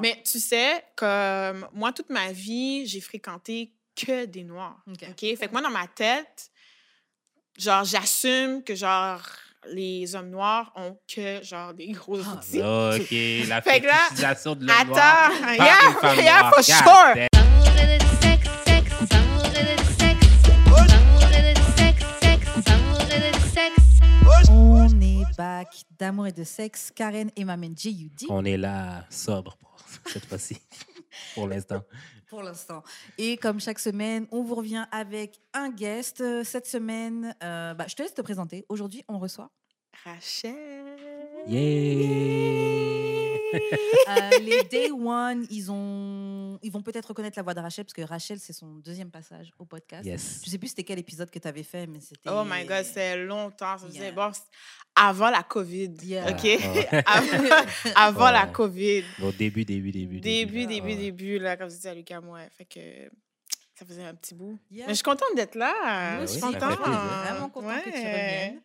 Mais tu sais, comme moi, toute ma vie, j'ai fréquenté que des Noirs. OK? Okay? Fait que moi, dans ma tête, genre, j'assume que, genre, les hommes noirs ont que, genre, des gros outils. Ah, OK. La fétichisation de l'homme noir. Attends, yeah, for sure. On est back d'amour et de sexe. Karen et ma man J.U.D. On est là, sobre, pour cette fois-ci. Pour l'instant. Pour l'instant. Et comme chaque semaine, on vous revient avec un guest. Cette semaine, je te laisse te présenter. Aujourd'hui, on reçoit... Rachel. Yeah. Les Day One, ils vont peut-être reconnaître la voix de Rachel, parce que Rachel, c'est son deuxième passage au podcast. Yes. Je ne sais plus c'était quel épisode que tu avais fait, mais c'était... Oh my God, c'est longtemps. Ça faisait bon, avant la COVID. Yeah. OK? Oh. Avant la COVID. Au début, là, comme je disais à Lucas, moi. Fait que... Ça faisait un petit bout. Yeah. Mais je suis contente d'être là. Oui, je suis contente. Vraiment contente que tu reviennes.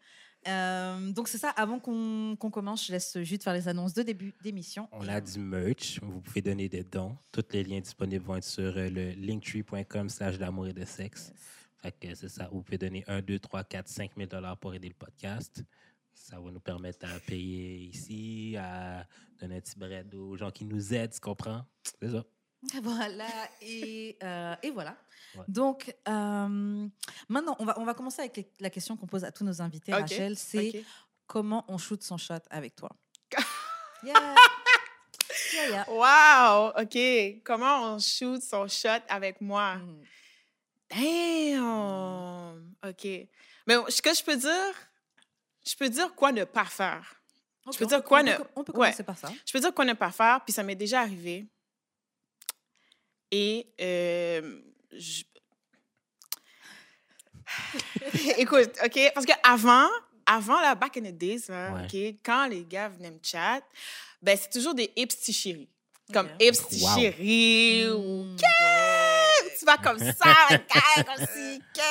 Donc, c'est ça. Avant qu'on commence, je laisse juste faire les annonces de début d'émission. On a du merch. Vous pouvez donner des dons. Tous les liens disponibles vont être sur le linktree.com/d'amour et de sexe. Yes. Fait que c'est ça. Vous pouvez donner 1, 2, 3, 4, 5 000 $ pour aider le podcast. Ça va nous permettre à payer ici, à donner un petit bread aux gens qui nous aident, tu comprends? C'est ça. Voilà, et voilà. Ouais. Donc, maintenant, on va commencer avec la question qu'on pose à tous nos invités, okay. Rachel, c'est comment on shoot son shot avec toi? Wow, OK. Comment on shoot son shot avec moi? Damn! OK. Mais ce que je peux dire quoi ne pas faire. Okay, on peut commencer par ça. Je peux dire quoi ne pas faire, puis ça m'est déjà arrivé. Et écoute, OK, parce qu'avant là, back in the days, là, OK, quand les gars venaient me chat, ben c'est toujours des hipsty chérie. Comme hipsty chérie ou tu vas comme ça, comme si tu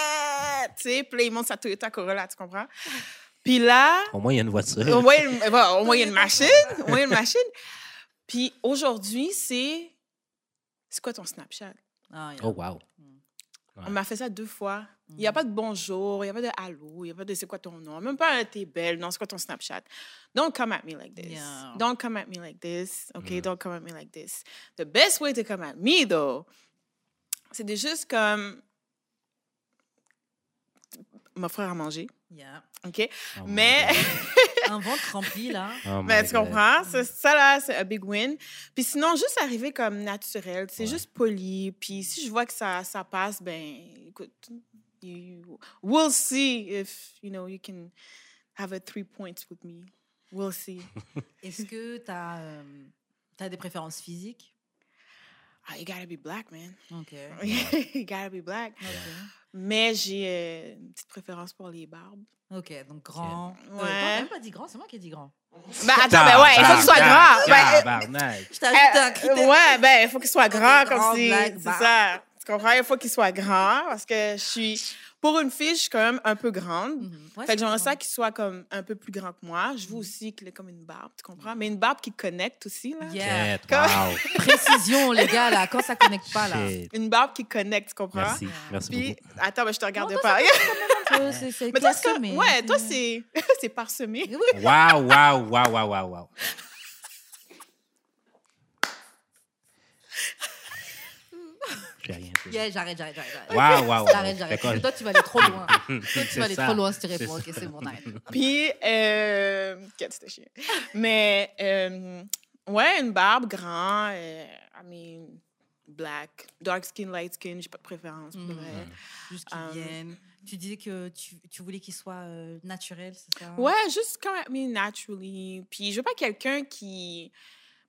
sais, puis ils montent sa Toyota Corolla, tu comprends? Puis là, au moins il y a une voiture. Au moins il y a une machine. Puis aujourd'hui, c'est quoi ton Snapchat? Oh, wow. On m'a fait ça 2 fois. Il n'y a pas de bonjour, il n'y a pas de allô, il n'y a pas de c'est quoi ton nom, même pas t'es belle, non, c'est quoi ton Snapchat? Don't come at me like this. Yeah. Don't come at me like this. OK, don't come at me like this. The best way to come at me, though, c'est de juste comme m'offrir à manger. Yeah. OK? Oh mais... un ventre rempli, là. Oh mais tu comprends? Ça, là, c'est un big win. Puis sinon, juste arriver comme naturel. C'est juste poli. Puis si je vois que ça passe, ben écoute, we'll see if, you know, you can have a 3 points with me. We'll see. Est-ce que t'as des préférences physiques? You gotta be black, man. OK. You gotta be black. Okay. Mais j'ai une petite préférence pour les barbes. OK, donc grand. Ouais. T'as même pas dit grand, c'est moi qui ai dit grand. Ben attends, ben ouais, il faut que ce soit grand. Je t'ajoute un critère. Ouais, ben il faut qu'il soit grand comme si... C'est ça. Tu comprends? Il faut qu'il soit grand parce que je suis... Pour une fille, je suis quand même un peu grande. Ouais, fait que j'aimerais ça qu'il soit comme un peu plus grand que moi. Je veux aussi qu'il ait comme une barbe, tu comprends? Mais une barbe qui connecte aussi, là. Yeah. Wow. Précision, les gars, là. Quand ça connecte pas, là. Une barbe qui connecte, tu comprends? Merci puis, beaucoup. Attends, mais je te regarde pas. C'est mais toi, parsemé. Ouais, toi, c'est parsemé. Wow. J'arrête. J'arrête. Toi, tu vas aller trop loin. Si tu réponds. OK, c'est bon, arrête. Puis, c'était chiant. Mais, ouais, une barbe, grand, I mean, black, dark skin, light skin, j'ai pas de préférence. Juste qu'ils viennent. Tu disais que tu voulais qu'il soit naturel, c'est ça? Ouais, juste quand même, naturally. Puis, je veux pas quelqu'un qui...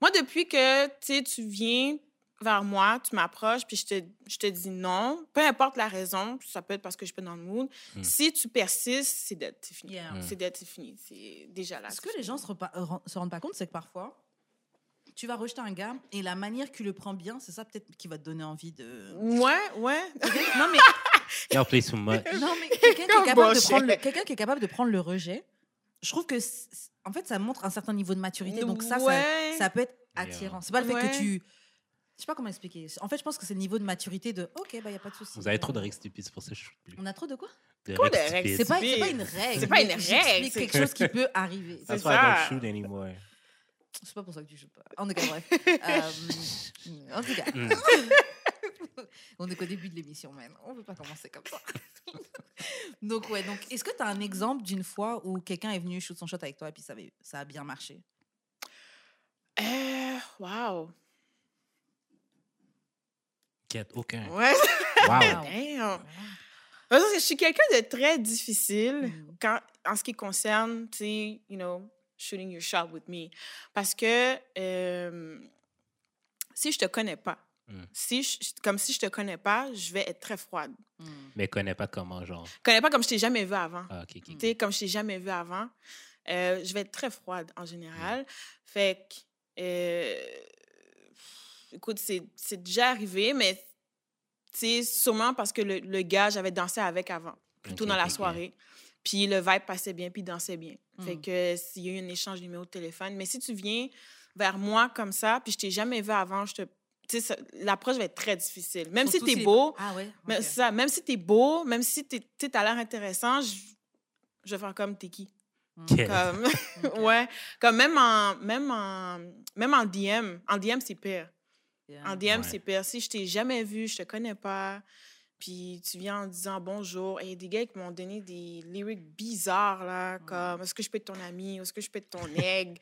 Moi, depuis que, tu sais, tu viens... vers moi, tu m'approches, puis je te dis non. Peu importe la raison, ça peut être parce que je suis pas dans le mood. Si tu persistes, c'est fini. Yeah. C'est fini. C'est déjà là. Ce que les gens se rendent pas compte, c'est que parfois, tu vas rejeter un gars et la manière qu'il le prend bien, c'est ça peut-être qui va te donner envie de... Ouais. Non, mais... Y'all play too much. Non, mais quelqu'un qui est capable de prendre le rejet, je trouve que, en fait, ça montre un certain niveau de maturité. Donc ça peut être attirant. C'est pas le fait que tu... Je sais pas comment expliquer. En fait, je pense que c'est le niveau de maturité de OK, bah, il n'y a pas de souci. Vous avez trop de règles stupides pour ça. On a trop de quoi? De règles stupides. C'est pas une règle. C'est pas une règle. C'est quelque chose qui peut arriver. That's why I don't shoot anymore. C'est pas pour ça que tu joues pas. En tout cas, bref. En tout cas. On est qu'au début de l'émission, man. On peut pas commencer comme ça. Donc, ouais. Donc, est-ce que tu as un exemple d'une fois où quelqu'un est venu shoot son shot avec toi et puis ça a bien marché? Wow. Aucun. Ouais. Wow. Damn. Parce que je suis quelqu'un de très difficile en ce qui concerne, tu sais, you know, shooting your shot with me. Parce que si je te connais pas, si je te connais pas, je vais être très froide. Mais connais pas comment, genre? Connais pas comme je t'ai jamais vu avant. Ah, ok, ok. Tu sais, comme je t'ai jamais vu avant, je vais être très froide en général. Fait que... Écoute, c'est déjà arrivé, mais c'est sûrement parce que le gars, j'avais dansé avec avant, plutôt dans la soirée. Puis le vibe passait bien, puis il dansait bien. Fait que s'il y a eu un échange de numéro de téléphone, mais si tu viens vers moi comme ça, puis je t'ai jamais vu avant, l'approche va être très difficile. Même si t'es beau, même si t'es beau, même si t'as l'air intéressant, je vais faire comme t'es qui. Comme, ouais, comme même en DM, c'est pire. Yeah. En DM, c'est pire. Si je t'ai jamais vu, je te connais pas, puis tu viens en disant bonjour, et des gars qui m'ont donné des lyrics bizarres, là, comme est-ce que je peux être ton ami, est-ce que je peux être ton aigle,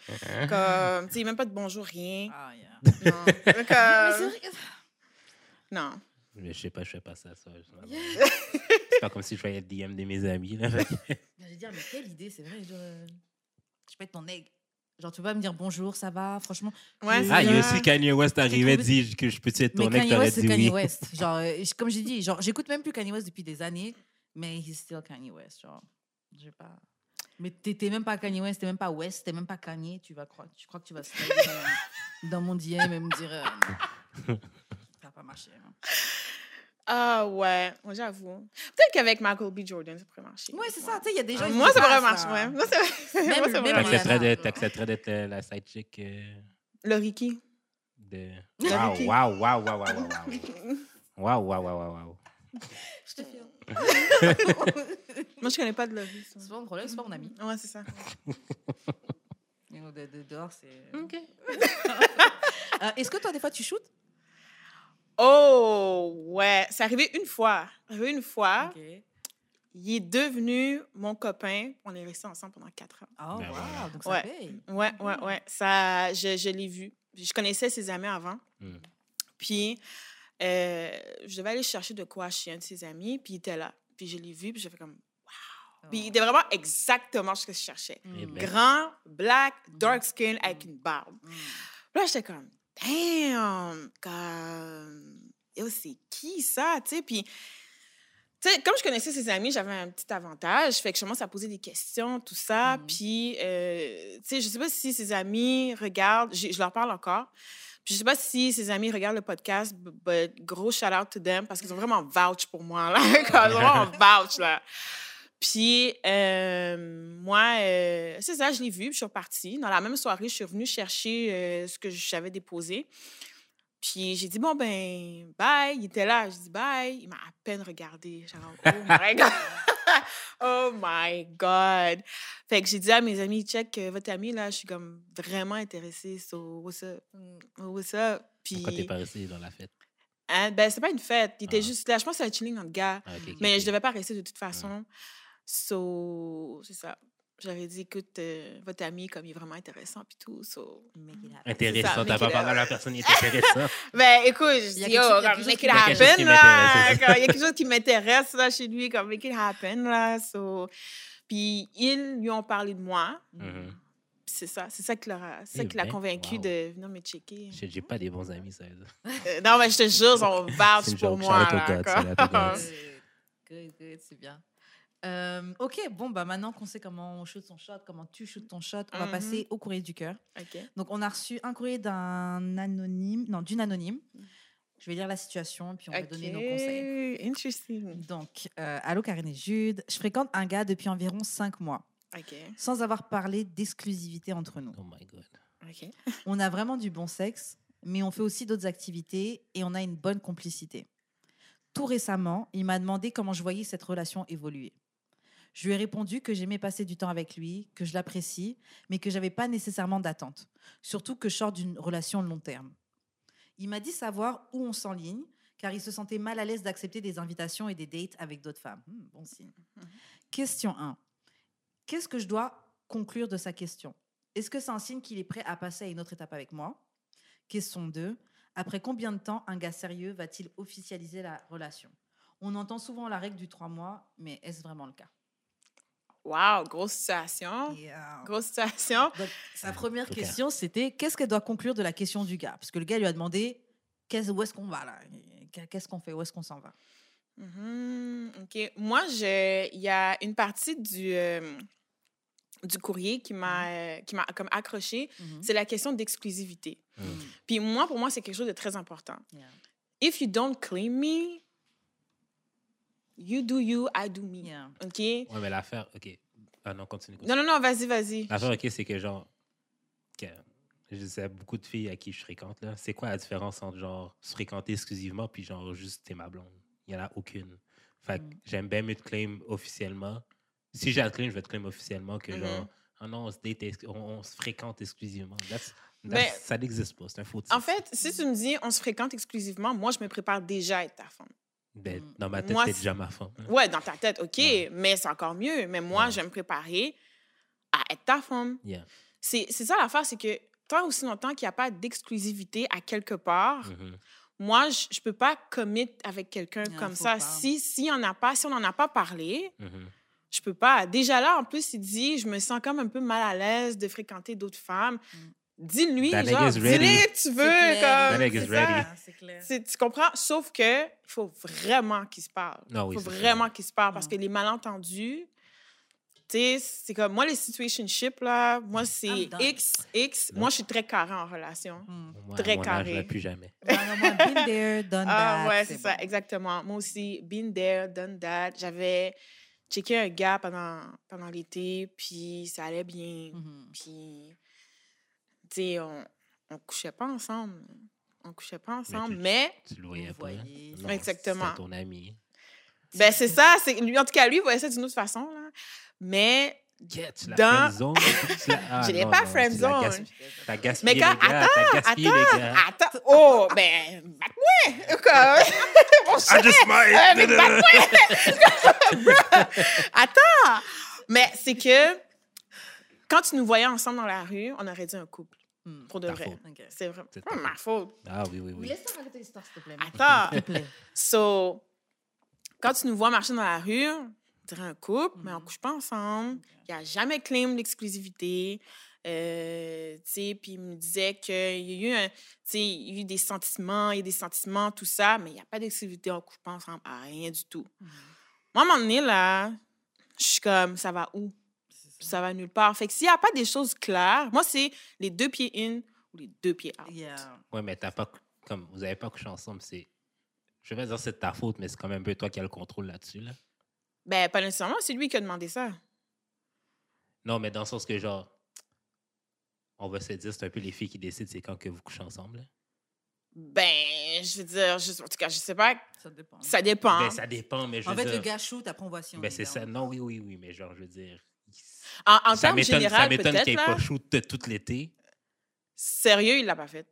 comme, tu sais, même pas de bonjour, rien. Ah, yeah. Non. Comme... non. Mais je fais pas ça, ça. C'est pas comme si je faisais DM de mes amis, là. Je vais dire, mais quelle idée, c'est vrai, je peux être ton aigle. Genre, tu peux pas me dire bonjour, ça va, franchement. Ouais, il y a aussi Kanye West arrivait, dit que je peux être ton ex, t'aurais dit oui. Kanye West, c'est Kanye West. Genre, comme j'ai dit, genre, j'écoute même plus Kanye West depuis des années, mais he's still Kanye West, genre. Je sais pas. Mais t'es même pas Kanye West, t'es même pas West, t'es même pas Kanye, tu crois que tu vas se mettre dans mon DM et me dire... ça n'a pas marché, hein. Ah ouais, j'avoue. Peut-être qu'avec Michael B. Jordan, ça pourrait marcher. Ouais, c'est ça, tu sais, il y a des gens... Moi, ça pourrait marcher, ouais. Moi, ça pourrait marcher. T'accepterais d'être la side chick... Le Ricky. Waouh, waouh, waouh, waouh, waouh, waouh. Waouh, waouh, waouh, waouh. Je te filme. Moi, je connais pas de Laurie. C'est pas mon problème, c'est pas mon ami. Ouais, c'est ça. Dehors, c'est... OK. Est-ce que toi, des fois, tu shootes? Oh, ouais. C'est arrivé une fois. Okay. Il est devenu mon copain. On est restés ensemble pendant 4 ans. Oh, ben wow. Wow. Donc, ça paye. Ouais. Ça, je l'ai vu. Je connaissais ses amis avant. Puis, je devais aller chercher de quoi chez un de ses amis. Puis, il était là. Puis, je l'ai vu. Puis, j'ai fait comme... Puis, il était vraiment exactement ce que je cherchais. Grand, black, dark skin, avec une barbe. Là, j'étais comme... Damn! Comme... c'est qui, ça? Tu sais, puis... Tu sais, comme je connaissais ses amis, j'avais un petit avantage. Fait que je commence à poser des questions, tout ça. Puis, tu sais, je sais pas si ses amis regardent... Je leur parle encore. Puis je sais pas si ses amis regardent le podcast, mais gros shout-out to them, parce qu'ils ont vraiment vouch pour moi, là. Ils ont vraiment vouch, là. Puis, moi, c'est ça, je l'ai vu, puis je suis repartie. Dans la même soirée, je suis revenue chercher ce que j'avais déposé. Puis, j'ai dit, bon, ben, bye. Il était là, je dis bye. Il m'a à peine regardé. Genre, oh my God. Fait que j'ai dit à mes amis, check, votre ami, là, je suis comme vraiment intéressée. So, what's up? Puis... Pourquoi t'es pas restée dans la fête? Hein? Ben, c'est pas une fête. Il était juste là. Je pense que c'est un chilling entre gars. Mais je devais pas rester de toute façon. So, c'est ça. J'avais dit, écoute, votre ami, comme il est vraiment intéressant, puis tout. So, make it happen. Intéressant, t'as pas parlé à la personne, il est intéressant. Ben, écoute, je dis, yo, make it happen, là. Il y a quelque chose qui m'intéresse, là, chez lui, comme make it happen, là. So, puis, ils lui ont parlé de moi. C'est ça qui l'a convaincu de venir me checker. J'ai pas des bons amis, ça. Non, mais je te jure, on barge pour moi. Good, c'est bien. OK, bon, bah maintenant qu'on sait comment on shoot son shot, comment tu shootes ton shot, on va passer au courrier du cœur. Okay. Donc, on a reçu un courrier d'une anonyme. Je vais lire la situation, puis on va donner nos conseils. Interesting. Donc, allô, Karine et Jude. Je fréquente un gars depuis environ 5 mois. Sans avoir parlé d'exclusivité entre nous. Oh my God. Okay. On a vraiment du bon sexe, mais on fait aussi d'autres activités et on a une bonne complicité. Tout récemment, il m'a demandé comment je voyais cette relation évoluer. Je lui ai répondu que j'aimais passer du temps avec lui, que je l'apprécie, mais que je n'avais pas nécessairement d'attente, surtout que je sors d'une relation long terme. Il m'a dit savoir où on s'enligne, car il se sentait mal à l'aise d'accepter des invitations et des dates avec d'autres femmes. Bon signe. Question 1. Qu'est-ce que je dois conclure de sa question ? Est-ce que c'est un signe qu'il est prêt à passer à une autre étape avec moi ? Question 2. Après combien de temps un gars sérieux va-t-il officialiser la relation ? On entend souvent la règle du 3 mois, mais est-ce vraiment le cas ? Wow, grosse situation. Yeah. Grosse situation. Donc, sa première question, c'était qu'est-ce qu'elle doit conclure de la question du gars ? Parce que le gars lui a demandé où est-ce qu'on va là ? Qu'est-ce qu'on fait ? Où est-ce qu'on s'en va ? Mm-hmm. OK. Moi, il y a une partie du courrier qui m'a comme accrochée. Mm-hmm. C'est la question d'exclusivité. Mm-hmm. Puis moi, pour moi, c'est quelque chose de très important. Yeah. If you don't claim me, you do you, I do me. Yeah. OK? Ouais, mais l'affaire, OK. Ah non, continue. Non, vas-y. L'affaire, OK, c'est que genre... Okay. Je sais beaucoup de filles à qui je fréquente, là. C'est quoi la différence entre, genre, se fréquenter exclusivement puis, genre, juste t'es ma blonde? Il n'y en a aucune. Fait que j'aime bien mieux te claim officiellement. Si j'ai à te claim, je vais te claim officiellement que, genre, oh non, on se fréquente exclusivement. Mais, ça n'existe pas, c'est un faux titre. En fait, si tu me dis on se fréquente exclusivement, moi, je me prépare déjà à être ta femme. Ben, dans ma tête, t'es déjà ma femme. Hein? Ouais, dans ta tête, OK, mais c'est encore mieux. Mais moi, je vais me préparer à être ta femme. Yeah. C'est ça l'affaire, c'est que tant aussi longtemps qu'il n'y a pas d'exclusivité à quelque part, moi, je ne peux pas commit avec quelqu'un comme ça. Si on n'en a pas parlé, je ne peux pas. Déjà là, en plus, il dit, je me sens comme un peu mal à l'aise de fréquenter d'autres femmes. Dis-lui, genre, dis-lui, tu veux. C'est clair. Tu comprends? Sauf que il faut vraiment qu'ils se parlent. Qu'ils se parlent parce que les malentendus... T'sais, c'est comme moi les situationships là, moi c'est X. Moi je suis très carré en relation, très carré. Je ne plus jamais. Moi been there, done that. Ah ouais, c'est ça, exactement. Moi aussi been there, done that. J'avais checké un gars pendant l'été, puis ça allait bien, puis t'sais on couchait pas ensemble, mais tu le voyais pas. Non, exactement. C'est ton ami. Ben c'est ça, c'est lui en tout cas lui voyait ça d'une autre façon là. Mais dans... Je n'ai pas friendzone. T'as gaspillé les gars. Attends. Oh, ben, batte-moi. Mon chéri. Mais batte-moi. Attends. Mais c'est que quand tu nous voyais ensemble dans la rue, on aurait dit un couple. Pour de vrai. Okay. C'est vraiment ma faute. Ah oui. Laisse-moi raconter l'histoire, s'il te plaît. Attends. So, quand tu nous vois marcher dans la rue... un couple, mais on couche pas ensemble. Il n'y a jamais claim d'exclusivité. Puis il me disait qu'il y a eu des sentiments, tout ça, mais il n'y a pas d'exclusivité, on couche pas ensemble, rien du tout. Moi, à un moment donné, là, je suis comme, ça va où? Ça va nulle part. Fait que s'il n'y a pas des choses claires, moi, c'est les 2 pieds in ou les 2 pieds out. Yeah. Oui, mais t'as pas, comme, vous n'avez pas couché ensemble, c'est... Je vais dire c'est ta faute, mais c'est quand même un peu toi qui as le contrôle là-dessus, là. Ben, pas nécessairement, c'est lui qui a demandé ça. Non, mais dans le sens que, genre, on va se dire, c'est un peu les filles qui décident c'est quand que vous couchez ensemble. Hein? Ben, je veux dire, en tout cas, je sais pas. Ça dépend. Ben, ça dépend, mais je veux dire... En fait, le gars shoot, après, on voit si on est. Ben, c'est ça. Non, oui, mais genre, je veux dire... En termes généraux, peut-être, ça m'étonne qu'il n'ait pas shoot tout l'été. Sérieux, il l'a pas fait.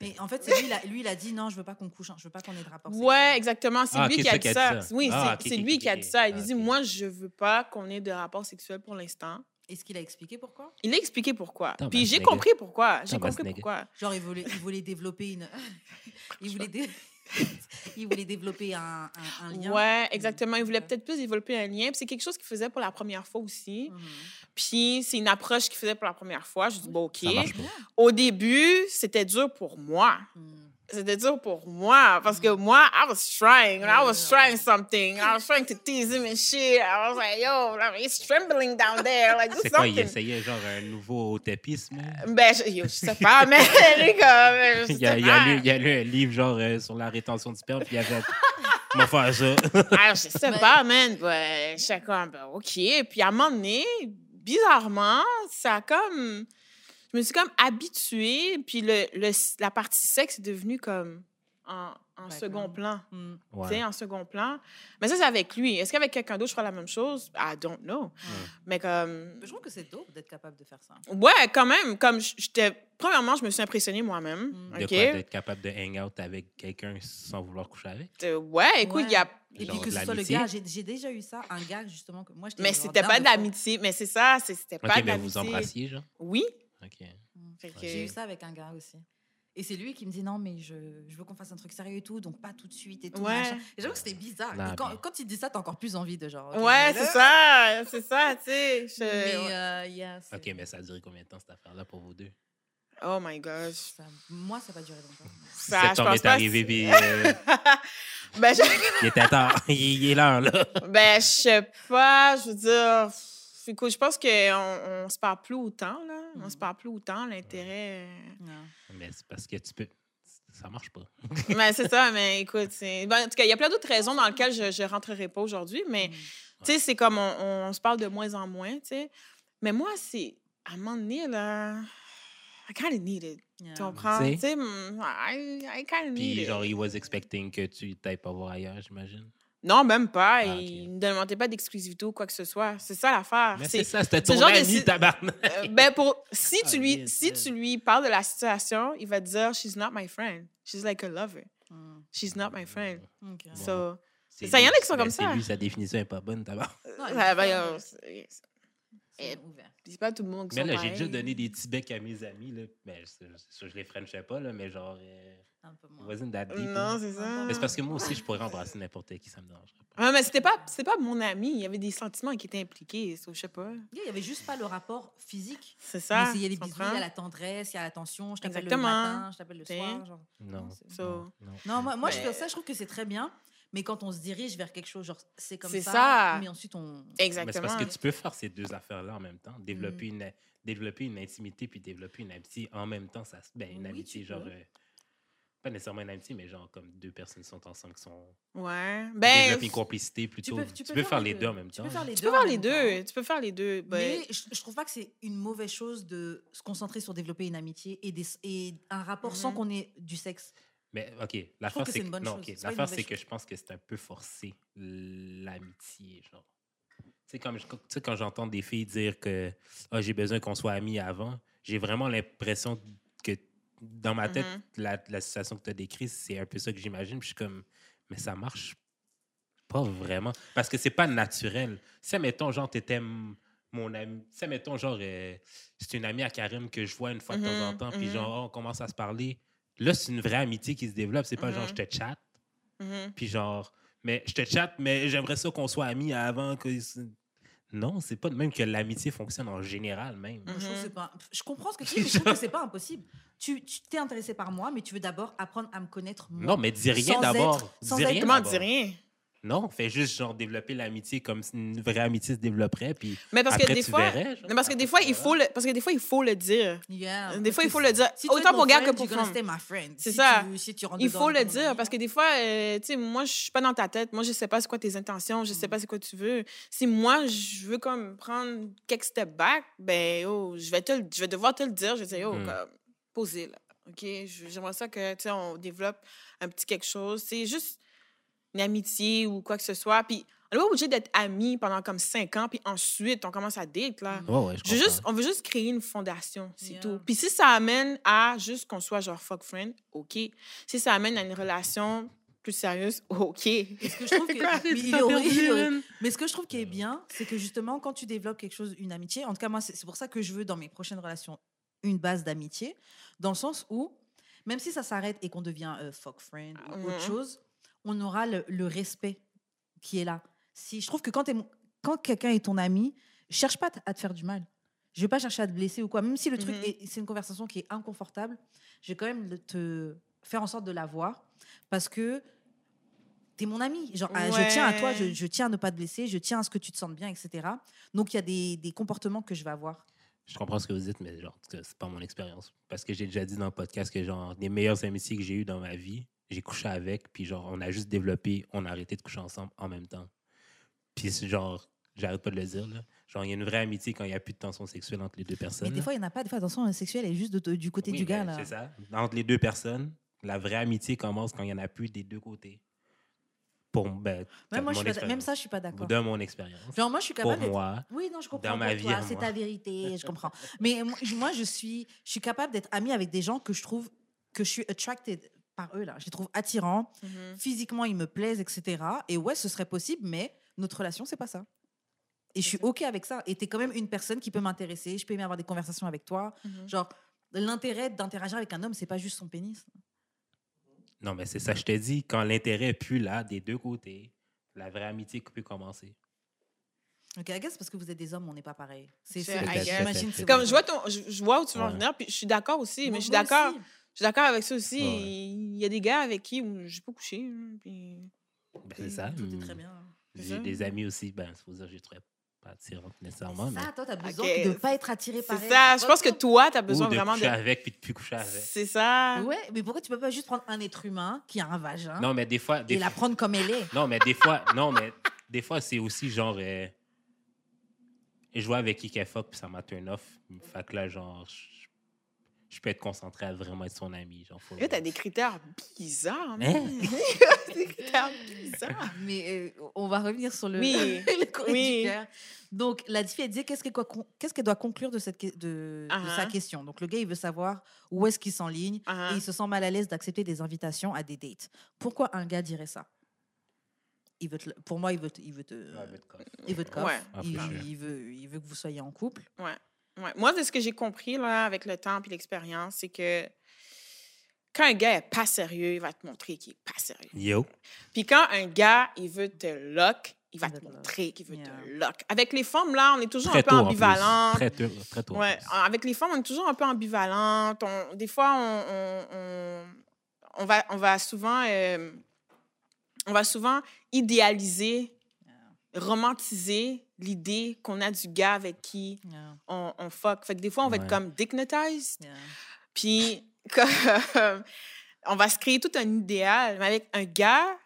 Mais en fait, c'est lui, il a dit non, je veux pas qu'on couche, je veux pas qu'on ait de rapport. Ouais, exactement. C'est lui qui a dit ça. Oui, c'est lui qui a dit ça. Il dit moi, je veux pas qu'on ait de rapport sexuel pour l'instant. Est-ce qu'il a expliqué pourquoi? Il a expliqué pourquoi. Puis j'ai compris pourquoi. Genre, il voulait développer une. Il voulait développer un lien. Ouais, exactement. Il voulait peut-être plus développer un lien. Puis c'est quelque chose qu'il faisait pour la première fois aussi. Puis c'est une approche qu'il faisait pour la première fois. Je dis, bon, OK. Au début, c'était dur pour moi. Parce que moi, I was trying something. I was trying to tease him and shit. I was like, yo, he's trembling down there. Like, do something. C'est quoi, il essayait genre un nouveau tapisme? Ben, je sais pas, mais il y a lu un livre genre sur la rétention du sperme, puis il y avait... M'en faire ça. Alors, je sais pas, man. Ben, chacun, ben, OK. Puis à un moment donné, bizarrement, ça a comme... je me suis comme habituée, puis la partie sexe est devenue comme en second plan. Mm. Ouais. Tu sais, en second plan. Mais ça, c'est avec lui. Est-ce qu'avec quelqu'un d'autre, je ferais la même chose? I don't know. Mm. Mais comme... Je trouve que c'est dope d'être capable de faire ça. Ouais, quand même. Comme Premièrement, je me suis impressionnée moi-même. Mm. De quoi? D'être capable de hang out avec quelqu'un sans vouloir coucher avec? Ouais, écoute, il y a... Et puis que ce soit le gars, j'ai déjà eu ça, un gars justement que moi j'étais. Mais c'était pas de l'amitié, mais c'est ça, c'était pas de l'amitié. Vous embrassiez, genre? Oui. Ok. Mmh. J'ai eu ça avec un gars aussi. Et c'est lui qui me dit non, mais je veux qu'on fasse un truc sérieux et tout, donc pas tout de suite et tout. Ouais. Et j'avoue que c'était bizarre. Non, quand il dit ça, t'as encore plus envie de genre. Okay, ouais, c'est ça, tu sais. Mais ok, mais ça a duré combien de temps cette affaire-là pour vous deux? Oh my gosh. Moi, ça va durer longtemps. Septembre est arrivé, puis... Il était tard. Il est l'heure, là. Ben, je sais pas. Je veux dire... Je pense qu'on se parle plus autant, là. Mm. On se parle plus autant. L'intérêt... Non. Mais c'est parce que tu peux... Ça marche pas. Mais c'est ça, mais écoute... Bon, en tout cas, il y a plein d'autres raisons dans lesquelles je rentrerai pas aujourd'hui, mais tu sais, c'est comme on se parle de moins en moins, tu sais. Mais moi, c'est... À un moment donné, là... I kind of need it. Yeah. Tu comprends? T'sais, I kind of need it. Puis genre, he was expecting que tu t'ailles pas voir ailleurs, j'imagine? Non, même pas. Ah, okay. Il ne demandait pas d'exclusivité ou quoi que ce soit. C'est ça l'affaire. Mais c'est ça, c'était ton ami, tabarnak. Si tu lui parles de la situation, il va te dire, she's not my friend. She's like a lover. Mm. She's not my friend. Okay. So, c'est ça, il y en a qui sont comme ça. C'est lui, sa définition n'est pas bonne, tabarnak. C'est pas tout le monde qui mais là, j'ai déjà donné des petits becs à mes amis. Là. Ben, je les frenchais pas, là, mais genre... voisine d'Adli. Non, c'est ça. Mais c'est parce que moi aussi, je pourrais embrasser n'importe qui, ça me dérange pas. Ouais, mais c'était pas mon ami. Il y avait des sentiments qui étaient impliqués. Je sais pas. Il y avait juste pas le rapport physique. C'est ça. Il y a les bisous, il y a la tendresse, il y a l'attention. Je t'appelle le matin, je t'appelle le soir. Genre. Non, moi, je fais ça, je trouve que c'est très bien. Mais quand on se dirige vers quelque chose, genre, c'est comme ça, mais ensuite on... Exactement. Mais c'est parce que tu peux faire ces deux affaires-là en même temps. Développer, développer une intimité puis développer une amitié en même temps. Ça, une amitié, genre... Pas nécessairement une amitié, mais genre comme deux personnes qui sont ensemble, qui sont... Ouais. Développer une complicité plutôt. Tu peux faire les deux en même temps. Tu peux faire les deux. Mais je trouve pas que c'est une mauvaise chose de se concentrer sur développer une amitié et un rapport sans qu'on ait du sexe. Mais OK, l'affaire c'est que je pense que c'est un peu forcé, l'amitié, genre. Tu sais, quand j'entends des filles dire que j'ai besoin qu'on soit amies avant, j'ai vraiment l'impression que dans ma tête, la situation que tu as décrite, c'est un peu ça que j'imagine. Puis je suis comme, mais ça marche pas vraiment. Parce que c'est pas naturel. Si, mettons, genre, t'étais mon ami, tu sais, mettons, genre, c'est une amie à Karim que je vois une fois de temps en temps, puis genre, on commence à se parler. Là, c'est une vraie amitié qui se développe. C'est pas genre, je te chatte, puis genre, mais je te chatte, mais j'aimerais ça qu'on soit amis avant que... Non, c'est pas de même que l'amitié fonctionne en général, même. Je comprends ce que tu dis, mais je trouve que c'est pas impossible. Tu t'es intéressé par moi, mais tu veux d'abord apprendre à me connaître moi. Non, mais dis rien d'abord. Dis rien. Non, fais juste genre développer l'amitié comme si une vraie amitié se développerait, puis après tu verrais. Mais parce que des fois, il faut le dire. Yeah, des fois, il faut le dire. Si autant pour gars que pour femme. C'est ça. Il faut le dire parce que des fois, tu sais, moi, je suis pas dans ta tête. Moi, je sais pas c'est quoi tes intentions. Je sais pas c'est quoi tu veux. Si moi, je veux comme prendre quelques step back, ben, je vais devoir te le dire. Je vais dire, posez là. OK? J'aimerais ça que, tu sais, on développe un petit quelque chose. C'est juste une amitié ou quoi que ce soit. Puis on n'est pas obligé d'être amis pendant comme 5 ans, puis ensuite, on commence à date, là. Oh ouais, on veut juste créer une fondation, c'est tout. Puis si ça amène à juste qu'on soit genre fuck friend, OK. Si ça amène à une relation plus sérieuse, OK. Mais ce que je trouve qui est bien, c'est que justement, quand tu développes quelque chose, une amitié, en tout cas, moi, c'est pour ça que je veux, dans mes prochaines relations, une base d'amitié, dans le sens où, même si ça s'arrête et qu'on devient fuck friend ou autre chose, on aura le respect qui est là. Si, je trouve que quand quelqu'un est ton ami, je ne cherche pas à te faire du mal. Je ne vais pas chercher à te blesser ou quoi. Même si le truc, c'est une conversation qui est inconfortable, je vais quand même te faire en sorte de l'avoir parce que tu es mon ami. Genre, je tiens à toi, je tiens à ne pas te blesser, je tiens à ce que tu te sentes bien, etc. Donc, il y a des comportements que je vais avoir. Je comprends ce que vous dites, mais genre, c'est pas mon expérience. Parce que j'ai déjà dit dans le podcast que genre, les meilleures amitiés que j'ai eues dans ma vie, j'ai couché avec, puis genre, on a juste développé, on a arrêté de coucher ensemble en même temps. Puis genre, j'arrête pas de le dire, là. Genre, il y a une vraie amitié quand il n'y a plus de tension sexuelle entre les deux personnes. Mais des fois, il n'y en a pas. Des fois, la tension sexuelle est juste du côté du gars, là. C'est ça. Entre les deux personnes, la vraie amitié commence quand il n'y en a plus des deux côtés. Pour, ben, moi, même ça, je ne suis pas d'accord. De mon expérience. Genre, moi, je suis capable. Pour moi. Oui, non, je comprends. Dans ma vie, toi, c'est ta vérité, je comprends. Mais moi, je suis capable d'être amie avec des gens que je trouve que je suis attracted par eux, là. Je les trouve attirants. Mm-hmm. Physiquement, ils me plaisent, etc. Et ouais, ce serait possible, mais notre relation, c'est pas ça. Et je suis OK avec ça. Et t'es quand même une personne qui peut m'intéresser. Je peux même avoir des conversations avec toi. Mm-hmm. Genre, l'intérêt d'interagir avec un homme, c'est pas juste son pénis. Non, mais c'est ça, je t'ai dit. Quand l'intérêt est plus là, des deux côtés, la vraie amitié peut commencer. OK, I guess c'est parce que vous êtes des hommes, on n'est pas pareil. C'est comme je vois où tu veux en venir, puis je suis d'accord aussi. Moi, mais je suis d'accord avec ça aussi. Ouais. Il y a des gars avec qui je n'ai pas couché. Puis... Ben, c'est ça. Tout est très bien. J'ai des amis aussi, il faut dire que je ne trouve pas attirante nécessairement. Mais... Ça, toi, tu as besoin de ne pas être attiré par elle. C'est ça. Je pense que toi, tu as besoin vraiment de... coucher avec puis de plus coucher avec. C'est ça. Oui, mais pourquoi tu ne peux pas juste prendre un être humain qui a un vagin et la prendre comme elle est? Non, mais des fois, c'est aussi genre... Je vois avec qui qu'elle fuck puis ça m'a turn off. Fait que là, genre... Je peux être concentrée à vraiment être son amie. Là, t'as des critères bizarres. Des critères bizarres. Mais on va revenir sur le, le courrier du cœur. Donc, la fille, elle disait qu'est-ce qu'elle doit conclure de sa question. Donc, le gars, il veut savoir où est-ce qu'il s'enligne et il se sent mal à l'aise d'accepter des invitations à des dates. Pourquoi un gars dirait ça? Pour moi, il veut te coffre. Il veut que vous soyez en couple. Ouais. Ouais. Moi, de ce que j'ai compris là, avec le temps et l'expérience, c'est que quand un gars n'est pas sérieux, il va te montrer qu'il n'est pas sérieux. Yo. Puis quand un gars, il veut te lock, il va te montrer qu'il veut te lock. Avec les femmes, là, on est toujours un peu ambivalentes. Très tôt. Ouais. Avec les femmes, on est toujours un peu ambivalentes. Des fois, on va souvent idéaliser, romantiser l'idée qu'on a du gars avec qui on fuck. Fait que des fois, on va être comme dignitized. Yeah. Puis, on va se créer tout un idéal. Mais avec un gars,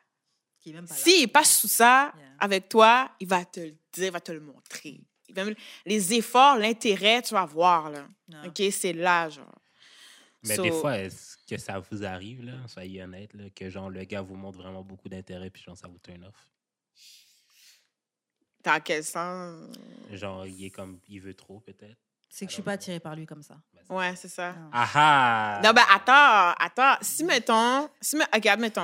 qui est même pas là. S'il passe sous ça avec toi, il va te le dire, il va te le montrer. Les efforts, l'intérêt, tu vas voir. Là. Yeah. OK, c'est là, genre. Mais des fois, est-ce que ça vous arrive, là, soyez honnête, là, que genre, le gars vous montre vraiment beaucoup d'intérêt puis genre, ça vous turn off? Dans quel sens? Genre, il veut trop, peut-être. C'est que je suis pas attirée par lui comme ça. Ouais, c'est ça. Ah. Non, ben, attends. Mettons,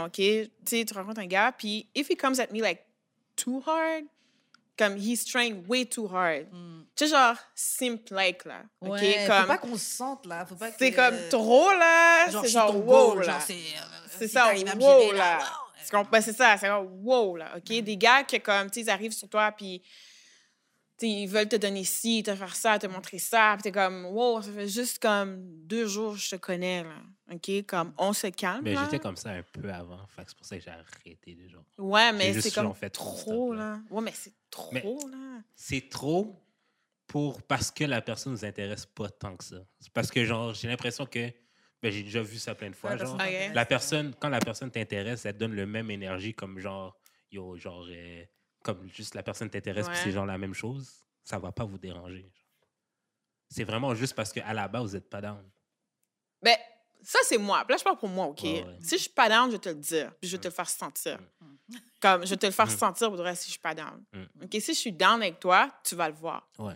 OK, tu sais, tu rencontres un gars, puis if he comes at me, like, too hard, comme, he's trying way too hard. Mm. Tu sais, genre, simp-like, là. OK? Ouais, comme, faut pas qu'on se sente, là. Faut pas que... C'est comme trop, là. Genre, c'est genre, wow, là. Genre, c'est ça, wow, là. C'est ça, c'est comme wow, là, OK? Des gars qui, comme, tu sais, ils arrivent sur toi, puis, tu sais, ils veulent te donner ci, te faire ça, te montrer ça, puis t'es comme, wow, ça fait juste comme 2 jours, je te connais, là, OK? Comme, on se calme. Mais j'étais comme ça un peu avant, fait que c'est pour ça que j'ai arrêté, déjà. Ouais, mais c'est comme trop, là. Ouais, mais c'est trop, là. C'est trop parce que la personne ne nous intéresse pas tant que ça. C'est parce que, genre, j'ai l'impression que. Ben, j'ai déjà vu ça plein de fois. Quand la personne t'intéresse, elle te donne le même énergie comme genre, comme juste la personne t'intéresse puis c'est genre la même chose, ça va pas vous déranger. C'est vraiment juste parce qu'à la base, vous êtes pas down. Ben, ça, c'est moi. Là, je parle pour moi, OK? Ouais, ouais. Si je suis pas down, je vais te le dire puis je vais te le faire sentir. Mm. Comme, je vais te le faire sentir pour le reste si je suis pas down. Mm. OK? Si je suis down avec toi, tu vas le voir. Ouais.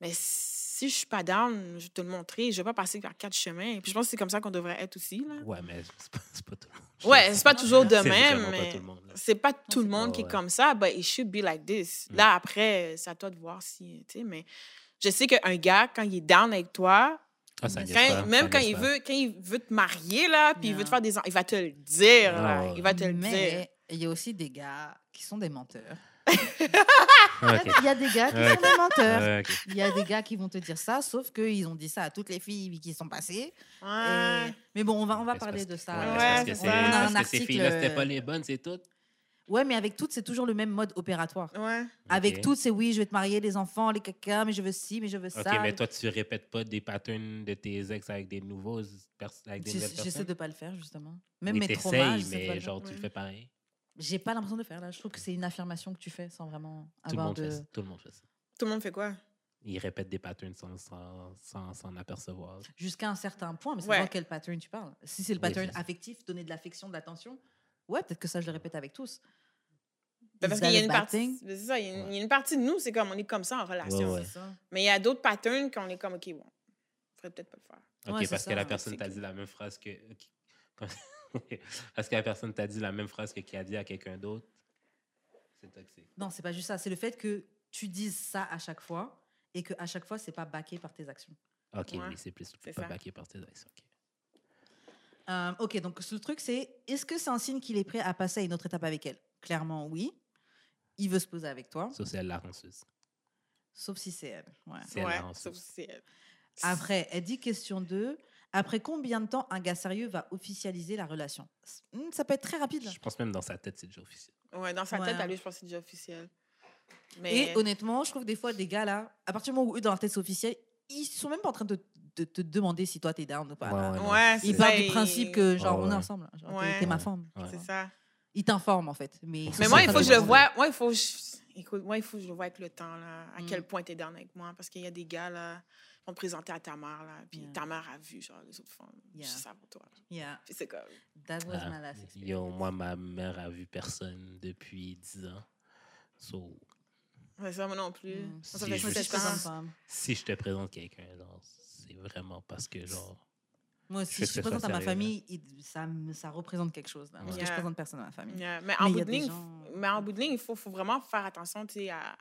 Mais si je suis pas down, je vais te le montrer. Je vais pas passer par 4 chemins. Puis je pense que c'est comme ça qu'on devrait être aussi, là. Ouais, mais c'est pas tout le monde. Ouais, c'est pas toujours de même. Mais c'est pas tout le monde qui est comme ça. But it should be like this. Là, après, c'est à toi de voir si... Tu sais, mais je sais qu'un gars, quand il est down avec toi, quand il veut te marier, là, puis il veut te faire des... Il va te le dire, là. Il va te le dire. Mais il y a aussi des gars qui sont des menteurs. Il y a des gars qui sont des menteurs. Il y a des gars qui vont te dire ça, sauf qu'ils ont dit ça à toutes les filles qui sont passées. Ouais. Et... Mais bon, on va parler de ça. Parce que ces filles-là, c'était pas les bonnes, c'est toutes. Ouais, mais avec toutes, c'est toujours le même mode opératoire. Ouais. Avec toutes, c'est je vais te marier, les enfants, les caca, mais je veux ci, mais je veux ça. OK, mais toi, tu répètes pas des patterns de tes ex avec des nouveaux... Avec des nouvelles personnes? J'essaie de pas le faire, justement. Même mes traumas, mais genre, tu le fais pareil. j'ai pas l'impression de faire là. Je trouve que c'est une affirmation que tu fais sans vraiment avoir de... Tout le monde fait ça. Tout le monde fait quoi? Il répète des patterns sans s'en apercevoir. Jusqu'à un certain point, mais c'est pas quel pattern tu parles. Si c'est le pattern affectif, donner de l'affection, de l'attention, ouais, peut-être que ça, je le répète avec tous. Parce qu'il y a une partie... C'est ça, il y a une partie de nous, c'est comme, on est comme ça en relation. Ouais, ouais. Ça. Mais il y a d'autres patterns qu'on est comme, OK, bon, faudrait peut-être pas le faire. OK, ouais, parce que la personne t'a dit la même phrase que... parce que la personne t'a dit la même phrase que qui a dit à quelqu'un d'autre, c'est toxique. Non, c'est pas juste ça. C'est le fait que tu dises ça à chaque fois et qu'à chaque fois, c'est pas backé par tes actions. OK, ouais. Oui, c'est plus c'est pas backé par tes actions. OK. OK, donc le truc, c'est est-ce que c'est un signe qu'il est prêt à passer à une autre étape avec elle? Clairement, oui. Il veut se poser avec toi. Sauf si elle la ranceuse. Sauf si c'est elle. Ouais. C'est elle la sauf si c'est elle. Après, elle dit question 2. Après combien de temps un gars sérieux va officialiser la relation? Ça peut être très rapide. Je pense même dans sa tête, c'est déjà officiel. Ouais, dans sa tête, à lui, je pense que c'est déjà officiel. Mais... Et honnêtement, je trouve des fois, des gars là, à partir du moment où eux, dans leur tête, c'est officiel, ils sont même pas en train de te demander si toi, t'es down ou pas. Ouais, ils partent du principe que, genre, on est ensemble. Genre, t'es ma femme. Ouais. C'est ça. Ils t'informent, en fait. Mais moi, il faut que je le voie. Moi, il faut que je le vois avec le temps, là, à quel point t'es down avec moi. Parce qu'il y a des gars là. On te présentait à ta mère, là, puis ta mère a vu, genre, les autres femmes. Yeah. Je sais ça pour toi. Yeah. Puis c'est comme... That was my last experience. Yo, moi, ma mère a vu personne depuis 10 ans. So... Ouais, ça, moi non plus. Ça fait 7 ans. Si je te présente quelqu'un, genre, c'est vraiment parce que, genre... Moi, si je te présente à ma famille, ça représente quelque chose. Là, parce que je présente personne à ma famille. Yeah. Mais en bout de ligne, il faut vraiment faire attention, tu sais, à...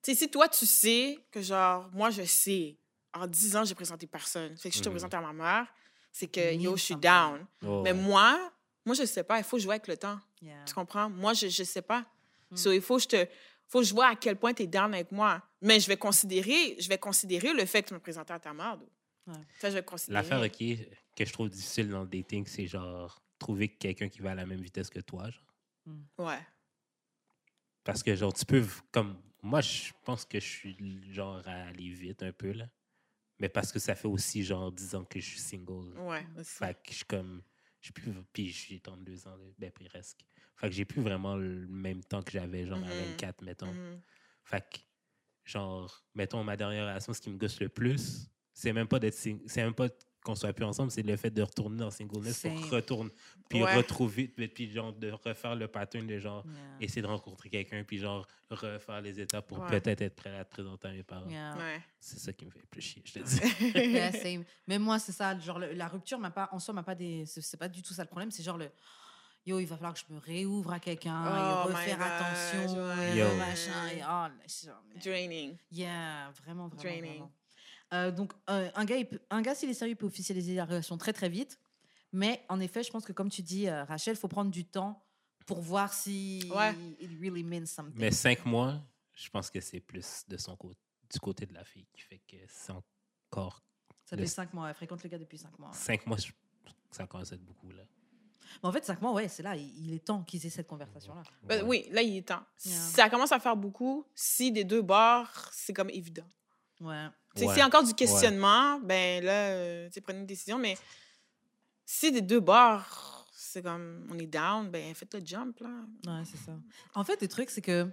Tu sais, si toi, tu sais que, genre, moi, je sais... En 10 ans, j'ai présenté personne. Fait que je te présente à ma mère, c'est que yo, je suis down. Oh. Mais moi, je sais pas. Il faut jouer avec le temps. Yeah. Tu comprends? Moi, je sais pas. So, il faut que je vois à quel point tu es down avec moi. Mais je vais considérer le fait que tu me présentais à ta mère. Ouais. Ça, je vais considérer. L'affaire que je trouve difficile dans le dating, c'est genre trouver quelqu'un qui va à la même vitesse que toi. Genre. Ouais. Parce que genre, tu peux... comme moi, je pense que je suis genre à aller vite un peu, là. Mais parce que ça fait aussi, genre, 10 ans que je suis single. Ouais, aussi. Fait que je suis comme... Puis j'ai 32 ans, ben presque. Fait que j'ai plus vraiment le même temps que j'avais, genre, à 24, mettons. Fait que, genre, mettons, ma dernière relation, ce qui me gosse le plus, c'est même pas d'être... C'est même pas qu'on soit plus ensemble, c'est le fait de retourner dans singleness pour retourner, puis retrouver, puis genre, de refaire le pattern de, genre, essayer de rencontrer quelqu'un, puis genre, refaire les étapes pour peut-être être prêt à te présenter à mes parents. Yeah. Ouais. C'est ça qui me fait plus chier, je te dis. Yeah, same. Mais moi, c'est ça, genre, la rupture, en soi, m'a pas des... C'est pas du tout ça le problème, c'est genre le... Yo, il va falloir que je me réouvre à quelqu'un, et refaire attention, et machin, et draining. Yeah, vraiment, vraiment, draining. Vraiment. Donc, un gars, s'il est sérieux, il peut officialiser la relation très, très vite. Mais en effet, je pense que, comme tu dis, Rachel, il faut prendre du temps pour voir si it really means something. Mais 5 mois, je pense que c'est plus de son côté, du côté de la fille qui fait que c'est encore... Ça fait 5 mois. Elle fréquente le gars depuis 5 mois. 5 mois, ça commence à être beaucoup, là. Mais en fait, 5 mois, c'est là. Il est temps qu'ils aient cette conversation-là. Ouais. Oui, là, il est temps. Yeah. Ça commence à faire beaucoup si des deux bords, c'est comme évident. Ouais. S'il y a encore du questionnement, ben là, prenez une décision. Mais si des deux bords, c'est comme on est down, ben faites le jump, là. Ouais, c'est ça. En fait, le truc, c'est que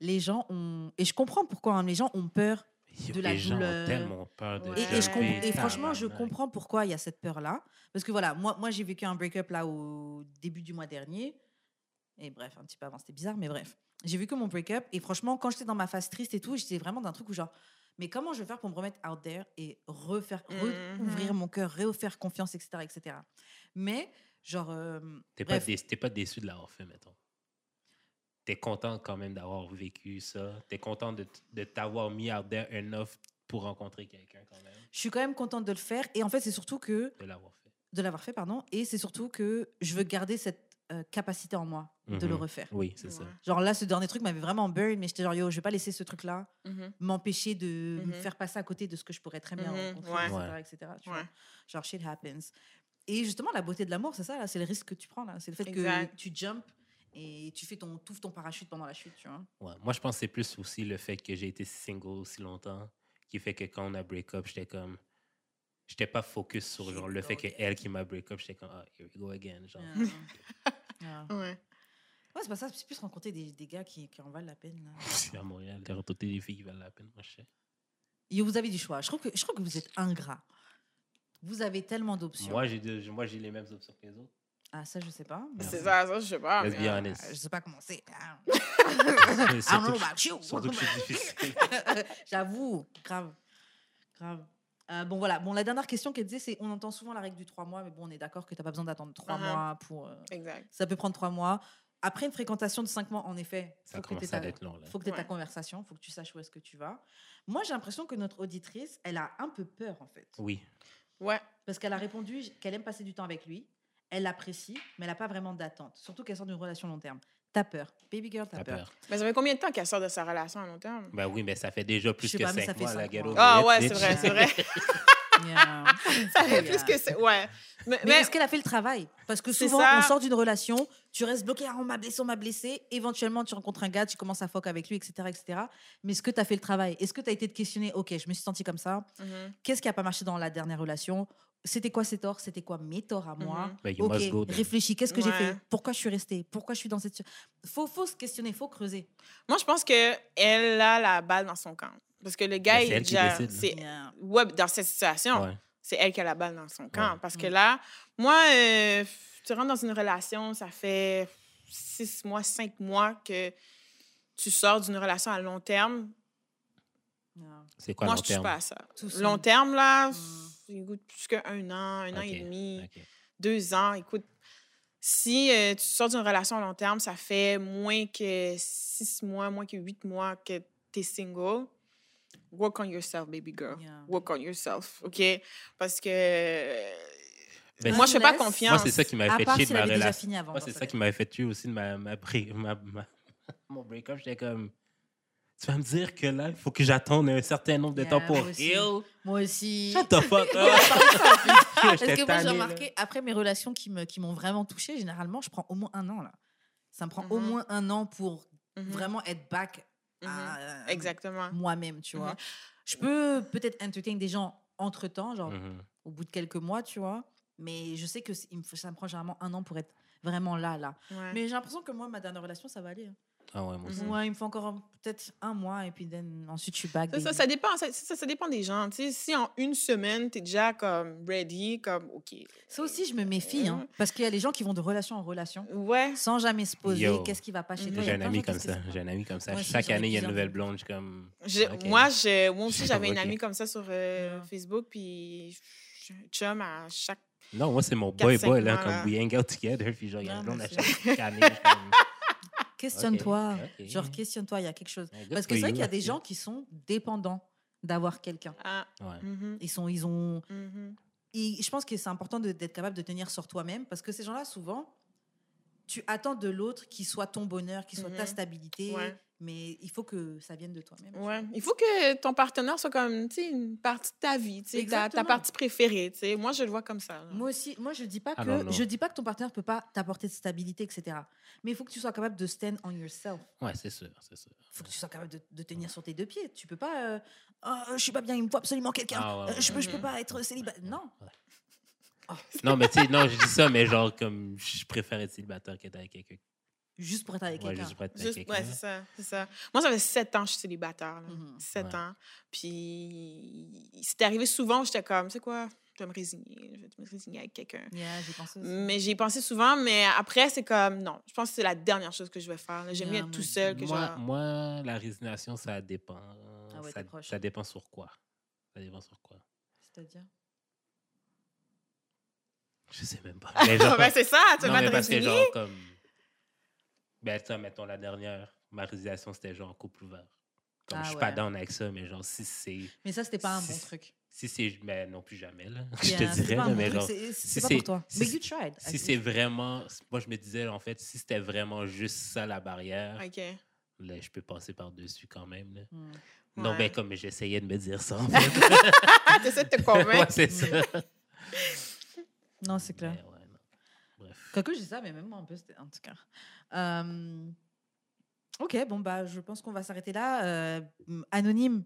les gens ont... Et je comprends pourquoi les gens ont peur de la douleur. Les gens ont tellement peur de et franchement, je comprends pourquoi il y a cette peur-là. Parce que voilà, moi j'ai vécu un break-up là au début du mois dernier. Et bref, un petit peu avant, c'était bizarre, mais bref. J'ai vécu mon break-up et franchement, quand j'étais dans ma phase triste et tout, j'étais vraiment dans un truc où genre... Mais comment je vais faire pour me remettre out there et rouvrir mon cœur, refaire confiance, etc., etc. Mais, genre... t'es pas déçu de l'avoir fait, mettons. T'es content quand même d'avoir vécu ça. T'es content de t'avoir mis out there enough pour rencontrer quelqu'un quand même. Je suis quand même contente de le faire. Et en fait, c'est surtout que... De l'avoir fait. Et c'est surtout que je veux garder cette capacité en moi de le refaire. Oui, c'est ça. Genre là, ce dernier truc m'avait vraiment burn, mais j'étais genre, yo, je vais pas laisser ce truc-là m'empêcher de me faire passer à côté de ce que je pourrais très bien rencontrer, etc. Tu vois? Genre, shit happens. Et justement, la beauté de l'amour, c'est ça, là, c'est le risque que tu prends, là. C'est le fait que tu jumps et tu fais t'ouvres ton parachute pendant la chute, tu vois. Ouais. Moi, je pense que c'est plus aussi le fait que j'ai été single si longtemps qui fait que quand on a break-up, j'étais comme... J'étais pas focus sur genre, le fait qu'elle qui m'a break up, j'étais comme, ah, here we go again. Genre. Yeah. Yeah. Ouais. Ouais, c'est pas ça, c'est plus rencontrer des gars qui en valent la peine. Là. C'est à Montréal, t'as rencontré des filles qui valent la peine, ma chère. Et vous avez du choix. Je trouve que vous êtes ingrats. Vous avez tellement d'options. Moi, j'ai les mêmes options que les autres. Ah, ça, je sais pas. Mais... C'est ça, je sais pas. Let's be honest. Je sais pas comment c'est. Surtout que c'est difficile. J'avoue, grave. Bon, voilà. Bon, la dernière question qu'elle disait, c'est on entend souvent la règle du 3 mois, mais bon, on est d'accord que t'as pas besoin d'attendre 3 mois pour... Exact. Ça peut prendre 3 mois. Après une fréquentation de 5 mois, en effet, il faut que tu aies ta conversation, il faut que tu saches où est-ce que tu vas. Moi, j'ai l'impression que notre auditrice, elle a un peu peur, en fait. Oui. Ouais. Parce qu'elle a répondu qu'elle aime passer du temps avec lui, elle l'apprécie, mais elle n'a pas vraiment d'attente, surtout qu'elle sort d'une relation long terme. T'as peur. Baby girl, t'as peur. Mais ça fait combien de temps qu'elle sort de sa relation à long terme? Ben oui, mais ça fait déjà plus que 5 mois, la ghetto. Ah ouais, c'est vrai. Yeah. Ça fait plus que c'est... Ouais. Mais est-ce qu'elle a fait le travail? Parce que souvent, on sort d'une relation, tu restes bloqué, ah, on m'a blessé, éventuellement, tu rencontres un gars, tu commences à fuck avec lui, etc. Mais est-ce que tu as fait le travail? Est-ce que tu as été questionné? Ok, je me suis sentie comme ça. Mm-hmm. Qu'est-ce qui n'a pas marché dans la dernière relation? C'était quoi ses torts? C'était quoi mes torts à moi? Mm-hmm. Ok, réfléchis, qu'est-ce que j'ai fait? Pourquoi je suis restée? Pourquoi je suis dans cette... Faut se questionner, faut creuser. Moi, je pense qu'elle a la balle dans son camp. Parce que le gars, il décide, dans cette situation, c'est elle qui a la balle dans son camp. Ouais. Parce que là, moi, tu rentres dans une relation, ça fait 6 mois, 5 mois que tu sors d'une relation à long terme. Ouais. C'est quoi long terme? Moi, je ne touche pas à ça. Long terme, là, écoute, plus qu'1 an, 1 an et demi, 2 ans. Écoute, si tu sors d'une relation à long terme, ça fait moins que 6 mois, moins que 8 mois que tu es single. Work on yourself, baby girl. Yeah. Work on yourself, OK? Parce que... Ben, moi, je ne fais pas confiance. Moi, c'est ça qui m'avait fait tuer de ma relation. Moi, c'est ça qui m'avait fait tuer aussi de mon break-up. J'étais comme... Tu vas me dire que là, il faut que j'attende un certain nombre de temps pour heal? Moi aussi. Shut the fuck up. Parce que moi, j'ai remarqué, après mes relations qui m'ont vraiment touchée, généralement, je prends au moins 1 an, là. Ça me prend au moins 1 an pour vraiment être back... exactement moi-même, tu vois. Je peux peut-être entertain des gens entre temps, genre au bout de quelques mois, tu vois, mais je sais que ça me prend généralement 1 an pour être vraiment là. Mais j'ai l'impression que moi, ma dernière relation, ça va aller. Ah ouais, moi aussi. Ouais, il me faut encore peut-être 1 mois et puis ensuite je suis back. Ça dépend des gens, tu sais. Si en 1 semaine t'es déjà comme ready, comme OK. Ça aussi je me méfie, hein, parce qu'il y a les gens qui vont de relation en relation, sans jamais se poser qu'est-ce qui va pas chez toi. J'ai un ami comme ça. Chaque année il y a une nouvelle blonde comme. Moi aussi j'avais une amie comme ça sur Facebook, puis chum à chaque. Non, moi c'est mon boy là, comme we hang out together, puis genre il y a une blonde à chaque année. Questionne-toi. Okay. Genre, questionne-toi, il y a quelque chose. Parce que c'est vrai qu'il y a des gens qui sont dépendants d'avoir quelqu'un. Ah. Ouais. Ils ont... Et je pense que c'est important d'être capable de tenir sur toi-même, parce que ces gens-là, souvent, tu attends de l'autre qu'il soit ton bonheur, qu'il soit ta stabilité, mais il faut que ça vienne de toi-même. Ouais. Il faut que ton partenaire soit comme, tu sais, une partie de ta vie, tu sais, ta partie préférée. Tu sais. Moi, je le vois comme ça. Genre. Moi aussi. Moi, je dis pas que ton partenaire peut pas t'apporter de stabilité, etc. Mais il faut que tu sois capable de stand on yourself. Ouais, c'est sûr. Il faut que tu sois capable de tenir sur tes 2 pieds. Tu peux pas. Je suis pas bien. Il me faut absolument quelqu'un. Je peux pas être célibataire. Non. Ouais. Oh. Non, mais tu sais, je dis ça, mais genre, comme, je préfère être célibataire qu'être avec quelqu'un. Juste pour être avec quelqu'un. Ouais, c'est ça. Moi, ça fait 7 ans que je suis célibataire. 7 ans. Puis, c'était arrivé souvent, j'étais comme, c'est quoi? Je vais me résigner avec quelqu'un. Yeah, j'ai pensé aussi. Mais j'y ai pensé souvent, mais après, c'est comme, non, je pense que c'est la dernière chose que je vais faire. J'aime bien être tout seul. Moi, la résignation, ça dépend. Ah ouais, ça dépend sur quoi? C'est-à-dire? Je sais même pas. Mais genre, ben c'est ça, tu vas te résigner. Genre, comme... Ben, ça, mettons, la dernière, ma réalisation, c'était genre couple ouvert. Comme, je suis pas down avec ça, mais genre, si c'est... Mais ça, c'était pas un bon truc. Si c'est... Ben, non plus jamais, là. Yeah, je te dirais, là, mais genre... C'est pas pour toi. Mais you tried. Si c'est vraiment... Moi, je me disais, en fait, si c'était vraiment juste ça, la barrière, là, je peux passer par-dessus quand même, là. Non, ben, comme j'essayais de me dire ça, en fait. T'essaies de te convaincre. Ouais, c'est ça. Non, c'est clair. Mais ouais, non. Bref. Quoique je dis ça, mais même moi, un peu, c'était en tout cas. OK, bon, bah, je pense qu'on va s'arrêter là. Anonyme,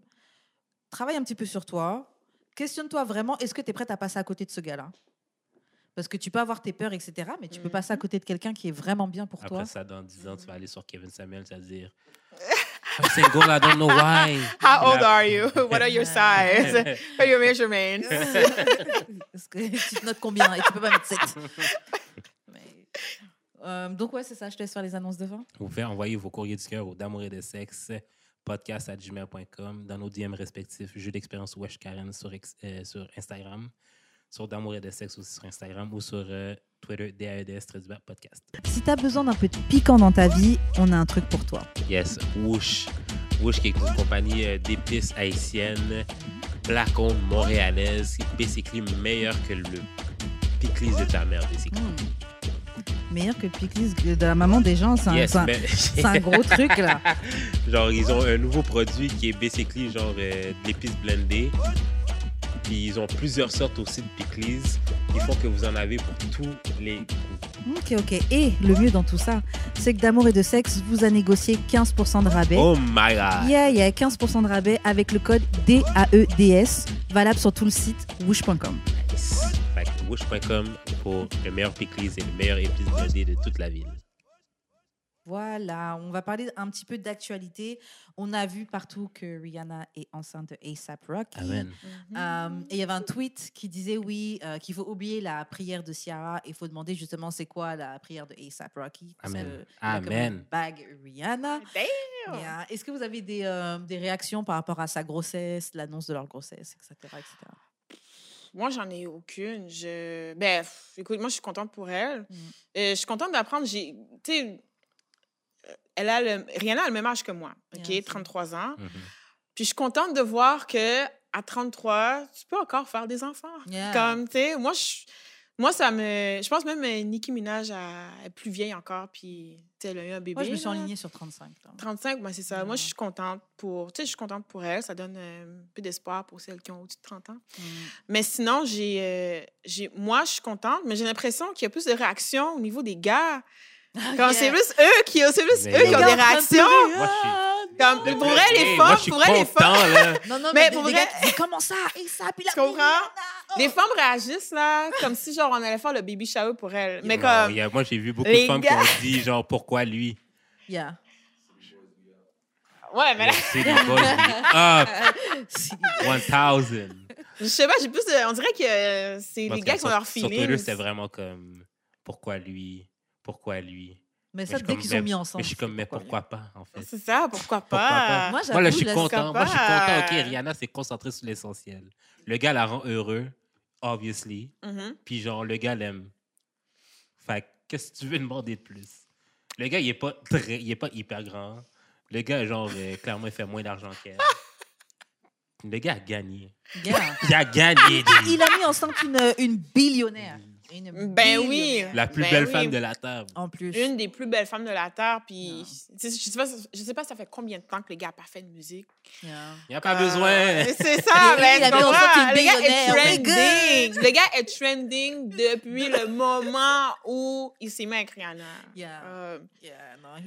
travaille un petit peu sur toi. Questionne-toi vraiment, est-ce que tu es prête à passer à côté de ce gars-là? parce que tu peux avoir tes peurs, etc., mais tu peux passer à côté de quelqu'un qui est vraiment bien pour toi. Après ça, dans 10 ans, tu vas aller sur Kevin Samuel, ça veut dire... I'm single, I don't know why. How old are you? What are your size? What are your measurements? Parce que tu te notes combien et tu peux pas mettre 7. Donc, ouais, c'est ça. Je te laisse faire les annonces de fin. Vous pouvez envoyer vos courriers du cœur au d'amour et de sexe, podcast@gmail.com, dans nos DM respectifs, jeux d'expérience Wesh Karen sur Instagram, sur d'amour et de sexe aussi sur Instagram ou sur Twitter, DAEDS_podcast. Si t'as besoin d'un peu de piquant dans ta vie, on a un truc pour toi. Yes, Wouch. Wouch qui est une compagnie d'épices haïtiennes, placonne montréalaise, qui est basically meilleure que le pickles de ta mère, basically. Meilleur que le pickles de la maman des gens, c'est yes, c'est un gros truc, là. Genre, ils ont un nouveau produit qui est basically genre d'épices blendées. Puis ils ont plusieurs sortes aussi de pickles qui font que vous en avez pour tous les goûts. Ok, ok. Et le mieux dans tout ça, c'est que d'amour et de sexe vous a négocié 15% de rabais. Oh my god! Yeah, il y a 15% de rabais avec le code DAEDS, valable sur tout le site wouch.com. Nice. Fait que wouch.com pour le meilleur pickles et le meilleur épice blindé de toute la ville. Voilà, on va parler un petit peu d'actualité. On a vu partout que Rihanna est enceinte de A$AP Rocky. Amen. Et il y avait un tweet qui disait qu'il faut oublier la prière de Ciara et il faut demander justement c'est quoi la prière de A$AP Rocky. Parce Amen. Que, Amen. Bag Rihanna. Damn. Yeah. Est-ce que vous avez des réactions par rapport à sa grossesse, l'annonce de leur grossesse, etc., etc.? Moi, j'en ai aucune. Écoute, moi, je suis contente pour elle. Je suis contente d'apprendre. Rihanna a le même âge que moi, OK? Yeah, 33 ans. Puis je suis contente de voir qu'à 33, tu peux encore faire des enfants. Yeah. Comme, tu sais, je pense même que Nicki Minaj est plus vieille encore, puis elle a eu un bébé. Moi, je me suis enlignée sur 35. Donc. 35, ben, c'est ça. Yeah. Moi, je suis contente pour elle. Ça donne un peu d'espoir pour celles qui ont au-dessus de 30 ans. Mais sinon, moi, je suis contente, mais j'ai l'impression qu'il y a plus de réactions au niveau des gars. Quand c'est plus eux qui ont des réactions. Pour vrai, les femmes, mais pour vrai, comment ça? Et ça, puis là, tu comprends? Les femmes réagissent, là, comme si, genre, on allait faire le baby shower pour elles. Mais comme... Moi, j'ai vu beaucoup de femmes qui ont dit, genre, pourquoi lui? Yeah. Ouais, mais là... C'est des boys up. 1000. Je sais pas, j'ai plus de... On dirait que c'est les gars qui ont leur feeling. Surtout eux, c'est vraiment comme... Pourquoi lui? Pourquoi lui? Mais ça, dès qu'ils ont mis ensemble. Mais je suis comme, mais pourquoi pas, en fait? C'est ça, pourquoi pas? Moi, je suis content. Moi, je suis content. OK, Rihanna s'est concentrée sur l'essentiel. Le gars la rend heureux, obviously. Puis genre, le gars l'aime. Fait qu'est-ce que tu veux demander de plus? Le gars, il est pas hyper grand. Le gars, genre, clairement, il fait moins d'argent qu'elle. Le gars a gagné. Il a gagné. Il a mis ensemble une billionnaire. Oui. La plus belle femme de la Terre. En plus. Une des plus belles femmes de la Terre. Puis, je sais pas ça fait combien de temps que les gars n'ont pas fait de musique. Yeah. Il n'y a pas besoin. C'est ça. Le gars est trending depuis le moment où il s'est mis avec Rihanna. Non,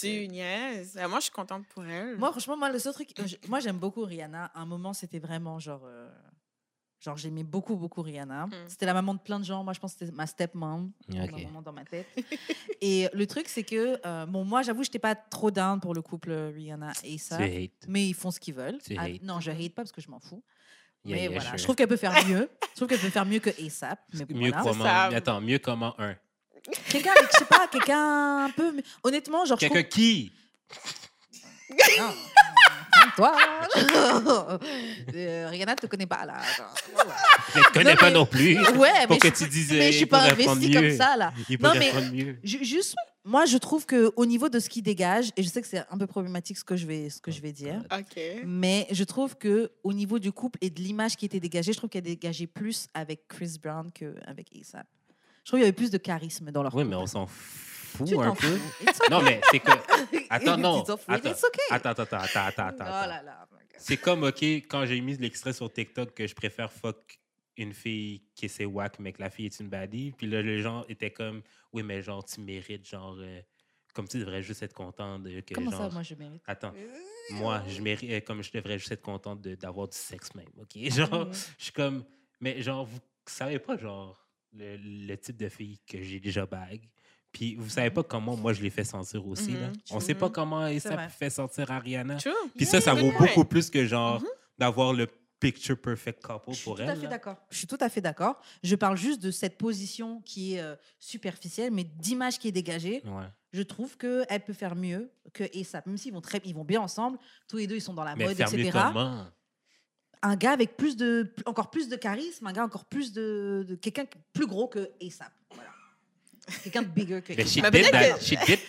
tu niaises. Moi, je suis contente pour elle. Moi, franchement, le seul truc... Moi, j'aime beaucoup Rihanna. À un moment, c'était vraiment genre... Genre, j'aimais beaucoup, beaucoup Rihanna. C'était la maman de plein de gens. Moi, je pense que c'était ma step-mom. Okay. Maman dans ma tête. Et le truc, c'est que... moi, j'avoue, je n'étais pas trop down pour le couple Rihanna et ça. Mais ils font ce qu'ils veulent. Non, je hate pas parce que je m'en fous. Mais voilà, je trouve qu'elle peut faire mieux. Je trouve qu'elle peut faire mieux que A$AP. Mais bon, mieux comment? Attends, mieux comment un? Quelqu'un avec, je sais pas, quelqu'un un peu... Honnêtement, genre... Quelqu'un qui? Non. Toi, Rihanna te connaît pas là. Je te connais pas non plus. Ouais, pour que tu dises. Mais je suis pas investie comme ça là. Non mais juste, moi je trouve que au niveau de ce qui dégage, et je sais que c'est un peu problématique ce que je vais dire. Okay. Mais je trouve que au niveau du couple et de l'image qui était dégagée, je trouve qu'elle dégageait plus avec Chris Brown qu'avec A$AP. Je trouve qu'il y avait plus de charisme dans leur couple. Oui, mais on s'en fout. Fou un peu. Non, mais c'est que... Attends, non. Attends. Oh là là, c'est comme, OK, quand j'ai mis l'extrait sur TikTok que je préfère fuck une fille qui c'est wack, mais que la fille est une baddie. Puis là, les gens étaient comme, oui, mais genre, tu mérites, genre... comme tu devrais juste être contente de... Que, comment genre, ça, moi, je mérite? Attends. Moi, je mérite... comme je devrais juste être contente d'avoir du sexe même, OK? Genre, je suis comme... Mais genre, vous savez pas, genre... le type de fille que j'ai déjà bague. Puis vous savez pas comment moi je l'ai fait sentir aussi. Là. On sait pas comment A$AP fait sentir Ariana. True. Puis ça vaut beaucoup plus que genre d'avoir le picture perfect couple pour elle. Je suis tout à fait d'accord. Je suis tout à fait d'accord. Je parle juste de cette position qui est superficielle, mais d'image qui est dégagée. Ouais. Je trouve qu'elle peut faire mieux que A$AP. Même s'ils vont, ils vont bien ensemble, tous les deux ils sont dans la mode, etc. Un gars avec encore plus de charisme, un gars encore plus de quelqu'un plus gros que A$AP. Voilà. Quelqu'un de bigger que A$AP.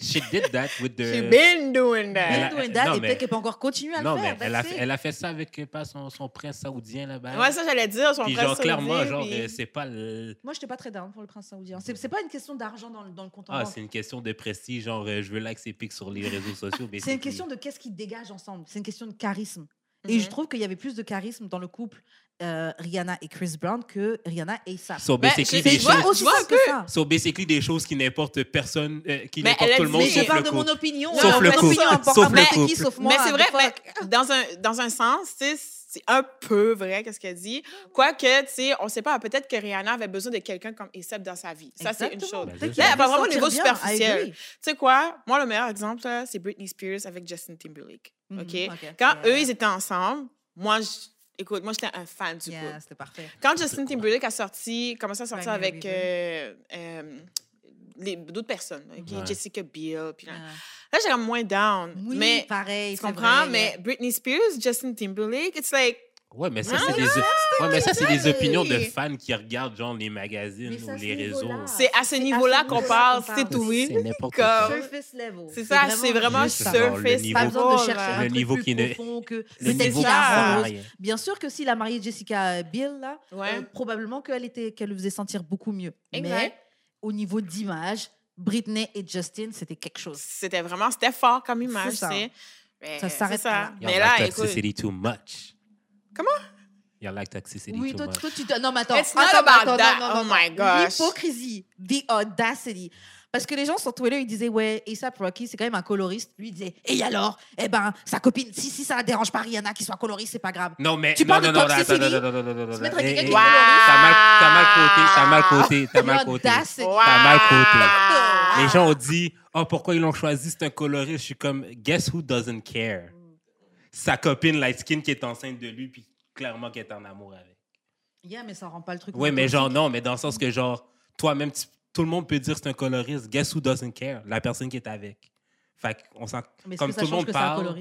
She did that with the... She's been doing that. Et peut-être qu'elle peut encore continuer à le faire. Elle a fait ça avec pas son prince saoudien là-bas. Ouais, ça j'allais dire, son prince saoudien. Clairement, c'est pas le... Moi, j'étais pas très down pour le prince saoudien. C'est pas une question d'argent dans le compte en banque. Ah, c'est une question de prestige, genre je veux like ses pics sur les réseaux sociaux. C'est une question de qu'est-ce qu'ils dégagent ensemble. C'est une question de charisme. Et je trouve qu'il y avait plus de charisme dans le couple Rihanna et Chris Brown que Rihanna et A$AP. So basically, des choses qui n'importent personne, qui n'importent tout le monde, sauf le couple. Je parle de mon opinion. Sauf le couple. Sauf moi. Mais c'est vrai, mais dans un sens, tu sais, c'est un peu vrai qu'est-ce qu'elle dit. Quoique, tu sais, on ne sait pas, peut-être que Rihanna avait besoin de quelqu'un comme A$AP dans sa vie. Ça, c'est une chose. Là, elle va vraiment au niveau superficiel. Tu sais quoi? Moi, le meilleur exemple, c'est Britney Spears avec Justin Timberlake. OK? Quand eux, ils étaient ensemble, moi, j'étais un fan du groupe. C'était parfait. Quand Justin Timberlake a commencé à sortir avec d'autres personnes, Jessica Biel, puis là, j'étais moins down. Oui, mais, pareil. Tu comprends? Mais Britney Spears, Justin Timberlake, it's like... Ouais, mais ça, c'est des opinions de fans qui regardent, genre, les magazines ou les réseaux. C'est à ce niveau-là qu'on parle, c'est tout, oui. C'est n'importe quoi. Surface level. C'est ça, c'est vraiment surface level. Pas besoin de chercher un truc plus profond que... Bien sûr que s'il a marié Jessica Biel, là, probablement qu'elle le faisait sentir beaucoup mieux. Mais au niveau d'image, Britney et Justin, c'était quelque chose. C'était fort comme image, c'est... Ça s'arrête pas. Mais là, écoute... C'est too much. Comment? You're like toxicity too much. Oui, toi, non, mais attends. It's not about that. Oh my gosh. L'hypocrisie. The audacity. Parce que les gens sur Twitter, ils disaient, ouais, A$AP Rocky, c'est quand même un coloriste. Lui, il disait, et alors? Eh ben, sa copine, si ça ne dérange pas Rihanna qu'il soit coloriste, c'est pas grave. Non, mais... Non, se mettre avec quelqu'un qui est coloriste. T'as mal coté. Les gens ont dit, oh, pourquoi ils l'ont choisi, c'est un coloriste. Je suis comme, guess who doesn't care? Sa copine light skin qui est enceinte de lui, puis clairement qui est en amour avec. Yeah, mais ça rend pas le truc. Oui, mais genre, non, mais dans le sens que, genre, toi-même, tout le monde peut dire que c'est un coloriste. Guess who doesn't care? La personne qui est avec. Fait qu'on s'en. Mais comme tout le monde parle,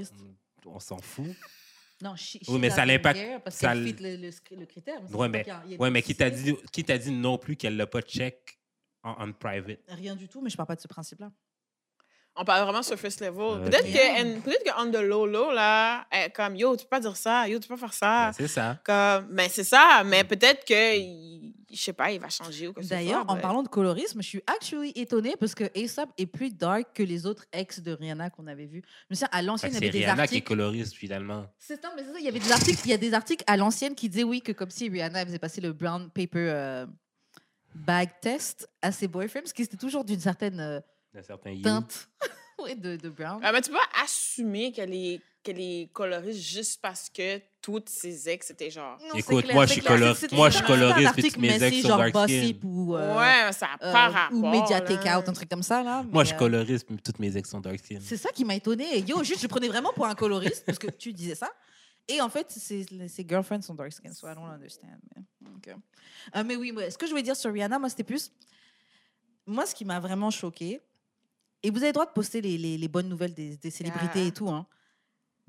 on s'en fout. Non, oui, mais ça l'impact. Parce qu'elle fit le critère. Mais qui t'a dit non plus qu'elle l'a pas check en private? Rien du tout, mais je parle pas de ce principe-là. On parle vraiment surface level. Okay. Peut-être que on the low, là, comme, yo, tu peux pas dire ça, yo, tu peux pas faire ça. Ben, c'est ça. Mais peut-être que, je sais pas, il va changer ou quoi que ce soit. D'ailleurs, en parlant de colorisme, je suis actually étonnée parce que A$AP est plus dark que les autres ex de Rihanna qu'on avait vus. Je me souviens, à l'ancienne, il y avait des articles. C'est Rihanna qui est coloriste, finalement. Mais c'est ça, il y avait des articles, à l'ancienne qui disaient, oui, que comme si Rihanna faisait passer le brown paper bag test à ses boyfriends, parce qu'ils étaient toujours d'une certaine... teinte de brown. Mais tu peux pas assumer qu'elle est coloriste juste parce que toutes ses ex étaient genre... Non, écoute, moi, je suis coloriste, puis toutes mes ex sont dark skin. Ouais, ça n'a pas rapport. Ou Media Takeout, un truc comme ça. Là, mais moi, je suis coloriste, puis toutes mes ex sont dark skin. C'est ça qui m'a étonnée. Yo, juste, je prenais vraiment pour un coloriste, parce que tu disais ça. Et en fait, ses girlfriends sont dark skin, so I don't understand. Okay. Mais oui, ce que je voulais dire sur Rihanna, moi, c'était plus... Moi, ce qui m'a vraiment choquée, et vous avez le droit de poster les bonnes nouvelles des célébrités et tout, hein.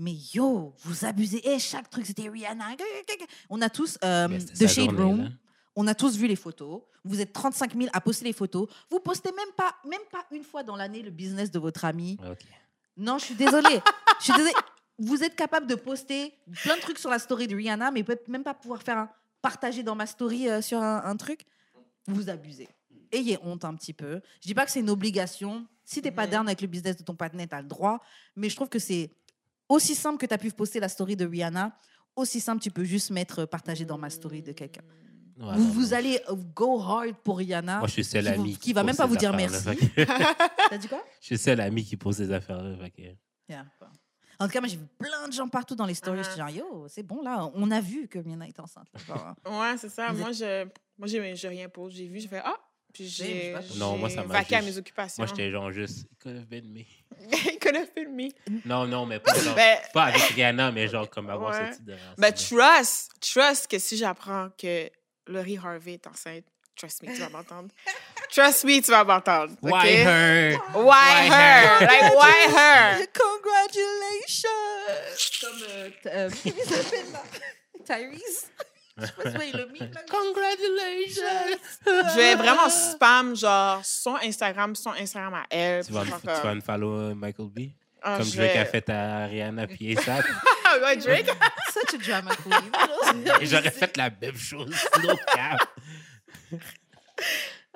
Mais yo, vous abusez. Et chaque truc, c'était Rihanna. On a tous The Shade Room. Là. On a tous vu les photos. Vous êtes 35 000 à poster les photos. Vous postez même pas une fois dans l'année le business de votre ami. Okay. Non, je suis désolée. Vous êtes capable de poster plein de trucs sur la story de Rihanna, mais peut-être même pas pouvoir faire un partager dans ma story sur un truc. Vous abusez. Ayez honte un petit peu. Je dis pas que c'est une obligation. Si t'es pas down avec le business de ton partenaire, t'as le droit. Mais je trouve que c'est aussi simple que t'as pu poster la story de Rihanna, aussi simple tu peux juste mettre partager dans ma story de quelqu'un. Ouais, vous allez go hard pour Rihanna. Moi, je suis seule amie qui va même pas vous dire merci. T'as dit quoi? Je suis seule amie qui pose ces affaires-là. Yeah. En tout cas, moi, j'ai vu plein de gens partout dans les stories. Je suis genre, yo, c'est bon, là, on a vu que Mina est enceinte. Là, ouais, c'est ça. Vous moi, je rien pour. J'ai vu, j'ai fait, ah, puis j'ai vaqué à mes occupations. Moi, j'étais genre juste, it could have been me. It could have been me. Non, non, mais pas, genre, pas avec Rihanna, mais genre comme avoir cette idée. Mais trust que si j'apprends que Laurie Harvey est enceinte, trust me, tu vas m'entendre. Trust me, tu vas m'entendre. Okay? Why her? Why her? Like, why her? Congratulations! Comme, il s'appelle là? Tyrese? Je sais pas si il l'a mis. Congratulations! Je vais vraiment spam, genre, son Instagram à elle. Tu vas me follow Michael B? Oh, comme Drake a fait à Rihanna puis A$AP. Ouais, Drake? Such a drama queen. J'aurais fait la même chose. No cap.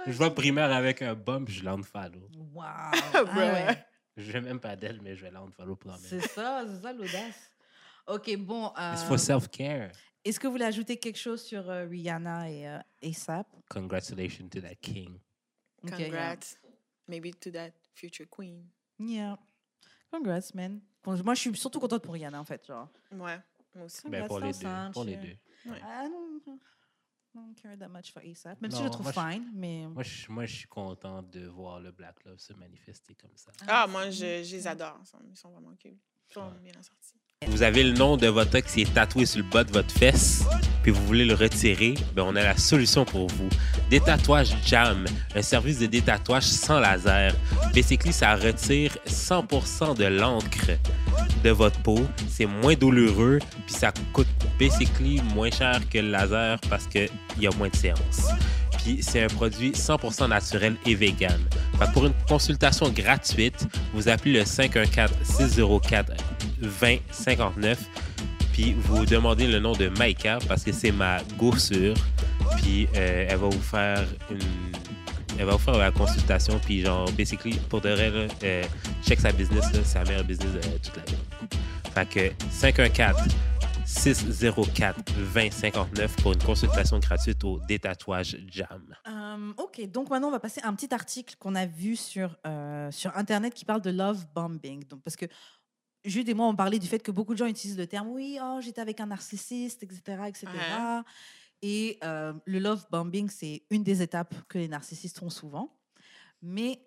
Je vois primaire avec un bump, je l'unfollow. Wow! Ah ouais. Je vais même pas d'elle, mais je vais l'unfollow pour la même. C'est ça l'audace. OK, bon. It's for self-care. Est-ce que vous voulez ajouter quelque chose sur Rihanna et A$AP? Congratulations to that king. Okay, congrats. Yeah. Maybe to that future queen. Yeah. Congrats, man. Moi, je suis surtout contente pour Rihanna, en fait. Genre. Ouais, moi aussi. Ben, pour les deux. Ouais. I don't care that much for A$AP. Même non, si je le trouve fine, mais... Moi, je suis contente de voir le Black Love se manifester comme ça. Ah, moi, je les adore ensemble. Ils sont vraiment cool. Ils sont bien sortis. Vous avez le nom de votre toc qui est tatoué sur le bas de votre fesse, puis vous voulez le retirer, bien, on a la solution pour vous. Détatouage Jam, un service de détatouage sans laser. Basically, ça retire 100% de l'encre de votre peau. C'est moins douloureux, puis ça coûte basically moins cher que le laser parce qu'il y a moins de séances. Puis c'est un produit 100% naturel et vegan. Fait pour une consultation gratuite, vous appelez le 514-604-2059 puis vous demandez le nom de Maïka parce que c'est ma gossure. Puis elle va vous faire la consultation puis genre basically pour de vrai là, check sa business là, c'est la meilleure business de toute la vie. Fait que 514-604-2059 pour une consultation gratuite au Détatouage Jam. OK, donc maintenant, on va passer à un petit article qu'on a vu sur Internet qui parle de love bombing. Donc, parce que Jude et moi, on parlait du fait que beaucoup de gens utilisent le terme « oui, oh, j'étais avec un narcissiste, etc. etc. Ouais. » Et le love bombing, c'est une des étapes que les narcissistes font souvent. Mais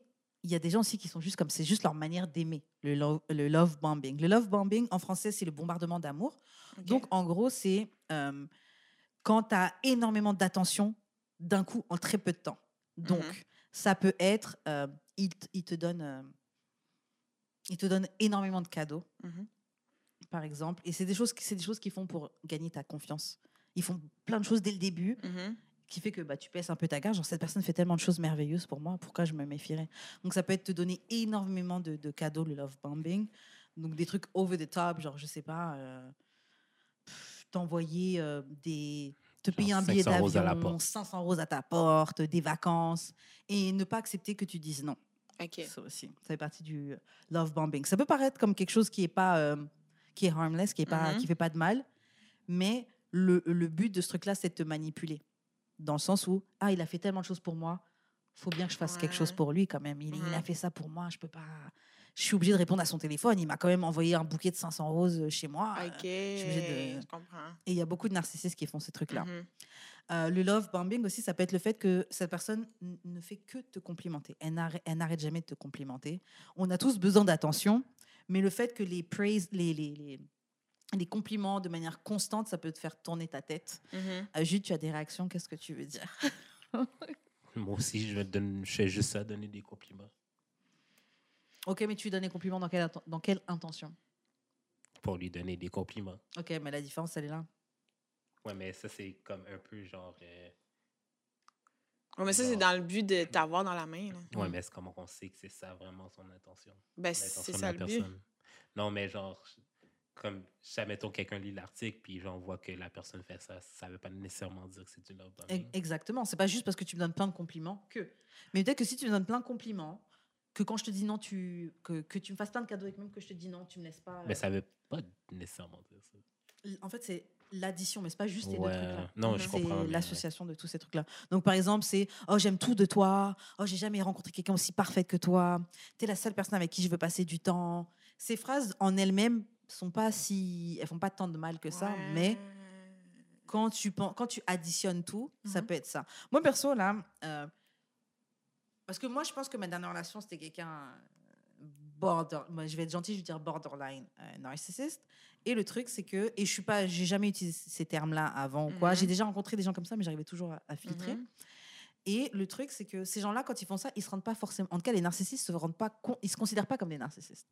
il y a des gens aussi qui sont juste comme... C'est juste leur manière d'aimer, le love bombing. Le love bombing, en français, c'est le bombardement d'amour. Okay. Donc, en gros, c'est quand tu as énormément d'attention d'un coup en très peu de temps. Donc, ça peut être... Il te donne énormément de cadeaux, par exemple. Et c'est des choses qu'ils font pour gagner ta confiance. Ils font plein de choses dès le début, qui fait que bah, tu pèses un peu ta garde. Genre, cette personne fait tellement de choses merveilleuses pour moi, pourquoi je me méfierais? Donc, ça peut être te donner énormément de cadeaux, le love bombing. Donc, des trucs over the top, genre, je sais pas, t'envoyer te payer un billet d'avion, 500 euros à ta porte, des vacances, et ne pas accepter que tu dises non. Okay. Ça aussi, ça fait partie du love bombing. Ça peut paraître comme quelque chose qui est pas, qui est harmless, qui est pas, qui fait pas de mal, mais le but de ce truc-là, c'est de te manipuler, dans le sens où il a fait tellement de choses pour moi, faut bien que je fasse quelque chose pour lui quand même. Il a fait ça pour moi, je peux pas, je suis obligée de répondre à son téléphone. Il m'a quand même envoyé un bouquet de 500 roses chez moi. Ok. Je suis obligée de... Je comprends. Et il y a beaucoup de narcissistes qui font ces trucs-là. Le love bombing aussi, ça peut être le fait que cette personne ne fait que te complimenter. Elle n'arrête jamais de te complimenter. On a tous besoin d'attention, mais le fait que les praises, les compliments de manière constante, ça peut te faire tourner ta tête. Jude, tu as des réactions, qu'est-ce que tu veux dire? Moi aussi, je fais juste ça, donner des compliments. OK, mais tu donnes des compliments dans quelle intention? Pour lui donner des compliments. OK, mais la différence, elle est là. Ouais, mais ça, c'est comme un peu genre... Ouais, mais ça, genre... c'est dans le but de t'avoir dans la main. Là. Ouais, mais c'est comment on sait que c'est ça vraiment son intention? Ben, c'est ça le but. Non, mais genre, comme, mettons, quelqu'un lit l'article, puis genre, on voit que la personne fait ça, ça veut pas nécessairement dire que c'est une love bombing. Exactement. C'est pas juste parce que tu me donnes plein de compliments que... Mais peut-être que si tu me donnes plein de compliments, que quand je te dis non, que tu me fasses plein de cadeaux et que même que je te dis non, tu me laisses pas... Mais ça veut pas nécessairement dire ça. En fait, c'est... l'addition, mais c'est pas juste les deux trucs-là. Non, je comprends. C'est l'association de tous ces trucs-là. Donc, par exemple, c'est « Oh, j'aime tout de toi. Oh, j'ai jamais rencontré quelqu'un aussi parfait que toi. T'es la seule personne avec qui je veux passer du temps. » Ces phrases, en elles-mêmes, sont pas si, elles font pas tant de mal que ça, mais quand tu additionnes tout, ça peut être ça. Moi perso là, parce que moi je pense que ma dernière relation c'était quelqu'un je vais être gentille, je vais dire borderline narcissiste. Et le truc, c'est que... Et je suis pas... J'ai jamais utilisé ces termes-là avant. Quoi. J'ai déjà rencontré des gens comme ça, mais j'arrivais toujours à filtrer. Et le truc, c'est que ces gens-là, quand ils font ça, ils se rendent pas forcément... En tout cas, les narcissistes se rendent pas compte. Ils se considèrent pas comme des narcissistes.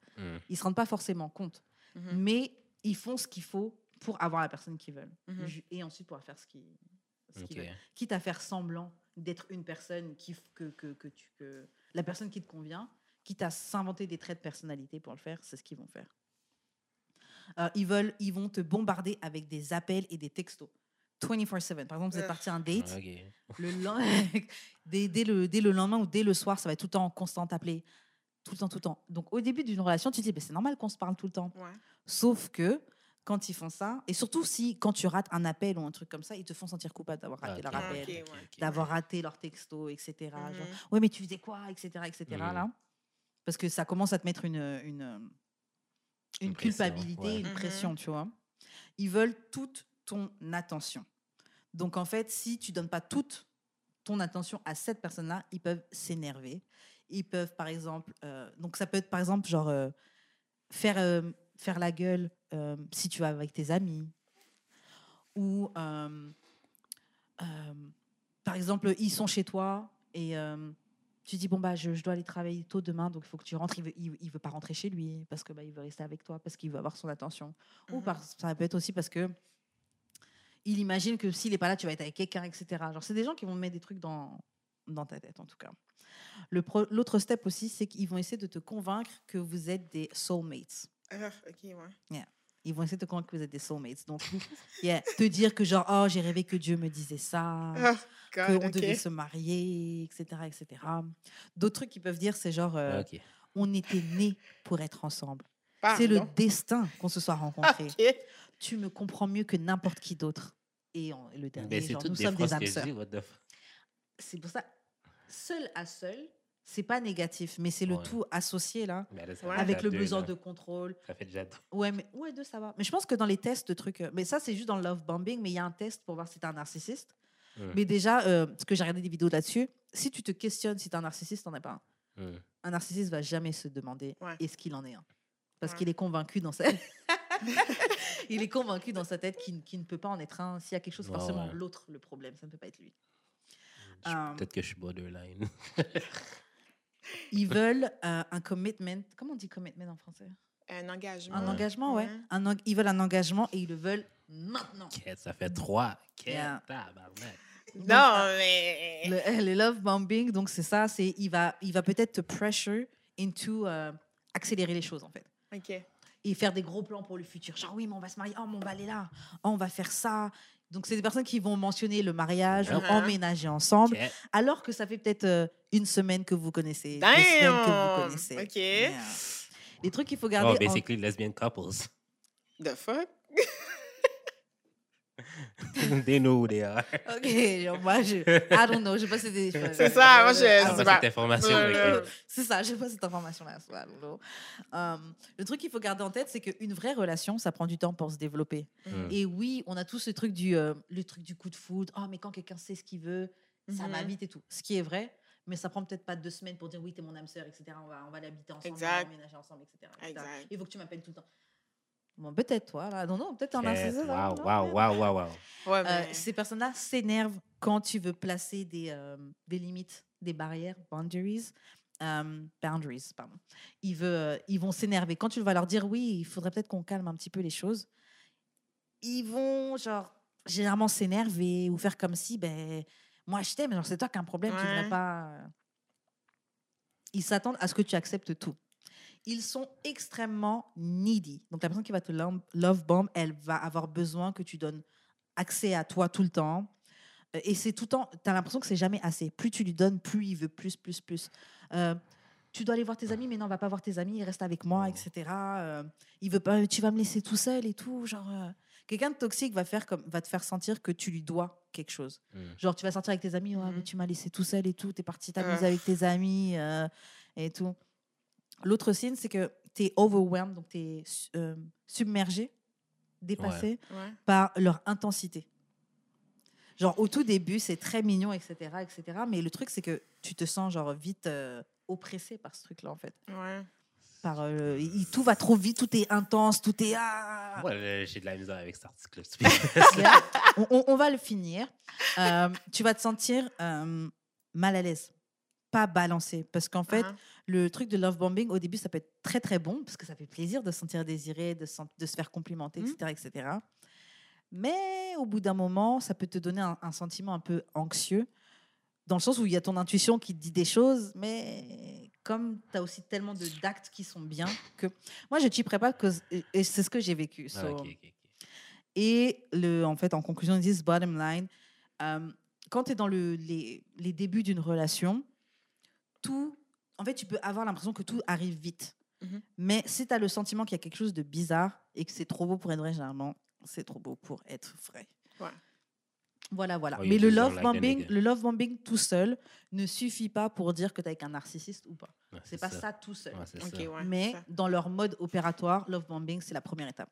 Ils se rendent pas forcément compte. Mais ils font ce qu'il faut pour avoir la personne qu'ils veulent. Et ensuite, pour faire ce qu'ils veulent. Quitte à faire semblant d'être une personne que la personne qui te convient, quitte à s'inventer des traits de personnalité pour le faire, c'est ce qu'ils vont faire. Ils vont te bombarder avec des appels et des textos 24/7. Par exemple, vous êtes parti en date, dès le lendemain ou dès le soir, ça va être tout le temps constant t'appeler, tout le temps. Donc au début d'une relation, tu te dis bah, c'est normal qu'on se parle tout le temps. Ouais. Sauf que quand ils font ça, et surtout si quand tu rates un appel ou un truc comme ça, ils te font sentir coupable d'avoir raté leur appel, d'avoir raté leur texto, etc. Genre, ouais, mais tu faisais quoi, etc. Là, parce que ça commence à te mettre une culpabilité, une pression, tu vois. Ils veulent toute ton attention. Donc, en fait, si tu ne donnes pas toute ton attention à cette personne-là, ils peuvent s'énerver. Ils peuvent, par exemple... donc, ça peut être, par exemple, genre faire la gueule si tu vas avec tes amis. Ou, par exemple, ils sont chez toi et... tu dis, bon, bah, je dois aller travailler tôt demain, donc il faut que tu rentres. Il veut pas rentrer chez lui parce qu'il veut rester avec toi, parce qu'il veut avoir son attention. Ou ça peut être aussi parce qu'il imagine que s'il n'est pas là, tu vas être avec quelqu'un, etc. Genre, c'est des gens qui vont mettre des trucs dans ta tête, en tout cas. L'autre step aussi, c'est qu'ils vont essayer de te convaincre que vous êtes des soulmates. Ils vont essayer de te convaincre que vous êtes des soulmates. Donc, te dire que genre, oh, j'ai rêvé que Dieu me disait ça, qu'on devait se marier, etc. D'autres trucs qu'ils peuvent dire, c'est genre, on était nés pour être ensemble. Pardon. C'est le destin qu'on se soit rencontrés. Tu me comprends mieux que n'importe qui d'autre. Et le dernier, genre, nous sommes des âmes sœurs. C'est pour ça, seul à seul, c'est pas négatif, mais c'est le tout associé, là, avec le besoin de contrôle. Ça fait déjà deux. Ouais, deux, ça va. Mais je pense que dans les tests de trucs... Mais ça, c'est juste dans le love bombing, mais il y a un test pour voir si t'es un narcissiste. Mais déjà, parce que j'ai regardé des vidéos là-dessus, si tu te questionnes si t'es un narcissiste, t'en es pas un. Un narcissiste va jamais se demander est-ce qu'il en est un. Parce qu'il est convaincu dans sa... il est convaincu dans sa tête qu'il ne peut pas en être un. S'il y a quelque chose, forcément, l'autre, le problème, ça ne peut pas être lui. Peut-être que je suis borderline. Ils veulent un commitment. Comment on dit commitment en français? Un engagement. Un engagement, ouais. Ils veulent un engagement et ils le veulent maintenant. Ça fait 3. Non, mais... Le love bombing, donc c'est ça. C'est, il va peut-être te pressure into accélérer les choses, en fait. OK. Et faire des gros plans pour le futur. Genre, oui, mais on va se marier. Oh, mais on va aller là. Oh, on va faire ça. Donc, c'est des personnes qui vont mentionner le mariage ou emménager ensemble, alors que ça fait peut-être une semaine que vous connaissez, deux semaines que vous connaissez. OK. Yeah. Les trucs qu'il faut garder... Oh, basically, lesbian couples. The fuck? They know who they are. OK. Moi, I don't know. Je n'ai pas cette information. C'est ça. Moi, je n'ai pas cette information. C'est ça. Je n'ai pas cette information-là. Le truc qu'il faut garder en tête, c'est qu'une vraie relation, ça prend du temps pour se développer. Et oui, on a tous ce truc le truc du coup de foudre. Oh, mais quand quelqu'un sait ce qu'il veut, ça va vite et tout. Ce qui est vrai, mais ça prend peut-être pas 2 semaines pour dire oui, t'es mon âme sœur, etc. On va l'habiter ensemble, on va emménager ensemble, etc. Il faut que tu m'appelles tout le temps. Bon, peut-être toi, là. Non, peut-être un narcissisme. Waouh. Ces personnes-là s'énervent quand tu veux placer des limites, des barrières, boundaries. Ils vont s'énerver. Quand tu vas leur dire, oui, il faudrait peut-être qu'on calme un petit peu les choses, ils vont, généralement s'énerver ou faire comme si, ben, moi, je t'aime, c'est toi qui as un problème, tu ne devrais pas... Ils s'attendent à ce que tu acceptes tout. Ils sont extrêmement needy. Donc, la personne qui va te love-bomb, elle va avoir besoin que tu donnes accès à toi tout le temps. Et c'est tout le temps... Tu as l'impression que c'est jamais assez. Plus tu lui donnes, plus il veut plus. Tu dois aller voir tes amis, mais non, on ne va pas voir tes amis, reste avec moi, etc. Il veut pas... Tu vas me laisser tout seul et tout. Quelqu'un de toxique va te faire sentir que tu lui dois quelque chose. Genre, tu vas sortir avec tes amis, mais tu m'as laissé tout seul et tout, t'es parti t'amuser avec tes amis et tout. L'autre signe, c'est que t'es overwhelmed, donc t'es submergé, dépassé par leur intensité. Genre, au tout début, c'est très mignon, etc., etc. Mais le truc, c'est que tu te sens, genre, vite oppressé par ce truc-là, en fait. Ouais. Par, tout va trop vite, tout est intense, tout est... Ah ouais, j'ai de la misère avec cet article. On va le finir. Tu vas te sentir mal à l'aise, pas balancé. Parce qu'en fait, le truc de love bombing, au début, ça peut être très, très bon, parce que ça fait plaisir de se sentir désiré, de se faire complimenter, etc., etc. Mais au bout d'un moment, ça peut te donner un sentiment un peu anxieux, dans le sens où il y a ton intuition qui te dit des choses, mais comme tu as aussi tellement d'actes qui sont bien que... Moi, je ne chipperais pas, et c'est ce que j'ai vécu. So... Ah, okay. Et en fait, en conclusion, ils disent, bottom line, quand tu es dans les débuts d'une relation, tout... En fait, tu peux avoir l'impression que tout arrive vite. Mm-hmm. Mais si tu as le sentiment qu'il y a quelque chose de bizarre et que c'est trop beau pour être vrai, généralement... C'est trop beau pour être vrai. Ouais. Voilà. Oui, mais le love bombing tout seul ne suffit pas pour dire que t'es avec un narcissiste ou pas. Ouais, c'est pas ça tout seul. Ouais, okay, ouais, mais dans leur mode opératoire, love bombing, c'est la première étape.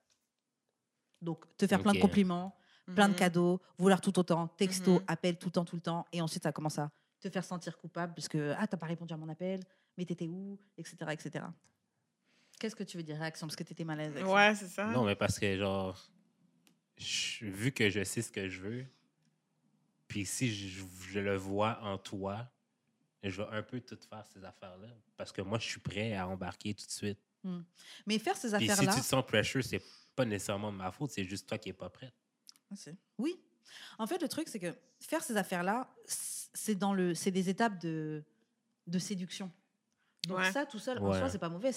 Donc, te faire plein de compliments, plein de cadeaux, vouloir tout autant, texto, appel tout le temps. Et ensuite, ça commence à te faire sentir coupable parce que, t'as pas répondu à mon appel, mais t'étais où, etc., etc. Qu'est-ce que tu veux dire, réaction? Parce que t'étais mal à l'aise. Ouais, c'est ça. Non, mais parce que, genre... vu que je sais ce que je veux, puis si je le vois en toi, je vais un peu tout faire ces affaires-là, parce que moi, je suis prêt à embarquer tout de suite. Mais faire ces affaires-là... Puis si tu te sens pressure, c'est pas nécessairement de ma faute, c'est juste toi qui n'es pas prête. Oui. En fait, le truc, c'est que faire ces affaires-là, c'est des étapes de séduction. Donc ça, tout seul, en soi, c'est pas mauvais.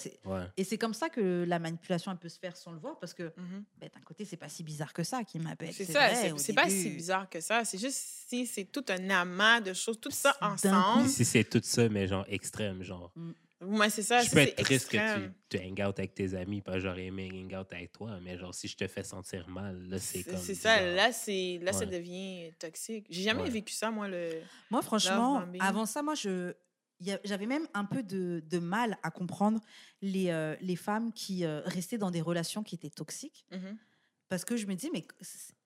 Et c'est comme ça que la manipulation, elle peut se faire sans le voir, parce que, d'un côté, c'est pas si bizarre que ça qu'il m'appelle. C'est ça, vrai, c'est pas si bizarre que ça. C'est juste si c'est tout un amas de choses, tout ça ensemble. Si c'est tout ça, mais genre extrême, genre... Ouais, c'est ça, je peux être triste extrême. Que tu hang out avec tes amis, pas j'aurais aimé hang out avec toi, mais genre si je te fais sentir mal, là c'est comme... C'est ça, genre... là ça devient toxique. J'ai jamais vécu ça, moi, Moi, franchement, avant ça, moi, j'avais même un peu de mal à comprendre les femmes qui restaient dans des relations qui étaient toxiques. Parce que je me disais, mais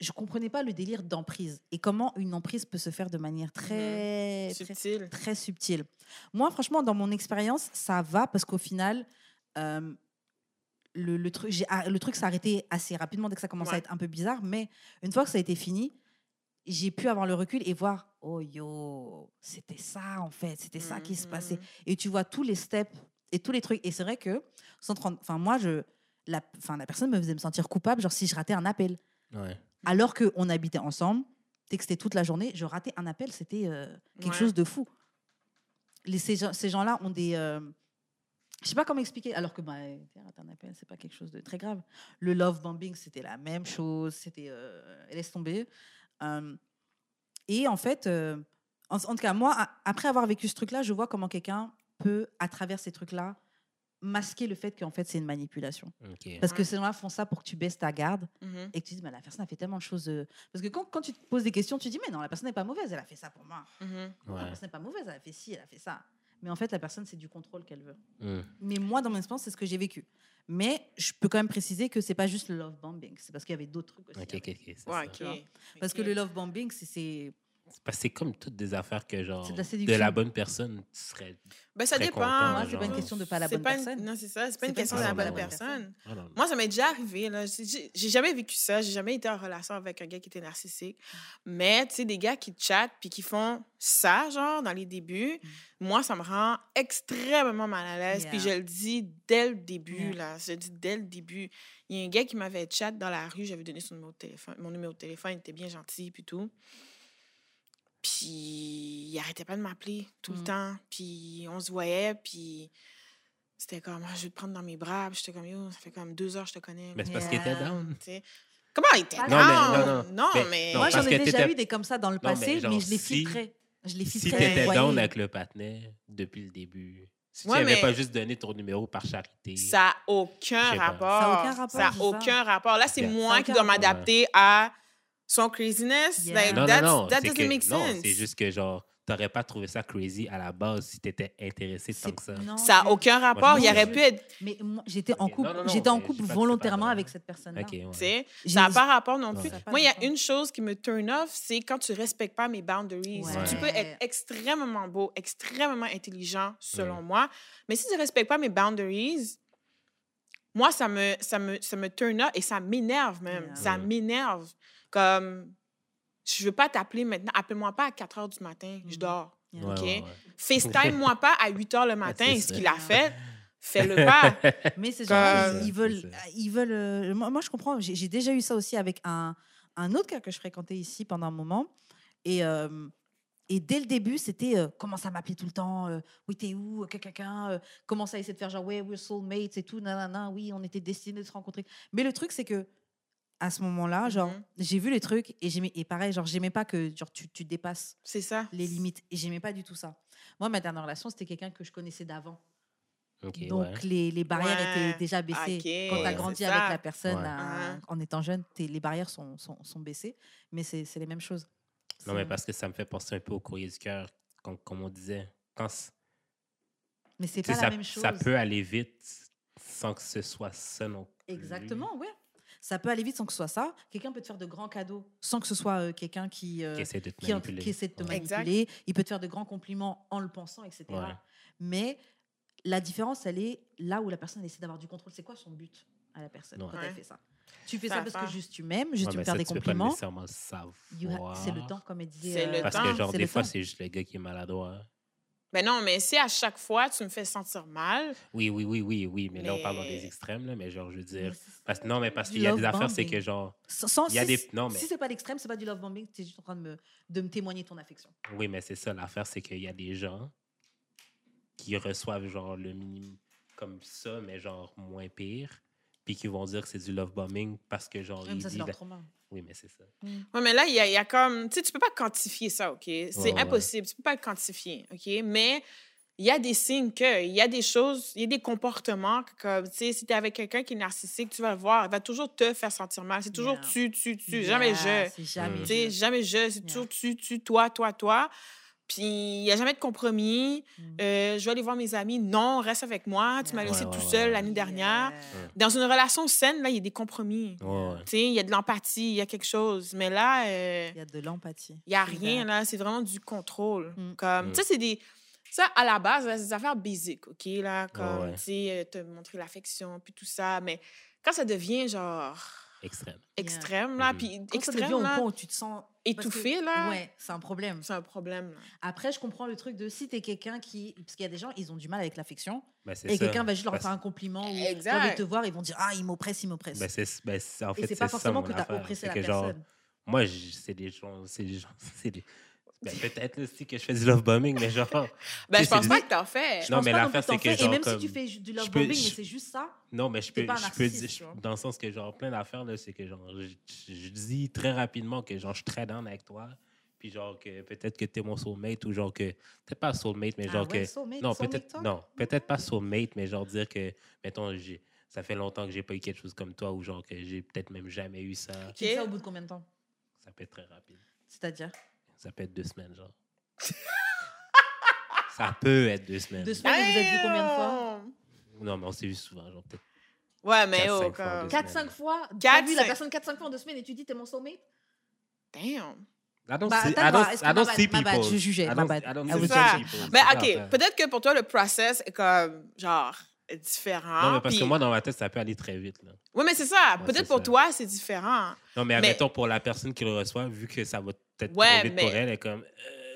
je ne comprenais pas le délire d'emprise et comment une emprise peut se faire de manière très subtile. Très subtile. Moi, franchement, dans mon expérience, ça va parce qu'au final, le truc s'est arrêté assez rapidement dès que ça commençait à être un peu bizarre. Mais une fois que ça a été fini, j'ai pu avoir le recul et voir, oh yo, c'était ça en fait, c'était ça qui se passait. Et tu vois tous les steps et tous les trucs. Et c'est vrai que, moi, la personne me faisait me sentir coupable, genre si je ratais un appel. Ouais. Alors qu'on habitait ensemble, textait toute la journée, je ratais un appel, c'était quelque chose de fou. Ces gens-là ont des... je sais pas comment expliquer, alors que rater un appel, c'est pas quelque chose de très grave. Le love bombing, c'était la même chose, c'était... laisse tomber... et en fait, en tout cas, moi, après avoir vécu ce truc-là, je vois comment quelqu'un peut, à travers ces trucs-là, masquer le fait qu'en fait, c'est une manipulation. Okay. Parce que ces gens-là font ça pour que tu baisses ta garde et que tu dis, mais la personne a fait tellement de choses. Parce que quand tu te poses des questions, tu te dis, mais non, la personne n'est pas mauvaise, elle a fait ça pour moi. La personne n'est pas mauvaise, elle a fait ci, elle a fait ça. Mais en fait, la personne, c'est du contrôle qu'elle veut. Mais moi, dans mon expérience, c'est ce que j'ai vécu. Mais je peux quand même préciser que c'est pas juste le love bombing, c'est parce qu'il y avait d'autres trucs aussi. Parce que le love bombing, c'est comme toutes des affaires que genre de la bonne personne, tu serais. Ben ça dépend. Moi, c'est pas une question de pas la bonne personne. Non, c'est ça. C'est pas une question de la bonne personne. Moi, ça m'est déjà arrivé. Là, j'ai jamais vécu ça. J'ai jamais été en relation avec un gars qui était narcissique. Mais tu sais, des gars qui chattent puis qui font ça, genre dans les débuts. Moi, ça me rend extrêmement mal à l'aise. Puis je le dis dès le début là. Je le dis dès le début. Il y a un gars qui m'avait chatté dans la rue. J'avais donné son numéro de téléphone. Mon numéro de téléphone, il était bien gentil puis tout. Puis, il arrêtait pas de m'appeler tout le temps. Puis, on se voyait, puis c'était comme, oh, je vais te prendre dans mes bras. Puis, j'étais comme, yo, ça fait comme 2 heures que je te connais. Mais c'est parce qu'il était down. T'sais. Comment il était down? Non, mais... Moi, j'en ai déjà eu des comme ça dans le passé, mais je les filtrais. Si t'étais down avec le partenaire depuis le début, si tu n'avais pas juste donné ton numéro par charité... Ça n'a aucun rapport. Ça n'a aucun rapport. Là, c'est moi qui dois m'adapter à... son craziness, that doesn't make sense. Non, c'est juste que genre, t'aurais pas trouvé ça crazy à la base si t'étais intéressé tant que ça. Non, ça n'a aucun rapport. Moi, il aurait pu être... Mais moi, j'étais en couple, volontairement avec cette personne-là. Okay, ouais. Ça n'a pas rapport non plus. Ouais. Moi, il y a une chose qui me turn off, c'est quand tu ne respectes pas mes boundaries. Ouais. Tu peux être extrêmement beau, extrêmement intelligent, selon moi, mais si tu ne respectes pas mes boundaries... Moi, ça me turn up et ça m'énerve même. Yeah. Ça m'énerve. Comme, je veux pas t'appeler maintenant. Appelle-moi pas à 4 heures du matin. Je dors. Yeah. OK? Ouais. FaceTime-moi pas à 8 heures le matin. C'est ce qu'il a fait. Fais-le pas. Mais c'est genre, ils veulent... moi, je comprends. J'ai déjà eu ça aussi avec un autre gars que je fréquentais ici pendant un moment. Et dès le début, c'était commence à m'appeler tout le temps, oui, t'es où, quelqu'un, commence à essayer de faire genre, ouais, we're soulmates et tout, nanana, oui, on était destinés de se rencontrer. Mais le truc, c'est que, à ce moment-là, genre, j'ai vu les trucs et pareil, genre, j'aimais pas que genre, tu dépasses les limites. Et j'aimais pas du tout ça. Moi, ma dernière relation, c'était quelqu'un que je connaissais d'avant. Okay, donc, les barrières étaient déjà baissées. Okay, quand tu as grandi avec la personne en étant jeune, les barrières sont baissées, mais c'est les mêmes choses. Non, mais parce que ça me fait penser un peu au courrier du cœur, comme on disait. Mais c'est pas la même chose. Ça peut aller vite sans que ce soit ça non plus. Exactement, oui. Ça peut aller vite sans que ce soit ça. Quelqu'un peut te faire de grands cadeaux sans que ce soit quelqu'un qui essaie de te manipuler. Il peut te faire de grands compliments en le pensant, etc. Ouais. Mais la différence, elle est là où la personne essaie d'avoir du contrôle. C'est quoi son but à la personne quand elle fait ça? Tu fais ça parce que juste tu m'aimes, juste tu me faire des compliments. Tu peux pas nécessairement savoir. C'est le temps, comme elle disait. Parce que genre, des fois, c'est juste le gars qui est maladroit. Mais non, mais si à chaque fois, tu me fais sentir mal... Oui. Mais là, on parle dans des extrêmes, là. Mais genre, je veux dire... Parce qu'il y a des affaires, c'est que genre... Si c'est pas l'extrême, c'est pas du love bombing. Tu es juste en train de me témoigner ton affection. Oui, mais c'est ça. L'affaire, c'est qu'il y a des gens qui reçoivent genre le minimum comme ça, mais genre moins pire. Puis qui vont dire que c'est du love bombing parce que genre... Même ça, c'est leur trauma. Oui, mais c'est ça. Oui, mais là, il y a comme... Tu sais, tu peux pas quantifier ça, OK? C'est impossible. Tu peux pas le quantifier, OK? Mais il y a des signes que... Il y a des choses, il y a des comportements que, tu sais, si t'es avec quelqu'un qui est narcissique, tu vas le voir, il va toujours te faire sentir mal. C'est toujours tu. Jamais je. C'est jamais je. C'est toujours tu, toi. Puis, il n'y a jamais de compromis. Je vais aller voir mes amis. Non, reste avec moi. Tu m'as laissé tout seul l'année dernière. Dans une relation saine, là, il y a des compromis. Tu sais, il y a de l'empathie, il y a quelque chose. Mais là... il y a de l'empathie. Il n'y a rien, là. C'est vraiment du contrôle. Comme, tu sais, c'est des... Ça, à la base, c'est des affaires basiques, OK? Là, comme, tu sais, te montrer l'affection, puis tout ça. Mais quand ça devient, genre... Extrême, là. Puis extrême, au point où tu te sens... étouffé, que, là. Ouais, c'est un problème. Après, je comprends le truc de si t'es quelqu'un qui... Parce qu'il y a des gens, ils ont du mal avec l'affection. Et quelqu'un va juste leur faire un compliment ou envie de te voir, ils vont dire « Ah, il m'oppresse. » En fait, c'est pas forcément que t'as oppressé la personne. Genre, moi, c'est des gens... Peut-être aussi que je fais du love bombing, mais genre... je pense pas que t'en fais. Non, mais l'affaire, c'est que... Et même si tu fais du love bombing, mais c'est juste ça... Non, mais je peux dire... Dans le sens que, genre, plein d'affaires, là, c'est que, genre, je dis très rapidement que, genre, je suis très down avec toi, puis, genre, que peut-être que t'es mon soulmate, ou genre que... Peut-être pas soulmate, mais genre que... Non, peut-être pas soulmate, mais genre dire que, mettons, ça fait longtemps que j'ai pas eu quelque chose comme toi, ou genre que j'ai peut-être même jamais eu ça. Tu fais ça au bout de combien de temps? Ça peut être très rapide. C'est-à-dire? Ça peut être 2 semaines, genre. Ça peut être 2 semaines. 2 semaines, vous êtes vu combien de fois? Non, mais on s'est vu souvent, genre peut-être. Ouais, mais 4-5 fois? T'as vu la personne 4-5 fois en 2 semaines et tu dis t'es mon soulmate? Damn. I don't see people. Je jugeais. I don't see people. Mais OK, peut-être que pour toi, le process est comme, genre, différent. Non, mais parce que moi, dans ma tête, ça peut aller très vite, là. Oui, mais c'est ça. Peut-être pour toi, c'est différent. Non, mais admettons, pour la personne qui le reçoit, vu que ça va... pour elle, elle est comme...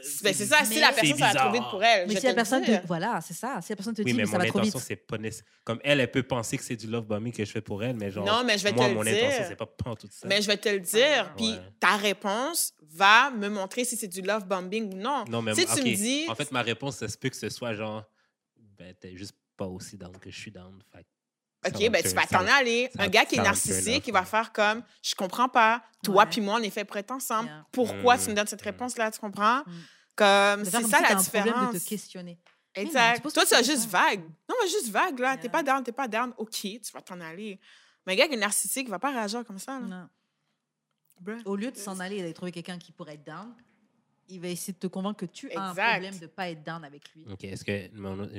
c'est ça, si la personne ça va trop vite pour elle. Mais si la personne te... Voilà, c'est ça. Si la personne te dit mais ça va trop vite. C'est pas nécessaire. Comme elle peut penser que c'est du love bombing que je fais pour elle, mais genre... Non, mais je vais te le dire. Moi, mon intention, c'est pas en tout ça. Mais je vais te le dire, puis ta réponse va me montrer si c'est du love bombing ou non. Non, mais si tu me dis... En fait, ma réponse, ça se peut que ce soit genre... Ben, t'es juste pas aussi down que je suis down, fait... OK, ben tu vas t'en aller. Un gars qui est narcissique, il va faire comme, je comprends pas. Toi puis moi, on est fait pour être ensemble. Yeah. Pourquoi tu me donnes cette réponse-là, tu comprends? Comme, c'est ça la différence. C'est un problème de te questionner. Exact. Toi, tu as juste vague. Non, mais juste vague, là. Yeah. T'es pas down. OK, tu vas t'en aller. Mais un gars qui est narcissique, il va pas réagir comme ça, là. Non. Au lieu de s'en aller et d'aller trouver quelqu'un qui pourrait être down, il va essayer de te convaincre que tu as un problème de ne pas être down avec lui. OK, est-ce que... J'ai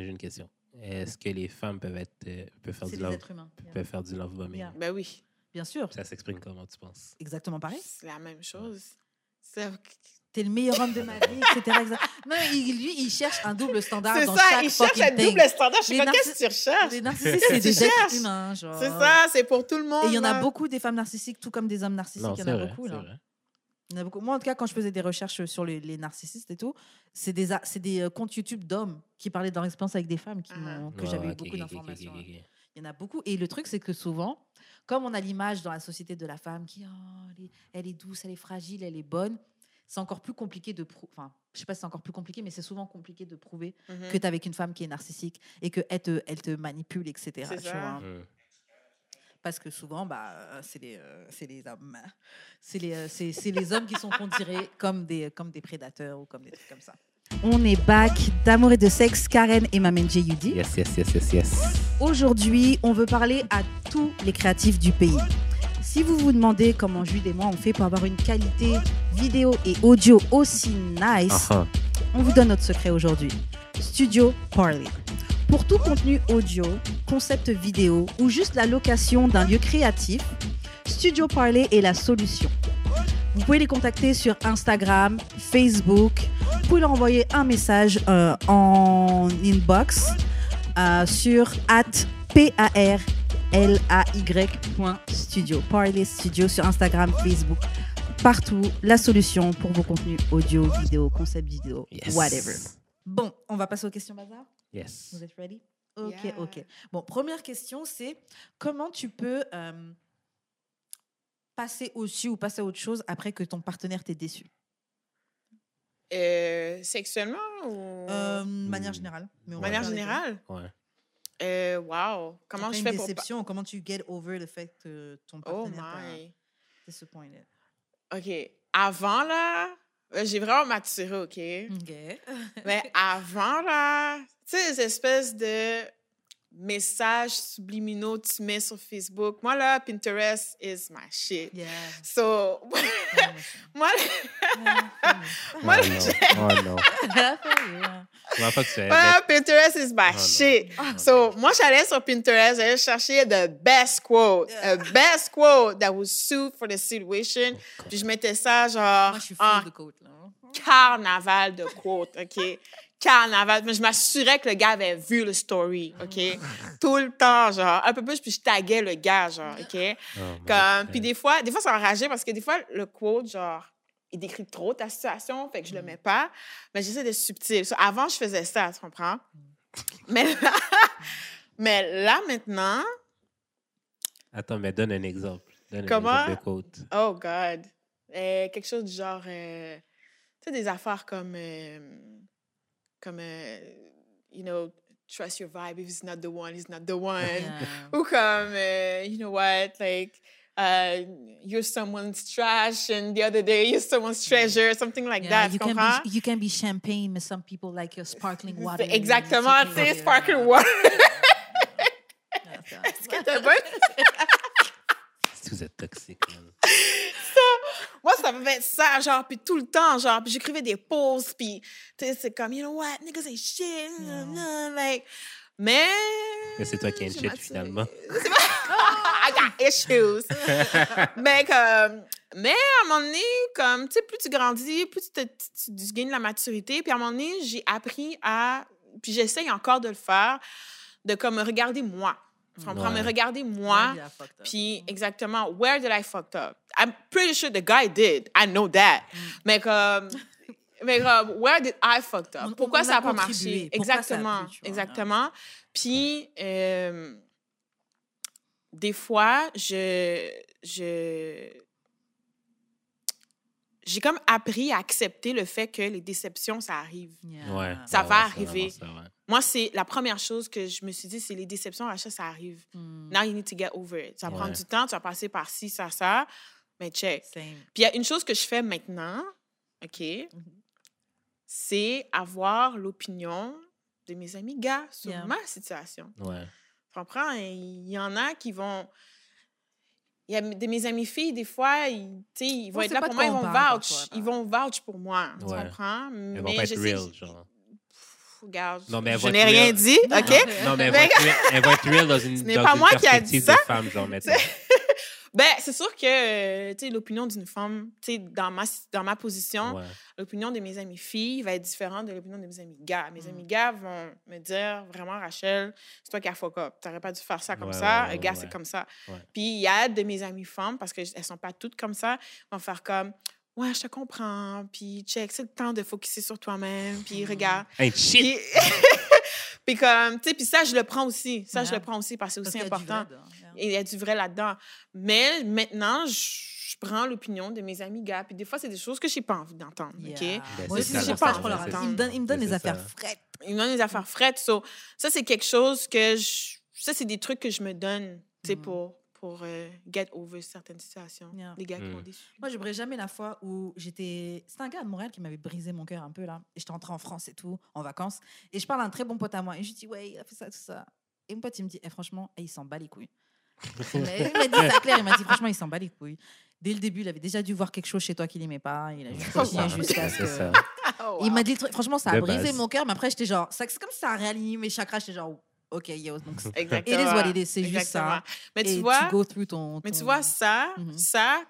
une question. Est-ce que les femmes peuvent être... faire du love bombing? Yeah. Ben oui. Bien sûr. Ça s'exprime comment, tu penses? Exactement pareil. C'est la même chose. C'est... T'es le meilleur homme de ma vie, etc. Non, lui, il cherche un double standard. C'est dans ça, chaque il cherche un double standard. Je sais pas qu'est-ce que tu recherches. Les narcissiques, c'est des êtres humains. Genre. C'est ça, c'est pour tout le monde. Et il y en a beaucoup des femmes narcissiques, tout comme des hommes narcissiques. Il y en a beaucoup. Il y en a beaucoup. Moi, en tout cas, quand je faisais des recherches sur les narcissistes et tout, c'est des comptes YouTube d'hommes qui parlaient de leur expérience avec des femmes que j'avais eu beaucoup d'informations. Il y en a beaucoup. Et le truc, c'est que souvent, comme on a l'image dans la société de la femme qui elle est douce, elle est fragile, elle est bonne, c'est encore plus compliqué de prouver... Enfin, je ne sais pas si c'est encore plus compliqué, mais c'est souvent compliqué de prouver que tu es avec une femme qui est narcissique et qu'elle te manipule, etc. C'est tu vois. Parce que souvent, c'est les hommes qui sont considérés comme des prédateurs ou comme des trucs comme ça. On est back d'amour et de sexe, Karen et Maman J. Yudi. Yes, yes, yes, yes, yes. Aujourd'hui, on veut parler à tous les créatifs du pays. Si vous vous demandez comment Jude et moi on fait pour avoir une qualité vidéo et audio aussi nice, on vous donne notre secret aujourd'hui. Studio Parley. Pour tout contenu audio, concept vidéo ou juste la location d'un lieu créatif, Studio Parley est la solution. Vous pouvez les contacter sur Instagram, Facebook. Vous pouvez leur envoyer un message en inbox sur @PARLAY.studio. Parley Studio sur Instagram, Facebook, partout. La solution pour vos contenus audio, vidéo, concept vidéo, whatever. Bon, on va passer aux questions bazar. Yes. Vous êtes ready? Ok, yeah. Ok. Bon, première question, c'est comment tu peux passer au-dessus ou passer à autre chose après que ton partenaire t'ait déçu? Sexuellement ou... manière générale. Mais manière générale? Ouais. Wow. Comment je fais pour... déception, comment tu get over le fait que ton partenaire t'est disappointed? OK. Avant, là, j'ai vraiment maturé, OK? Mais avant, là, tu sais, les espèces de messages subliminaux que tu mets sur Facebook. Moi, là, Pinterest is my shit. Yeah. So, moi, là... Moi, non. Pinterest is my shit. So, moi, j'allais sur Pinterest, j'allais chercher the best quote. The best quote that would suit for the situation. Puis je mettais ça, genre... Moi, je suis full de quotes, là. Carnaval de quotes, OK? Carnaval. Mais je m'assurais que le gars avait vu le story, OK? Tout le temps, genre. Un peu plus, puis je taguais le gars, genre, OK? Puis des fois, ça enrageait parce que des fois, le quote, genre... il décrit trop ta situation, fait que je le mets pas. Mais j'essaie d'être subtil. Avant, je faisais ça, tu comprends? Mais là, maintenant... Attends, mais donne un exemple. Donne un exemple de quote. Oh, God. Quelque chose du genre... tu sais, des affaires comme you know, trust your vibe. If it's not the one, it's not the one. Yeah. Ou comme, you know what, like... you're someone's trash, and the other day you're someone's treasure, something like that. You can be champagne, but some people like your sparkling water. Exactement, c'est sparkling water. Est-ce que t'es bonne? Vous êtes toxique. Moi, ça me fait ça, genre, puis tout le temps, genre, puis j'écrivais des posts, puis tu sais, c'est comme, you know what, niggas ain't shit, like. Mais c'est toi qui as une shit, finalement. C'est moi. I got issues. Mais à un moment donné, comme, tu sais, plus tu grandis, plus tu gagnes de la maturité. Puis à un moment donné, j'ai appris à... Puis j'essaye encore de le faire, de comme me regarder moi. Tu comprends? Me regarder moi. Puis exactement, where did I fucked up? I'm pretty sure the guy did. I know that. Mais where did I fucked up? Pourquoi ça n'a pas marché? Exactement. Exactement. Puis... des fois, j'ai comme appris à accepter le fait que les déceptions, ça arrive. Yeah. Ouais, ça va arriver. Ça, ouais. Moi, c'est la première chose que je me suis dit, c'est les déceptions, Rachel, ça arrive. Mm. Now you need to get over it. Ça prend du temps, tu vas passer par ci, ça, mais check. Same. Puis il y a une chose que je fais maintenant, OK, c'est avoir l'opinion de mes amis gars sur ma situation. Ouais. Tu comprends? Il y en a qui vont... Il y a de mes amis filles, des fois, ils vont être là pour moi, ils vont vouch. Ils vont vouch pour moi, tu comprends? Ils vont pas être real, genre. Regarde, non, mais je n'ai rien dit, non, OK? Non, mais elle va être real dans une perspective de femme, genre, maintenant. Ben, c'est sûr que, tu sais, l'opinion d'une femme, tu sais, dans ma position, l'opinion de mes amis filles va être différente de l'opinion de mes amis gars. Mes amis gars vont me dire, vraiment, Rachel, c'est toi qui as fuck up. T'aurais pas dû faire ça comme ça. Un gars, c'est comme ça. Puis il y a de mes amis femmes, parce qu'elles sont pas toutes comme ça, vont faire comme... Ouais, je te comprends. Puis, check, c'est le temps de focusser sur toi-même. Puis, regarde. Hey, shit! Puis, comme, tu sais, puis ça, je le prends aussi. Ça, je le prends aussi parce que c'est aussi important. Il y a du vrai là-dedans. Mais maintenant, je prends l'opinion de mes amis gars. Puis, des fois, c'est des choses que j'ai pas envie d'entendre. OK? Moi aussi, j'ai pas envie d'entendre. Il me donne des affaires frettes. Il me donne des affaires frettes. So, ça, c'est quelque chose que je. Ça, c'est des trucs que je me donne, tu sais, pour get over certaines situations, les gars qui m'ont déçu. Moi, je n'oublierai jamais la fois où j'étais... C'était un gars à Montréal qui m'avait brisé mon cœur un peu, là. J'étais entrée en France et tout, en vacances. Et je parle à un très bon pote à moi. Et je lui dis, ouais, il a fait ça, tout ça. Et mon pote, il me dit, franchement, il s'en bat les couilles. Il m'a dit ça clair, il m'a dit, franchement, il s'en bat les couilles. Dès le début, il avait déjà dû voir quelque chose chez toi qu'il n'aimait pas. Il a juste continué jusqu'à ce que... Il m'a dit, franchement, ça a brisé mon cœur. Mais après, j'étais genre... C'est comme si ça a réaligné mes chakras. J'étais genre... OK, yo, donc c'est juste ça. Mais tu vois, ça,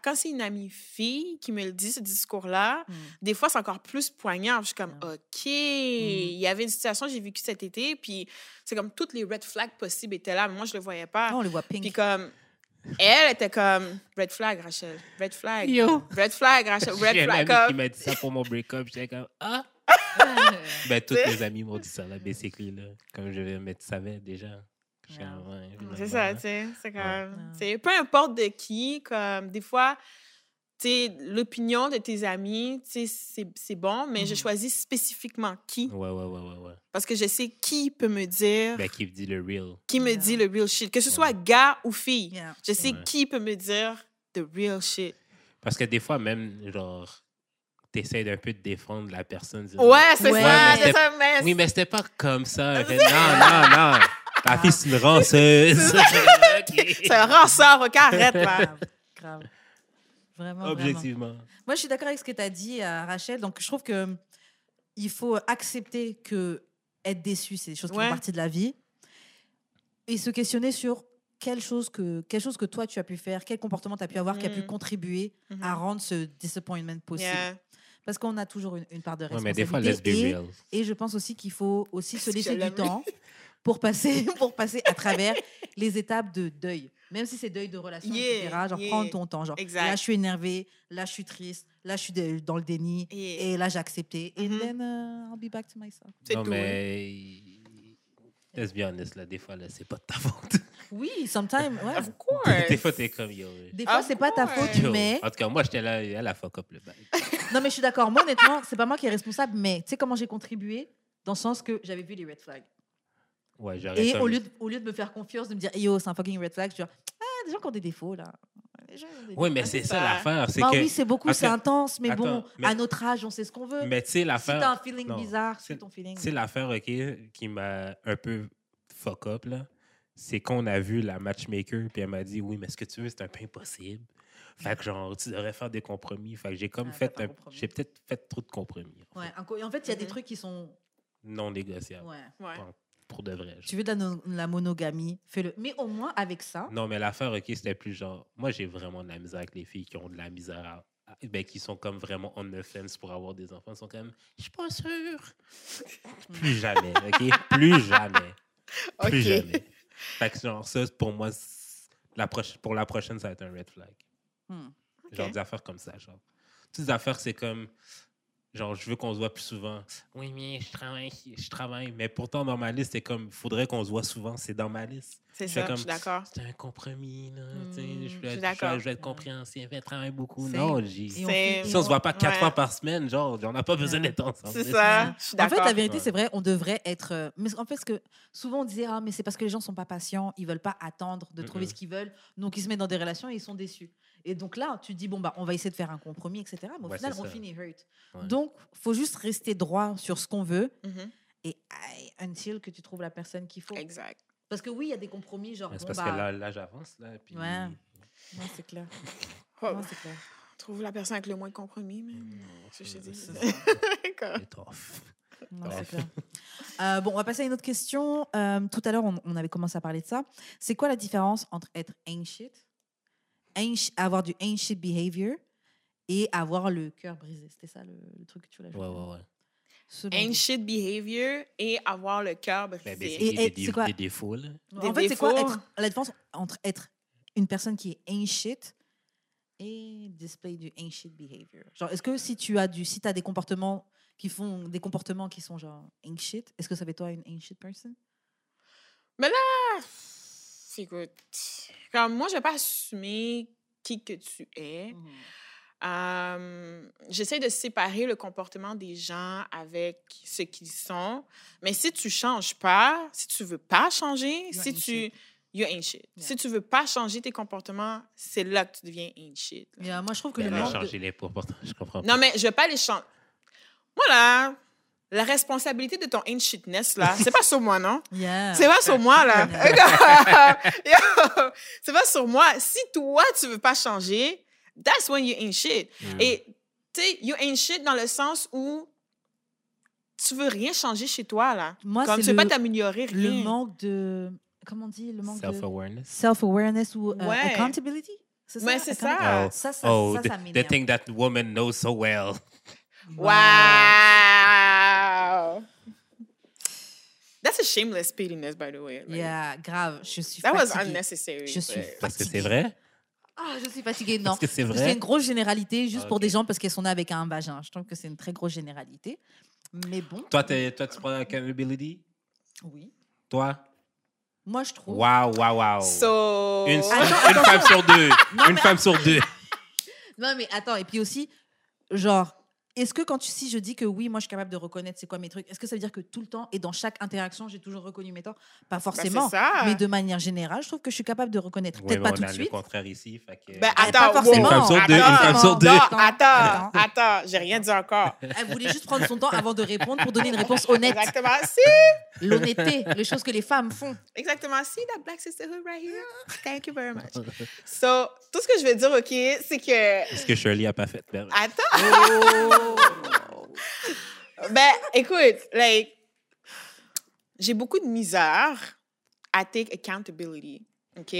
quand c'est une amie fille qui me le dit, ce discours-là, des fois, c'est encore plus poignant. Je suis comme, OK, il y avait une situation, j'ai vécu cet été, puis c'est comme toutes les red flags possibles étaient là, mais moi, je le voyais pas. Oh, on le voit pink. Puis comme... Elle était comme red flag, Rachel. Red flag. Yo. Red flag, Rachel. Red flag. J'ai un ami qui m'a dit ça pour mon break-up. J'étais comme ah. Ben toutes mes amies m'ont dit ça là, basically là. Comme je me savais déjà. C'est ça, tu sais. C'est quand même. C'est peu importe de qui, comme des fois. T'sais, l'opinion de tes amis, t'sais, c'est bon, mais je choisis spécifiquement qui. Ouais. Parce que je sais qui peut me dire... Ben, qui me dit le real. Qui me dit le real shit. Que ce soit gars ou fille, je sais qui peut me dire the real shit. Parce que des fois, même, genre, t'essayes d'un peu de défendre la personne. C'est ça. Mais... Oui, mais c'était pas comme ça. Non. Ta fille, c'est une ranceuse. C'est un ranceur, OK, arrête, là. Grave. Vraiment, objectivement. Vraiment. Moi, je suis d'accord avec ce que tu as dit, Rachel. Donc, je trouve qu'il faut accepter qu'être déçu, c'est des choses qui font partie de la vie. Et se questionner sur quelle chose que toi, tu as pu faire, quel comportement tu as pu avoir qui a pu contribuer à rendre ce disappointment possible. Yeah. Parce qu'on a toujours une part de responsabilité. Ouais, mais des fois, et je pense aussi qu'il faut aussi se laisser du temps pour passer à travers les étapes de deuil. Même si c'est deuil de relation, etc. Genre, prends ton temps. Genre, là, je suis énervée. Là, je suis triste. Là, je suis dans le déni. Et là, j'ai accepté. Et then, I'll be back to myself. Non, mais... Let's be honest, là, des fois, là, c'est pas de ta faute. Oui, sometimes, ouais. Of course. Des fois, t'es comme yo. Des fois, c'est pas ta faute, mais... En tout cas, moi, j'étais là, elle a fuck up le bail. Non, mais je suis d'accord. Moi, honnêtement, c'est pas moi qui est responsable, mais tu sais comment j'ai contribué? Dans le sens que j'avais vu les red flags. Ouais, et au lieu de me faire confiance, de me dire hey, yo, c'est un fucking red flag, je suis genre, des gens qui ont des défauts là. Oui, mais c'est ça l'affaire. C'est que... Oui, c'est beaucoup, c'est intense, mais à notre âge, on sait ce qu'on veut. Mais tu sais, l'affaire. Si t'as un feeling bizarre, c'est ton feeling. C'est l'affaire, OK, qui m'a un peu fuck up là. C'est qu'on a vu la matchmaker, puis elle m'a dit oui, mais ce que tu veux, c'est un peu impossible. Fait que genre, tu devrais faire des compromis. Fait que j'ai comme j'ai peut-être fait trop de compromis. Ouais, en fait, il y a des trucs qui sont non négociables. Ouais. Pour de vrai. Tu veux de la monogamie, fais-le. Mais au moins, avec ça... Non, mais l'affaire, OK, c'était plus genre... Moi, j'ai vraiment de la misère avec les filles qui ont de la misère qui sont comme vraiment on the fence pour avoir des enfants. Ils sont comme... Je suis pas sûre. Plus jamais, OK? Plus jamais. Plus jamais. Fait que genre, ça, pour moi, pour la prochaine, ça va être un red flag. Okay. Genre, des affaires comme ça, genre. Toutes les affaires, c'est comme... Genre, je veux qu'on se voit plus souvent. Oui, mais je travaille. Mais pourtant, dans ma liste, c'est comme, il faudrait qu'on se voit souvent. C'est dans ma liste. C'est ça, comme, je suis d'accord. C'est un compromis, là. Je vais être compréhensif, je travaille beaucoup. Non, si on se voit pas 4 fois par semaine, genre, on n'a pas besoin d'être ensemble. C'est ça, je suis d'accord. En fait, la vérité, c'est vrai, on devrait être... Mais en fait, souvent, on disait, mais c'est parce que les gens sont pas patients, ils veulent pas attendre de trouver ce qu'ils veulent. Donc, ils se mettent dans des relations et ils sont déçus. Et donc là, tu te dis, bon, bah, on va essayer de faire un compromis, etc. Mais au final, on finit hurt. Ouais. Donc, il faut juste rester droit sur ce qu'on veut et until que tu trouves la personne qu'il faut. Exact. Parce que oui, il y a des compromis, genre, c'est parce que là, j'avance, là, puis... Ouais. Non, c'est clair. Oh. Non, c'est clair. Trouve la personne avec le moins de compromis, mais c'est ce que je dis. C'est trop. Non, c'est clair. Bon, on va passer à une autre question. Tout à l'heure, on avait commencé à parler de ça. C'est quoi la différence entre être ain't shit, avoir du ain't shit behavior et avoir le cœur brisé? C'était ça le truc que tu voulais jouer. Ouais. Ain't shit behavior et avoir le cœur brisé. C'est quoi? Des défauts, là. En fait, c'est quoi la différence entre être une personne qui est ain't shit et display du ain't shit behavior? Genre, est-ce que si t'as des comportements qui font des comportements qui sont genre ain't shit, est-ce que ça fait toi une ain't shit person? Mais là, écoute, comme moi, je vais pas assumer qui que tu es. J'essaie de séparer le comportement des gens avec ce qu'ils sont. Mais si tu changes pas, si tu veux pas changer, you're ain't shit. Yeah. Si tu veux pas changer tes comportements, c'est là que tu deviens ain't shit. Yeah, moi, je trouve que le monde... changer les comportements, je comprends pas. Non, mais je vais pas les changer. Voilà. La responsabilité de ton ain't shitness, là, c'est pas sur moi, non? Yeah. C'est pas sur moi, là. C'est pas sur moi. Si toi, tu veux pas changer, that's when you ain't shit. Mm. Et, tu sais, you ain't shit dans le sens où tu veux rien changer chez toi, là. Moi, comme tu veux pas t'améliorer, rien. Le manque de... Comment on dit le manque self-awareness. Self-awareness ou accountability? C'est ça? Ouais, c'est ça. Ça m'énerve. The thing that woman knows so well. Wow! That's a shameless pettiness, by the way. Like, yeah, grave. Je suis fatiguée. That was unnecessary. Je suis fatiguée. Parce que c'est vrai? Ah, je suis fatiguée, non. Parce que c'est vrai? C'est une grosse généralité juste pour des gens parce qu'elles sont nées avec un vagin. Je trouve que c'est une très grosse généralité. Mais bon. Toi, tu prends accountability? Oui. Toi? Moi, je trouve. Wow. So... Une femme sur deux. Non, mais attends. Et puis aussi, genre, est-ce que si je dis que oui, moi, je suis capable de reconnaître c'est quoi mes trucs, est-ce que ça veut dire que tout le temps et dans chaque interaction, j'ai toujours reconnu mes torts? Pas forcément. Mais de manière générale, je trouve que je suis capable de reconnaître. Peut-être pas tout de suite. On a le contraire ici. Fait que... attends, pas forcément. Une femme sur deux. Attends, j'ai rien dit encore. Elle voulait juste prendre son temps avant de répondre pour donner une réponse honnête. Exactement. L'honnêteté, les choses que les femmes font. Exactement. See that black sisterhood right here? Thank you very much. So, tout ce que je vais dire, OK, c'est que... Est-ce que Shirley a pas fait? Attends. Ben, écoute, like, j'ai beaucoup de misère à take accountability, OK?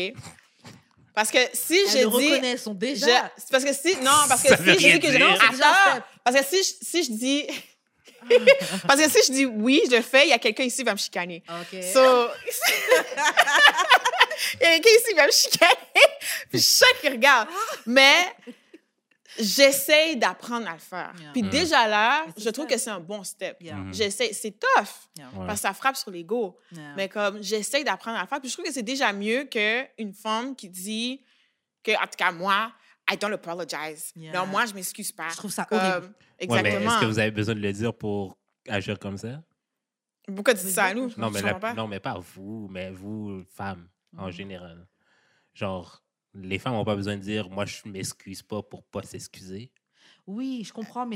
Parce que si je dis... Elles reconnaissent déjà. Parce que si... Non, parce que si je dis que je... Non, attends. Parce que si je dis... Parce que si je dis oui, je le fais, il y a quelqu'un ici qui va me chicaner. OK. So... Il y a quelqu'un ici qui va me chicaner. Puis chaque regarde. Mais... J'essaie d'apprendre à le faire. Yeah. Puis déjà là, je trouve que c'est un bon step. Yeah. J'essaie, c'est tough, parce que ça frappe sur l'ego. Yeah. Mais comme, j'essaie d'apprendre à le faire. Puis je trouve que c'est déjà mieux qu'une femme qui dit que, en tout cas, moi, I don't apologize. Yeah. Non, moi, je m'excuse pas. Je trouve ça horrible. Exactement. Ouais, mais est-ce que vous avez besoin de le dire pour agir comme ça? Pourquoi tu dis ça à nous? Non, mais pas vous, mais vous, femmes, en général. Genre... Les femmes n'ont pas besoin de dire « Moi, je ne m'excuse pas pour ne pas s'excuser. » Oui, je comprends, mais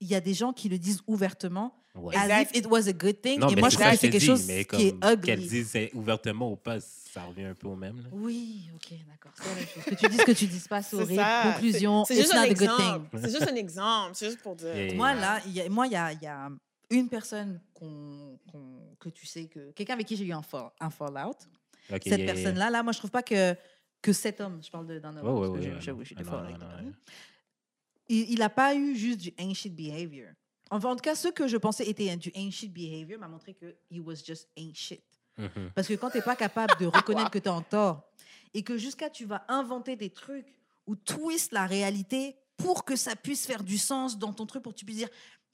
il y a des gens qui le disent ouvertement. Ouais. As if it was a good thing. Non, et moi, je crois que c'est quelque chose qui est ugly. Qu'elles disent ouvertement ou pas, ça revient un peu au même. Là. Oui, OK, d'accord. C'est la même chose. Que tu dises, que tu ne dises pas, c'est ça. Conclusion, c'est juste not a good thing. C'est juste un exemple. C'est juste pour dire. Yeah. Moi, là, il y a une personne que tu sais que... Quelqu'un avec qui j'ai eu un fallout. Okay, cette personne-là, là, moi, je ne trouve pas que cet homme, je parle d'un homme, j'avoue, je suis des fois avec un homme. Il n'a pas eu juste du ain't shit behavior. Enfin, en tout cas, ce que je pensais était du ain't shit behavior m'a montré que he was just ain't shit. Mm-hmm. Parce que quand tu n'es pas capable de reconnaître que tu es en tort et que jusqu'à tu vas inventer des trucs ou twist la réalité pour que ça puisse faire du sens dans ton truc, pour que tu puisses dire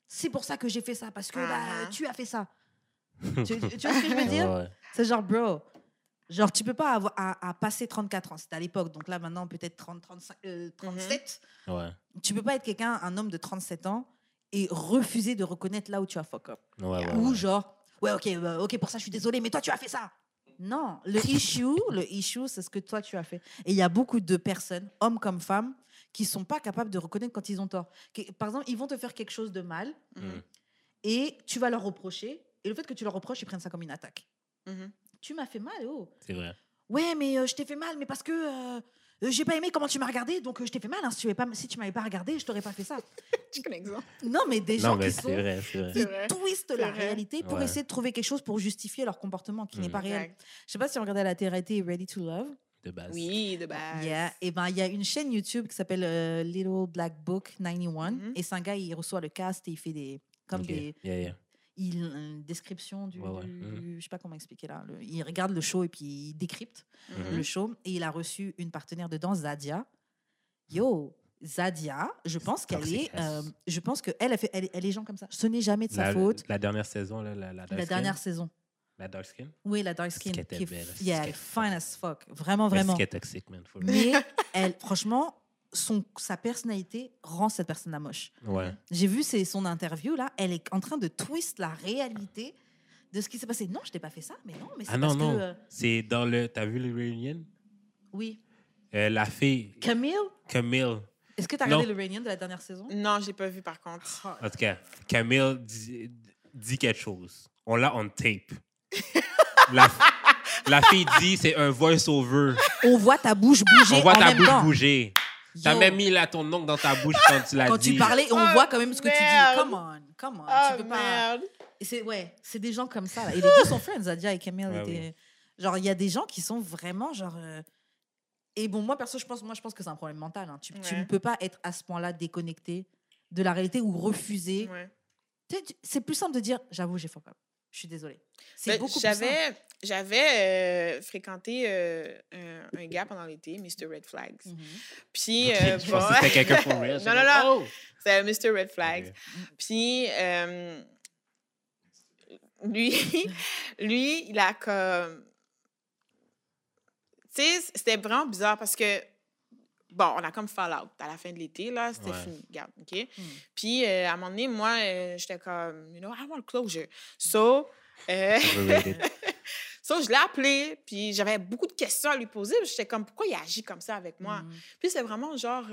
c'est pour ça que j'ai fait ça, parce que là, tu as fait ça. tu vois ce que je veux dire? Ouais. C'est genre, bro. Genre, tu peux pas avoir à passer 34 ans. C'était à l'époque. Donc là, maintenant, peut-être 30, 35, 37. Ouais. Tu peux pas être quelqu'un, un homme de 37 ans, et refuser de reconnaître là où tu as fuck up. Ou genre, OK, pour ça, je suis désolée, mais toi, tu as fait ça. Non. Le issue, c'est ce que toi, tu as fait. Et il y a beaucoup de personnes, hommes comme femmes, qui sont pas capables de reconnaître quand ils ont tort. Par exemple, ils vont te faire quelque chose de mal, et tu vas leur reprocher. Et le fait que tu leur reproches, ils prennent ça comme une attaque. Tu m'as fait mal, oh. C'est vrai. Ouais, mais je t'ai fait mal, mais parce que J'ai pas aimé comment tu m'as regardé, donc je t'ai fait mal. Hein. Si tu m'avais pas regardé, je t'aurais pas fait ça. Tu connais exemple. Non, mais des gens qui sont, qui twistent la réalité pour essayer de trouver quelque chose pour justifier leur comportement qui n'est pas réel. Je sais pas si on regardait la télé-réalité Ready to Love. De base. Oui, de base. Yeah. Et ben, il y a une chaîne YouTube qui s'appelle Little Black Book 91. Et c'est un gars, il reçoit le cast et il fait des comme des une description du, je sais pas comment expliquer là. Il regarde le show et puis il décrypte le show et il a reçu une partenaire dedans, Zadia. Yo. Zadia, je pense qu'elle est, je pense que elle est gens comme ça. Ce n'est jamais de sa faute. La dernière saison, la dernière saison. La dark skin? Oui, la dark skin. Qui est belle. Yeah, fine as fuck. Vraiment, vraiment. Mais toxique, man. Mais elle, franchement, sa personnalité rend cette personne moche. Ouais. J'ai vu son interview, là. Elle est en train de twist la réalité de ce qui s'est passé. Non, je t'ai pas fait ça, mais non. Mais c'est parce que... C'est dans le... T'as vu le Reunion? Oui. La fille... Camille. Est-ce que t'as regardé le Reunion de la dernière saison? Non, j'ai pas vu, par contre. En tout cas, Camille dit quelque chose. On l'a on tape. La fille dit c'est un voice-over. On voit ta bouche bouger. On voit ta bouche bouger. T'as même mis là, ton ongle dans ta bouche quand tu l'as dit. Quand tu parlais, on voit quand même ce que tu dis. Come on. Tu peux pas. Et c'est des gens comme ça. Là. Et les deux sont friends, Zadia et Camille. Genre, il y a des gens qui sont vraiment genre. Et bon, moi perso, je pense que c'est un problème mental. Hein. Tu ne peux pas être à ce point-là déconnecté de la réalité ou refuser. Ouais. C'est plus simple de dire, j'avoue, j'ai fuck up. Je suis désolée. C'est beaucoup plus simple. J'avais fréquenté un gars pendant l'été, Mr. Red Flags. Puis, je pensais que c'était quelqu'un pour rire. Non. Oh. C'est Mr. Red Flags. Puis, lui, il a comme... Tu sais, c'était vraiment bizarre parce que, bon, on a comme fallout à la fin de l'été, là, c'était fini, regarde, OK? Puis, à un moment donné, moi, j'étais comme, you know, I want closure. So je l'ai appelé, puis j'avais beaucoup de questions à lui poser, puis j'étais comme, pourquoi il agit comme ça avec moi? Puis c'est vraiment genre,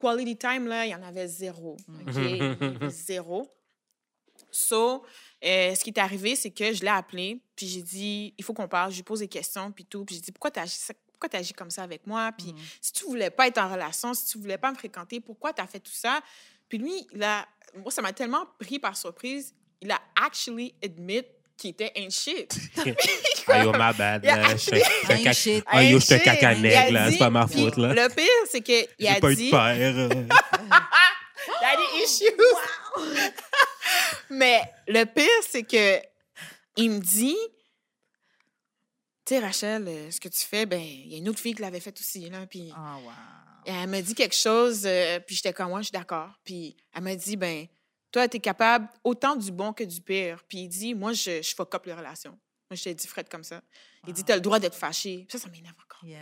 quality time, là, il y en avait zéro, OK? Zéro. So, ce qui est arrivé, c'est que je l'ai appelé, puis j'ai dit, il faut qu'on parle, je lui pose des questions, puis tout, puis j'ai dit, pourquoi tu agis comme ça avec moi? Puis si tu voulais pas être en relation, si tu voulais pas me fréquenter, pourquoi tu as fait tout ça? Puis lui, moi, ça m'a tellement pris par surprise, il a actually admit qu'il était ain't shit. Ayo, my bad. Ayo, je te cacanègue, là, c'est pas ma faute, là. Le pire, c'est qu'il a dit... J'ai pas eu de père. Daddy issues. Mais le pire, c'est que il me dit... Tu sais, Rachel, ce que tu fais, ben, il y a une autre fille qui l'avait fait aussi, là, puis... Ah, oh, wow. Elle m'a dit quelque chose, puis j'étais comme, moi, je suis d'accord. Puis elle m'a dit, ben, toi, t'es capable autant du bon que du pire. Puis il dit, moi, je fuck up les relations. Moi, je t'ai dit, Fred, comme ça. Wow. Il dit, t'as le droit d'être fâché. Ça m'énerve encore. Yeah.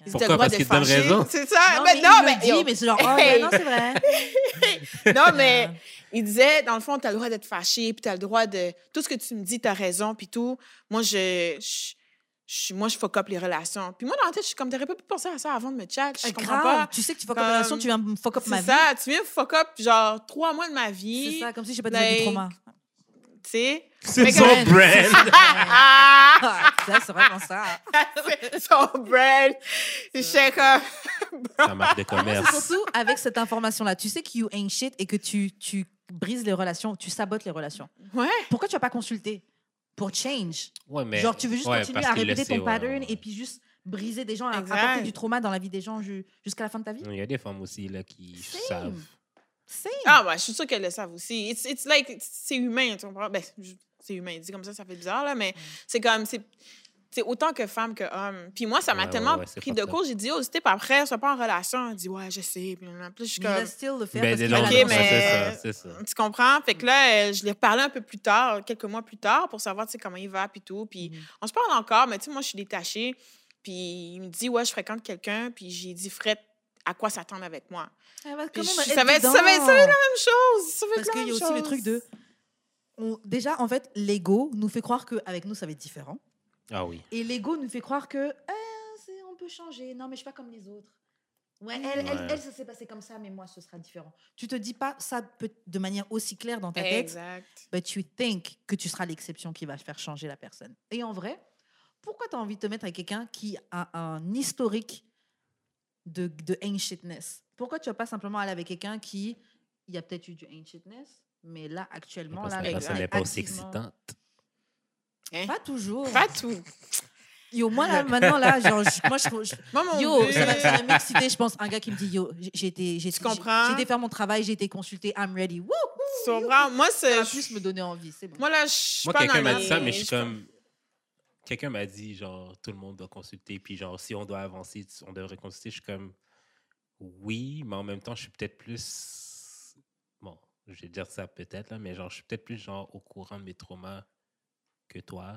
Il dit, pourquoi? T'as le droit d'être fâché. Raison. C'est ça. Non, mais il me dit, c'est genre, oh, ben, non, c'est vrai. Non, mais il disait, dans le fond, t'as le droit d'être fâché, puis t'as le droit de... Tout ce que tu me dis, t'as raison, puis tout. Moi, je fuck up les relations. Puis moi, dans la tête, je suis comme, t'aurais pas pu penser à ça avant de me chat. Je comprends pas. Tu sais que tu fuck up les relations, tu viens me fuck up ma vie. C'est ça, tu viens me fuck up, genre, 3 mois de ma vie. C'est ça, comme si j'ai pas déjà du trauma. Tu sais? C'est son brand! Ça, c'est vraiment ça. C'est son brand! Je sais comme... Ça marque de commerce. C'est surtout avec cette information-là. Tu sais que you ain't shit et que tu brises les relations, tu sabotes les relations. Ouais. Pourquoi tu vas pas consulter? Pour change. Ouais, mais, genre, tu veux juste continuer à répéter ton pattern et puis juste briser des gens, apporter du trauma dans la vie des gens jusqu'à la fin de ta vie. Il y a des femmes aussi là, qui savent. Ah, ouais, je suis sûre qu'elles le savent aussi. It's like, c'est humain, tu comprends? Ben, c'est humain, dit comme ça, ça fait bizarre, là, mais c'est comme... C'est autant que femme que homme. Puis moi, ça m'a tellement pris de court. J'ai dit, oh, c'était pas après, sois pas en relation. Elle dit, ouais, je sais. Puis je suis comme... C'est ça. Tu comprends? Fait que là, je l'ai reparlé un peu plus tard, quelques mois plus tard, pour savoir, tu sais, comment il va, puis tout. Puis on se parle encore, mais tu sais, moi, je suis détachée. Puis il me dit, ouais, je fréquente quelqu'un. Puis j'ai dit, Fred, à quoi s'attendre avec moi? Ça va être la même chose. Parce qu'il y a aussi le truc de... Déjà, en fait, l'ego nous fait croire qu'avec nous, ça va être différent. Ah oui. Et l'ego nous fait croire que on peut changer. Non, mais je suis pas comme les autres. Ouais, elle, ça s'est passé comme ça, mais moi, ce sera différent. Tu te dis pas ça de manière aussi claire dans ta tête. Exact. But you think que tu seras l'exception qui va faire changer la personne. Et en vrai, pourquoi tu as envie de te mettre avec quelqu'un qui a un historique de ain't shitness. Pourquoi tu vas pas simplement aller avec quelqu'un qui, il y a peut-être eu du ain't shitness, mais là, actuellement... Parce que la personne n'est pas aussi excitante. Hein? Pas toujours. Pas tout. Yo, moi, là, maintenant, là, genre, ça va m'exciter, je pense, un gars qui me dit, yo, j'ai été faire mon travail, j'ai été consultée, I'm ready. Wouhou! So, moi, c'est... Ça va plus me donner envie, c'est bon. Moi, là, je suis pas... Moi, quelqu'un m'a dit ça, mais je suis comme... Quelqu'un m'a dit, genre, tout le monde doit consulter, puis genre, si on doit avancer, on devrait consulter. Je suis comme, oui, mais en même temps, je suis peut-être plus... Bon, je vais dire ça peut-être, là, mais genre, je suis peut-être plus, genre, au courant de mes traumas que toi.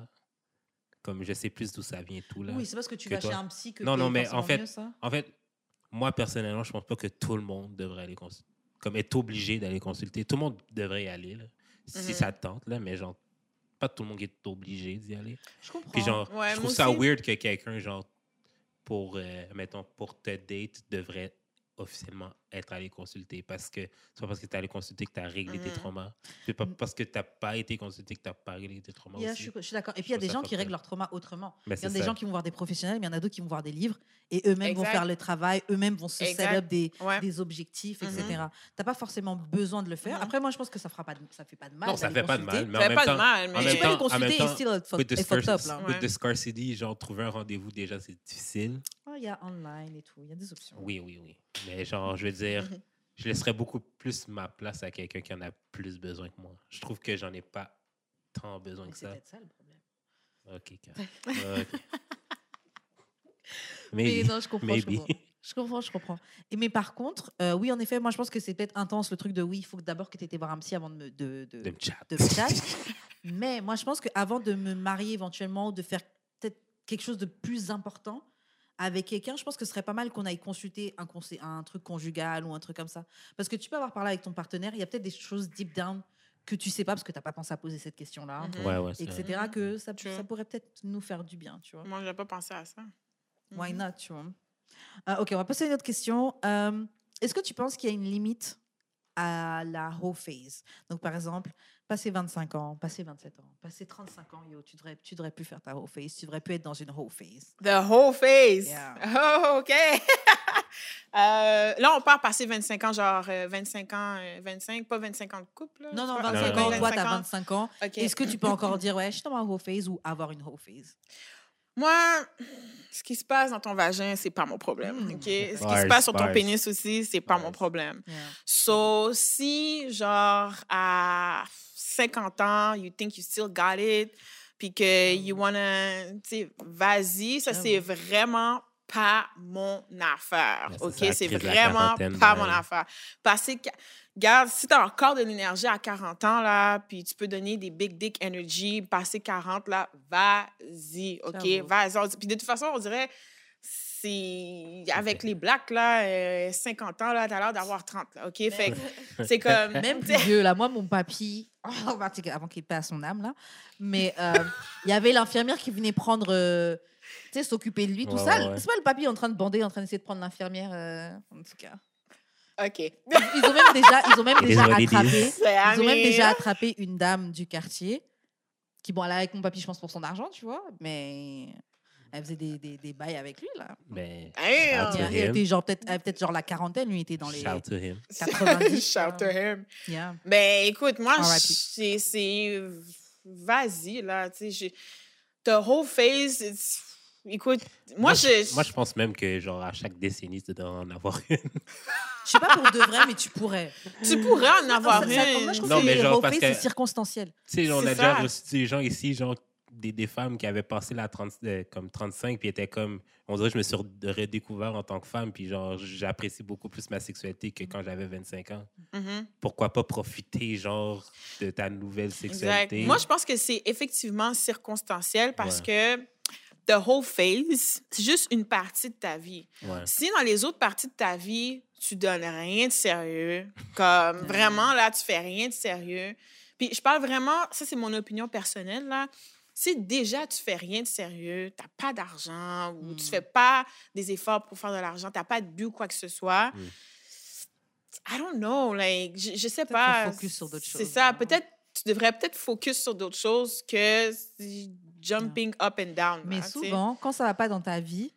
Comme je sais plus d'où ça vient tout là. Oui, c'est parce que tu vas chez un psy que non, non, mais en fait, moi personnellement, je pense pas que tout le monde devrait aller consulter, comme être obligé d'aller consulter. Tout le monde devrait y aller là, si ça tente là, mais genre pas tout le monde est obligé d'y aller. Je comprends. Puis genre, ouais, je trouve ça weird que quelqu'un genre pour mettons pour te date devrait officiellement être allé consulter parce que c'est pas parce que t'es allé consulter que t'as réglé tes traumas. C'est pas parce que t'as pas été consulté que t'as pas réglé tes traumas aussi. Je suis d'accord. Et puis il y a des gens qui règlent leurs traumas autrement. Il y a des gens qui vont voir des professionnels, mais il y en a d'autres qui vont voir des livres et eux-mêmes vont faire le travail, eux-mêmes vont se set-up des objectifs, etc. T'as pas forcément besoin de le faire. Après, moi, je pense que ça fait pas de mal. Non, ça fait pas de mal. Mais tu peux les consulter et still être top. With the scarcity, genre trouver un rendez-vous déjà, c'est difficile. Il y a online et tout. Il y a des options. Oui. Mais genre, je veux dire, je laisserais beaucoup plus ma place à quelqu'un qui en a plus besoin que moi. Je trouve que j'en ai pas tant besoin que ça. C'est peut-être ça le problème. OK. Mais non, je comprends. Mais par contre, oui, en effet, moi, je pense que c'est peut-être intense le truc de oui, il faut que d'abord que tu étais voir un psy avant de me chat. Mais moi, je pense qu'avant de me marier éventuellement ou de faire peut-être quelque chose de plus important, avec quelqu'un, je pense que ce serait pas mal qu'on aille consulter un truc conjugal ou un truc comme ça. Parce que tu peux avoir parlé avec ton partenaire, il y a peut-être des choses deep down que tu sais pas parce que t'as pas pensé à poser cette question-là, etc. Que ça pourrait peut-être nous faire du bien, tu vois. Moi, j'ai pas pensé à ça. Why not, tu vois. OK, on va passer à une autre question. Est-ce que tu penses qu'il y a une limite à la hoe phase? Donc, par exemple, passer 25 ans, passer 27 ans, passer 35 ans, yo, tu devrais plus faire ta hoe phase, tu devrais plus être dans une hoe phase. The hoe phase. Yeah. Oh, OK. Là, on part passer 25 ans, genre 25 ans, 25, pas 25 ans de couple. Là. Non, 25 ans, toi, t'as 25 ans. Okay. Est-ce que tu peux encore dire, ouais, je suis dans ma hoe phase ou avoir une hoe phase? Moi, ce qui se passe dans ton vagin, c'est pas mon problème, OK? Ce qui se passe sur ton pénis aussi, c'est pas mon problème. Yeah. So, si, genre, à 50 ans, you think you still got it, puis que you wanna... Tu sais, vas-y, ça, c'est vraiment pas mon affaire, OK? C'est vraiment pas mon affaire. Passer... Regarde, si t'as encore de l'énergie à 40 ans, là, puis tu peux donner des big dick energy, passer 40, là, vas-y, OK? Vas-y. Puis de toute façon, on dirait, c'est... Avec les blacks, là, 50 ans, là, t'as l'air d'avoir 30, là, OK? Fait que c'est comme... Même plus vieux, là, moi, mon papy, avant qu'il paie à son âme, là, mais il y avait l'infirmière qui venait prendre... tu sais, s'occuper de lui, tout ça. Ouais. C'est pas le papy en train de bander, en train d'essayer de prendre l'infirmière, en tout cas. OK. Ils ont même déjà attrapé une dame du quartier qui, bon, elle allait avec mon papy, je pense, pour son argent, tu vois, mais elle faisait des bails avec lui, là. Mais... Elle était peut-être la quarantaine, lui, était dans les... Shout to him. 90. Shout to him. Yeah. Ben, écoute, moi, c'est... Vas-y, là, tu sais, the whole phase, it's... Écoute, moi, je pense même que, genre, à chaque décennie, tu devrais en avoir une. Je sais pas pour de vrai, mais tu pourrais. Tu pourrais en avoir une. Moi, je trouve que les whole phase, c'est circonstanciel. Tu sais, on a déjà reçu des gens ici, genre, des femmes qui avaient passé la 35, puis étaient comme... On dirait que je me suis redécouvert en tant que femme, puis genre, j'apprécie beaucoup plus ma sexualité que quand j'avais 25 ans. Mm-hmm. Pourquoi pas profiter, genre, de ta nouvelle sexualité? Exact. Moi, je pense que c'est effectivement circonstanciel parce que... The whole phase, c'est juste une partie de ta vie. Ouais. Si dans les autres parties de ta vie, tu donnes rien de sérieux, comme vraiment, là, tu fais rien de sérieux. Puis je parle vraiment, ça, c'est mon opinion personnelle, là. Si déjà, tu fais rien de sérieux, t'as pas d'argent ou tu fais pas des efforts pour faire de l'argent, t'as pas de but ou quoi que ce soit... I don't know, like, je sais pas. Peut-être focus sur d'autres choses. C'est ça, tu devrais peut-être focus sur d'autres choses que... jumping up and down. Mais souvent, quand ça va pas dans ta vie,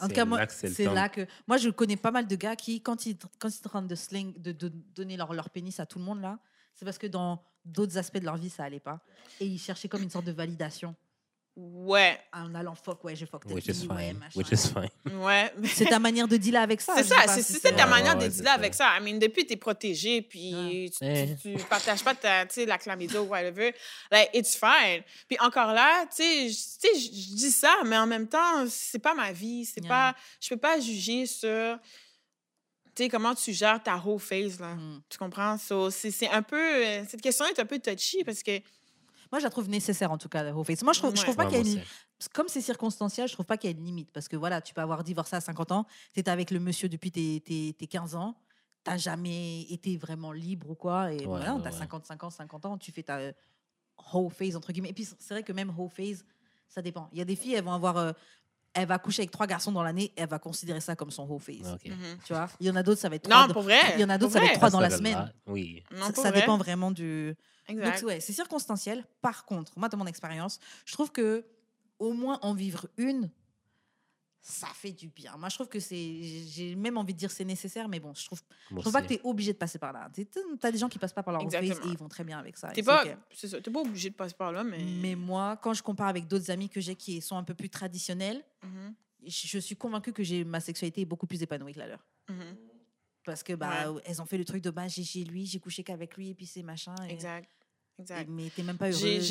En tout cas, moi, c'est là que... Moi, je connais pas mal de gars qui, quand ils tentent de sling, de donner leur pénis à tout le monde, là, c'est parce que dans d'autres aspects de leur vie, ça allait pas. Et ils cherchaient comme une sorte de validation. Ouais. En allant fuck, ouais, je fuck tes filles, ouais, machin. Which is fine. Ouais. C'est ta manière de dealer avec ça. C'est ça, c'est ta manière de dealer avec ça. I mean, depuis, t'es protégé, puis tu partages pas la chlamydia ou whatever. Like, it's fine. Puis encore là, tu sais, je dis ça, mais en même temps, c'est pas ma vie. C'est pas... Je peux pas juger sur... Tu sais, comment tu gères ta whole phase, là. Mm. Tu comprends? So, c'est un peu... Cette question est un peu touchy, parce que... Moi, je la trouve nécessaire, en tout cas, la whole phase. Moi, je trouve pas qu'il y a une... Comme c'est circonstanciel, je trouve pas qu'il y a une limite. Parce que, voilà, tu peux avoir divorcé à 50 ans, t'es avec le monsieur depuis tes 15 ans, t'as jamais été vraiment libre ou quoi, et voilà, t'as 55 ans, 50 ans, tu fais ta whole phase, entre guillemets. Et puis, c'est vrai que même whole phase, ça dépend. Il y a des filles, elles vont avoir... elle va coucher avec 3 garçons dans l'année, elle va considérer ça comme son whole phase. Okay. Mm-hmm. Tu vois? Il y en a d'autres, ça va être 3. Non, pour vrai. Il y en a d'autres, ça va être 3 dans la semaine. Oui. Non, ça dépend vraiment du... Exact. Donc, ouais, c'est circonstanciel. Par contre, moi, de mon expérience, je trouve que au moins en vivre une, ça fait du bien. Moi, je trouve que c'est... J'ai même envie de dire que c'est nécessaire, mais bon, je trouve pas que tu es obligé de passer par là. Tu as des gens qui passent pas par leur whole phase et ils vont très bien avec ça. Tu n'es pas obligé de passer par là, mais... Mais moi, quand je compare avec d'autres amis que j'ai qui sont un peu plus traditionnels, mm-hmm. je suis convaincue que ma sexualité est beaucoup plus épanouie que la leur. Mm-hmm. Parce que, elles ont fait le truc de « j'ai chez lui, j'ai couché qu'avec lui, et puis c'est machin. » Exact. Exact. Mais t'es même pas heureuse.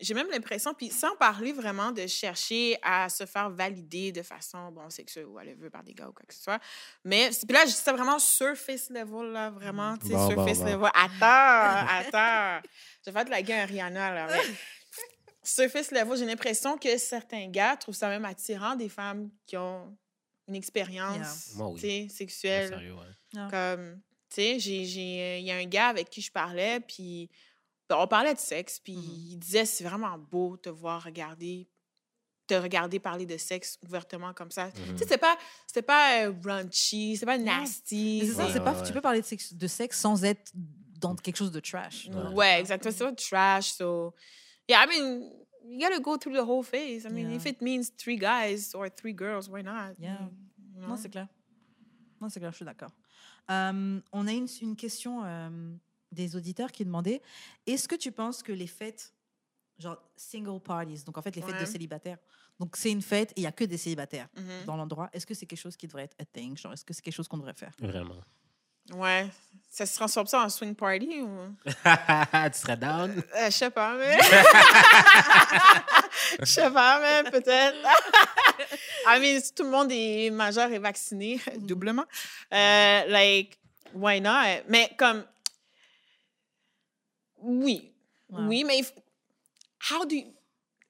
J'ai même l'impression, puis sans parler vraiment de chercher à se faire valider de façon, sexuelle ou whatever, par des gars ou quoi que ce soit. Mais puis là, je dis ça vraiment surface level, là, vraiment, tu sais, level. Attends. Je vais faire de la gueule à Rihanna, là. Mais... surface level, j'ai l'impression que certains gars trouvent ça même attirant des femmes qui ont une expérience, tu sais, sexuelle. Ah, sérieux, comme, tu sais, il y a un gars avec qui je parlais, puis... On parlait de sexe, puis il disait c'est vraiment beau te voir te regarder parler de sexe ouvertement comme ça. Tu sais, c'était pas raunchy, c'est pas nasty. Mais c'est ça, tu peux parler de sexe sans être dans quelque chose de trash. Ouais, exactement, c'est pas trash. So, yeah, I mean, you gotta go through the whole phase. I mean, if it means 3 guys or 3 girls, why not? Yeah. You know? Non, c'est clair. Non, c'est clair, je suis d'accord. On a une question... des auditeurs qui demandaient est-ce que tu penses que les fêtes genre single parties, donc en fait les fêtes de célibataires, donc c'est une fête et il n'y a que des célibataires dans l'endroit, est-ce que c'est quelque chose qui devrait être a thing, genre est-ce que c'est quelque chose qu'on devrait faire vraiment? Ouais, ça se transforme ça en swing party ou... Tu serais down? Je sais pas, mais... Je sais pas, mais peut-être. I mean, si tout le monde est majeur et vacciné, doublement, like, why not? Mais comme... Oui. Wow. Oui, mais... How do you...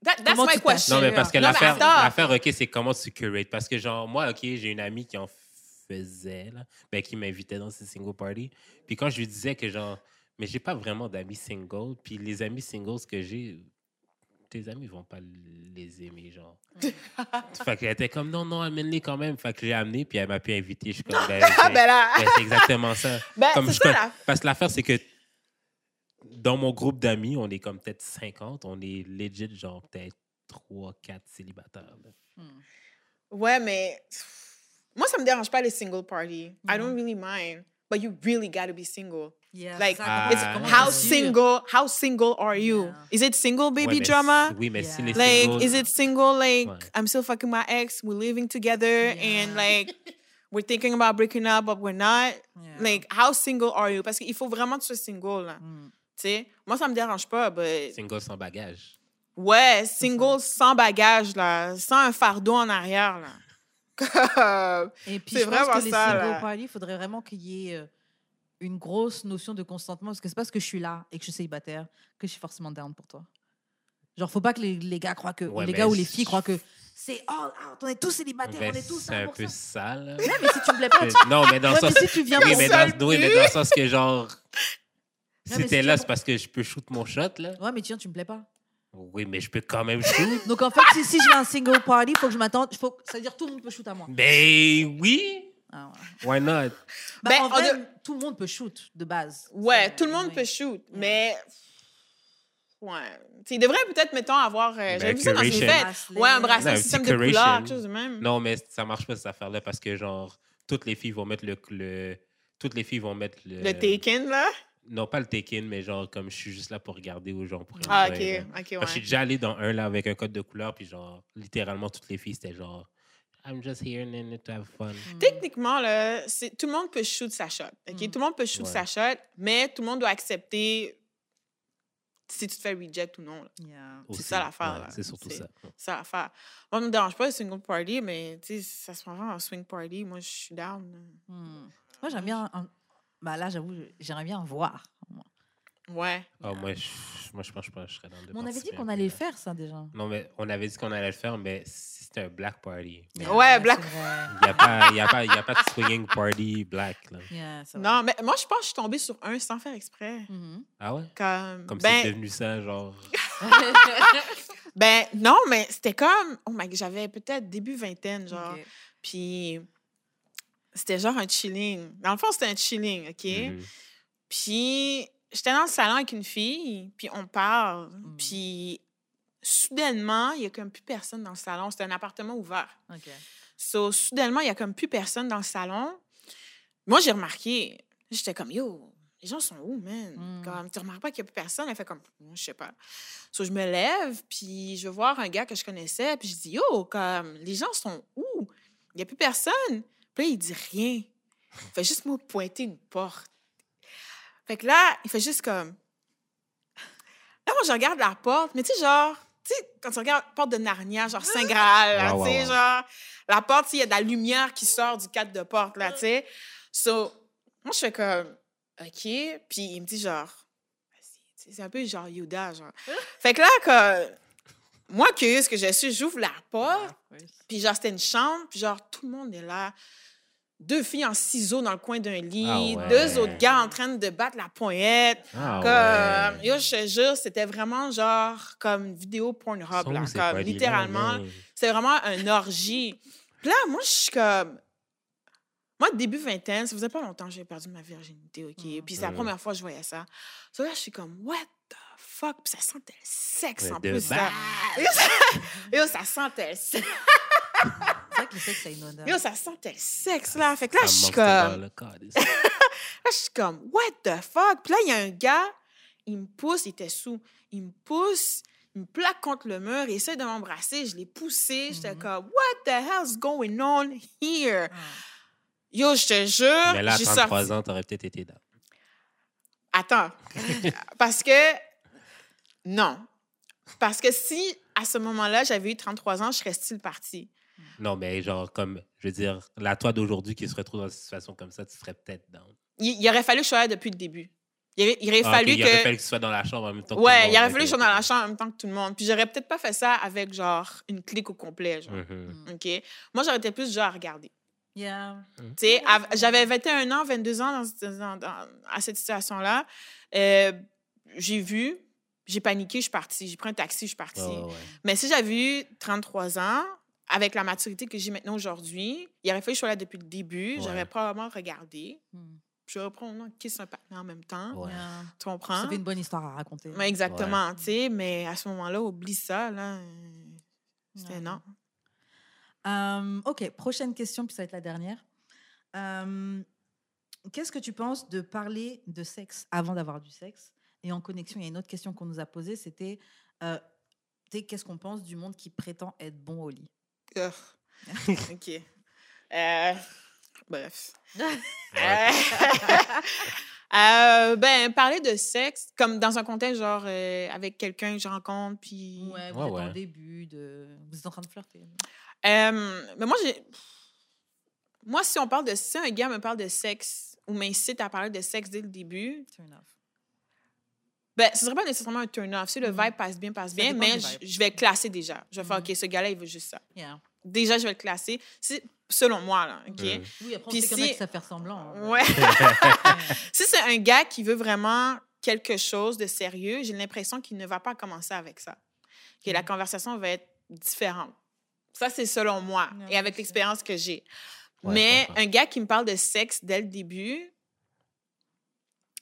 That's my question. Non, mais parce que l'affaire, OK, c'est comment tu curates. Parce que, genre, moi, OK, j'ai une amie qui en faisait, là, qui m'invitait dans ses single parties. Puis quand je lui disais que, genre, mais j'ai pas vraiment d'amis single, puis les amis singles que j'ai, tes amis vont pas les aimer, genre. Fait qu'elle était comme, non, amène-les quand même. Fait que j'ai amené, puis elle m'a pu inviter. Je suis comme, c'est exactement ça. Parce que l'affaire, c'est que dans mon groupe d'amis, on est comme peut-être 50. On est legit, genre peut-être 3-4 célibataires. Ouais, mais... Moi, ça me dérange pas les single parties. I don't really mind. But you really gotta be single. Yeah, like, it's, how single are you? Yeah. Is it single, baby drama? Oui, mais si les singles... Like, is it single, like, I'm still fucking my ex, we're living together, and like... We're thinking about breaking up, but we're not. Yeah. Like, how single are you? Parce qu'il faut vraiment que tu sois single, là. Tu sais, moi, ça me dérange pas, mais... Single sans bagage. Ouais, single sans bagage, là. Sans un fardeau en arrière, là. Et puis, c'est je pense que les single parties, il faudrait vraiment qu'il y ait une grosse notion de consentement, parce que c'est pas parce que je suis là et que je suis célibataire que je suis forcément down pour toi. Genre, faut pas que les gars croient que... Ouais, les gars ou les filles croient que... C'est all out, on est tous célibataires, on est tous 100%. C'est un peu sale. Non, mais si tu me plais pas, tu... Non, mais dans le sens... Si tu viens mais dans le sens que genre... Non, si t'es là, c'est parce que je peux shoot mon shot, là. Ouais, mais tu me plais pas. Oui, mais je peux quand même shoot. Donc en fait, si j'ai un single party, faut que je m'attende... Ça veut dire que tout le monde peut shoot à moi. Ben oui! Ah ouais. Why not? Ben, en vrai, tout le monde peut shoot, de base. Ouais, tout le monde peut shoot, mais... Ouais. T'sais, il devrait peut-être, mettons, avoir. J'avais vu ça dans une fête. Ouais, un bracelet, un système de couleurs, quelque chose de même. Non, mais ça marche pas, cette affaire-là, parce que, genre, toutes les filles vont mettre le... Toutes les filles vont mettre le. Le take-in, là? Non, pas le take-in, mais genre, comme je suis juste là pour regarder aux gens. Pour OK, ouais. Je suis déjà allé dans un, là, avec un code de couleur, puis, genre, littéralement, toutes les filles, c'était genre. I'm just here to have fun. Techniquement, là, tout le monde peut shoot sa shot. Okay? Tout le monde peut shoot sa shot, mais tout le monde doit accepter si tu te fais reject ou non. C'est ça l'affaire. Ouais, c'est surtout ça. C'est ça l'affaire. Moi, ça ne me dérange pas le single party, mais ça se prend en swing party. Moi, je suis down. Moi, j'aime bien. Ben là, j'avoue, j'aimerais bien en voir. Moi. Ouais. Oh, moi, je pense que je serais dans le. Mais on avait dit qu'on allait faire ça déjà. Non, mais on avait dit qu'on allait le faire, mais c'était un black party. Mais ouais, black. Il n'y a pas de swinging party black. Là. Yeah, non, mais moi, je pense que je suis tombée sur un sans faire exprès. Ah ouais? Comme ben... c'est devenu ça, genre. Ben non, mais c'était comme. Oh my God, j'avais peut-être début vingtaine, genre. Okay. Puis c'était genre un chilling. Dans le fond, c'était un chilling, OK? Puis. J'étais dans le salon avec une fille, puis on parle. Puis, soudainement, il n'y a comme plus personne dans le salon. C'était un appartement ouvert. OK. So, soudainement, il n'y a comme plus personne dans le salon. Moi, j'ai remarqué. J'étais comme, yo, les gens sont où, man? Comme, tu remarques pas qu'il n'y a plus personne? Elle fait comme, je sais pas. So, je me lève, puis je vais voir un gars que je connaissais, puis je dis, yo, comme, les gens sont où? Il n'y a plus personne. Puis là, il dit rien. Il fait juste me pointer une porte. Fait que là, il fait juste comme... Là, moi, je regarde la porte, mais tu sais, genre... Tu sais, quand tu regardes la porte de Narnia, genre Saint Graal, là, tu sais, genre... La porte, il y a de la lumière qui sort du cadre de porte, là, tu sais. So, moi, je fais comme... OK. Puis il me dit, genre... C'est un peu genre Yoda, genre. Fait que là, moi, curieuse que je suis, j'ouvre la porte, puis genre, c'était une chambre, puis genre, tout le monde est là... Deux filles en ciseaux dans le coin d'un lit, deux autres gars en train de battre la poignette. Yo, je te jure, c'était vraiment genre comme une vidéo Pornhub, là, comme littéralement. C'est vraiment une orgie. Puis là, moi, je suis comme... Moi, début vingtaine, ça faisait pas longtemps que j'avais perdu ma virginité, OK? Puis c'est la première fois que je voyais ça. So, là, je suis comme, what the fuck? Puis ça sentait le sexe en plus. Là. Yo, ça sentait le sexe. Yo, ça sentait le sexe, là. Fait que là, je suis comme... Là, je suis comme, what the fuck? Puis là, il y a un gars, il me pousse, il était sous. Il me pousse, il me plaque contre le mur, il essaie de m'embrasser. Je l'ai poussé. J'étais comme, what the hell's going on here? Yo, je te jure... Mais là, à 33 ans, t'aurais peut-être été dame. Attends. Parce que... Non. Parce que si, à ce moment-là, j'avais eu 33 ans, je serais still partie. Non, mais genre, comme, je veux dire, la toi d'aujourd'hui qui se retrouve dans une situation comme ça, tu serais peut-être dans... Il aurait fallu que je sois là depuis le début. Il aurait fallu que tu sois dans la chambre en même temps que tout le monde. Il aurait fallu que je sois dans la chambre en même temps que tout le monde. Puis j'aurais peut-être pas fait ça avec, genre, une clique au complet, genre. OK? Moi, j'aurais été plus, genre, à regarder. Tu sais, j'avais 21 ans, 22 ans à cette situation-là. J'ai vu, j'ai paniqué, je suis partie. J'ai pris un taxi, je suis partie. Mais si j'avais eu 33 ans... Avec la maturité que j'ai maintenant aujourd'hui, il aurait fallu que je sois là depuis le début. J'aurais probablement regardé. Je reprends un kiss un partenaire en même temps. Tu comprends? Ça fait une bonne histoire à raconter. Mais exactement. Tu sais, mais à ce moment-là, oublie ça. C'était énorme. OK, prochaine question, puis ça va être la dernière. Qu'est-ce que tu penses de parler de sexe avant d'avoir du sexe? Et en connexion, il y a une autre question qu'on nous a posée, c'était qu'est-ce qu'on pense du monde qui prétend être bon au lit? OK. Bref. Ben, parler de sexe, comme dans un contexte, genre, avec quelqu'un que je rencontre, puis... Vous êtes au début de... Vous êtes en train de flirter. Mais moi, Moi, si on parle de... Si un gars me parle de sexe ou m'incite à parler de sexe dès le début... Turn off. Ben, ce serait pas nécessairement un turn-off. Si le vibe passe bien, mais je vais classer déjà. Je vais faire, OK, ce gars-là, il veut juste ça. Déjà, je vais le classer. Selon moi, là, OK? Oui, après, on sait qu'il y en a qui savent faire semblant. Si c'est un gars qui veut vraiment quelque chose de sérieux, j'ai l'impression qu'il ne va pas commencer avec ça. Que la conversation va être différente. Ça, c'est selon moi et avec l'expérience que j'ai. Mais un gars qui me parle de sexe dès le début,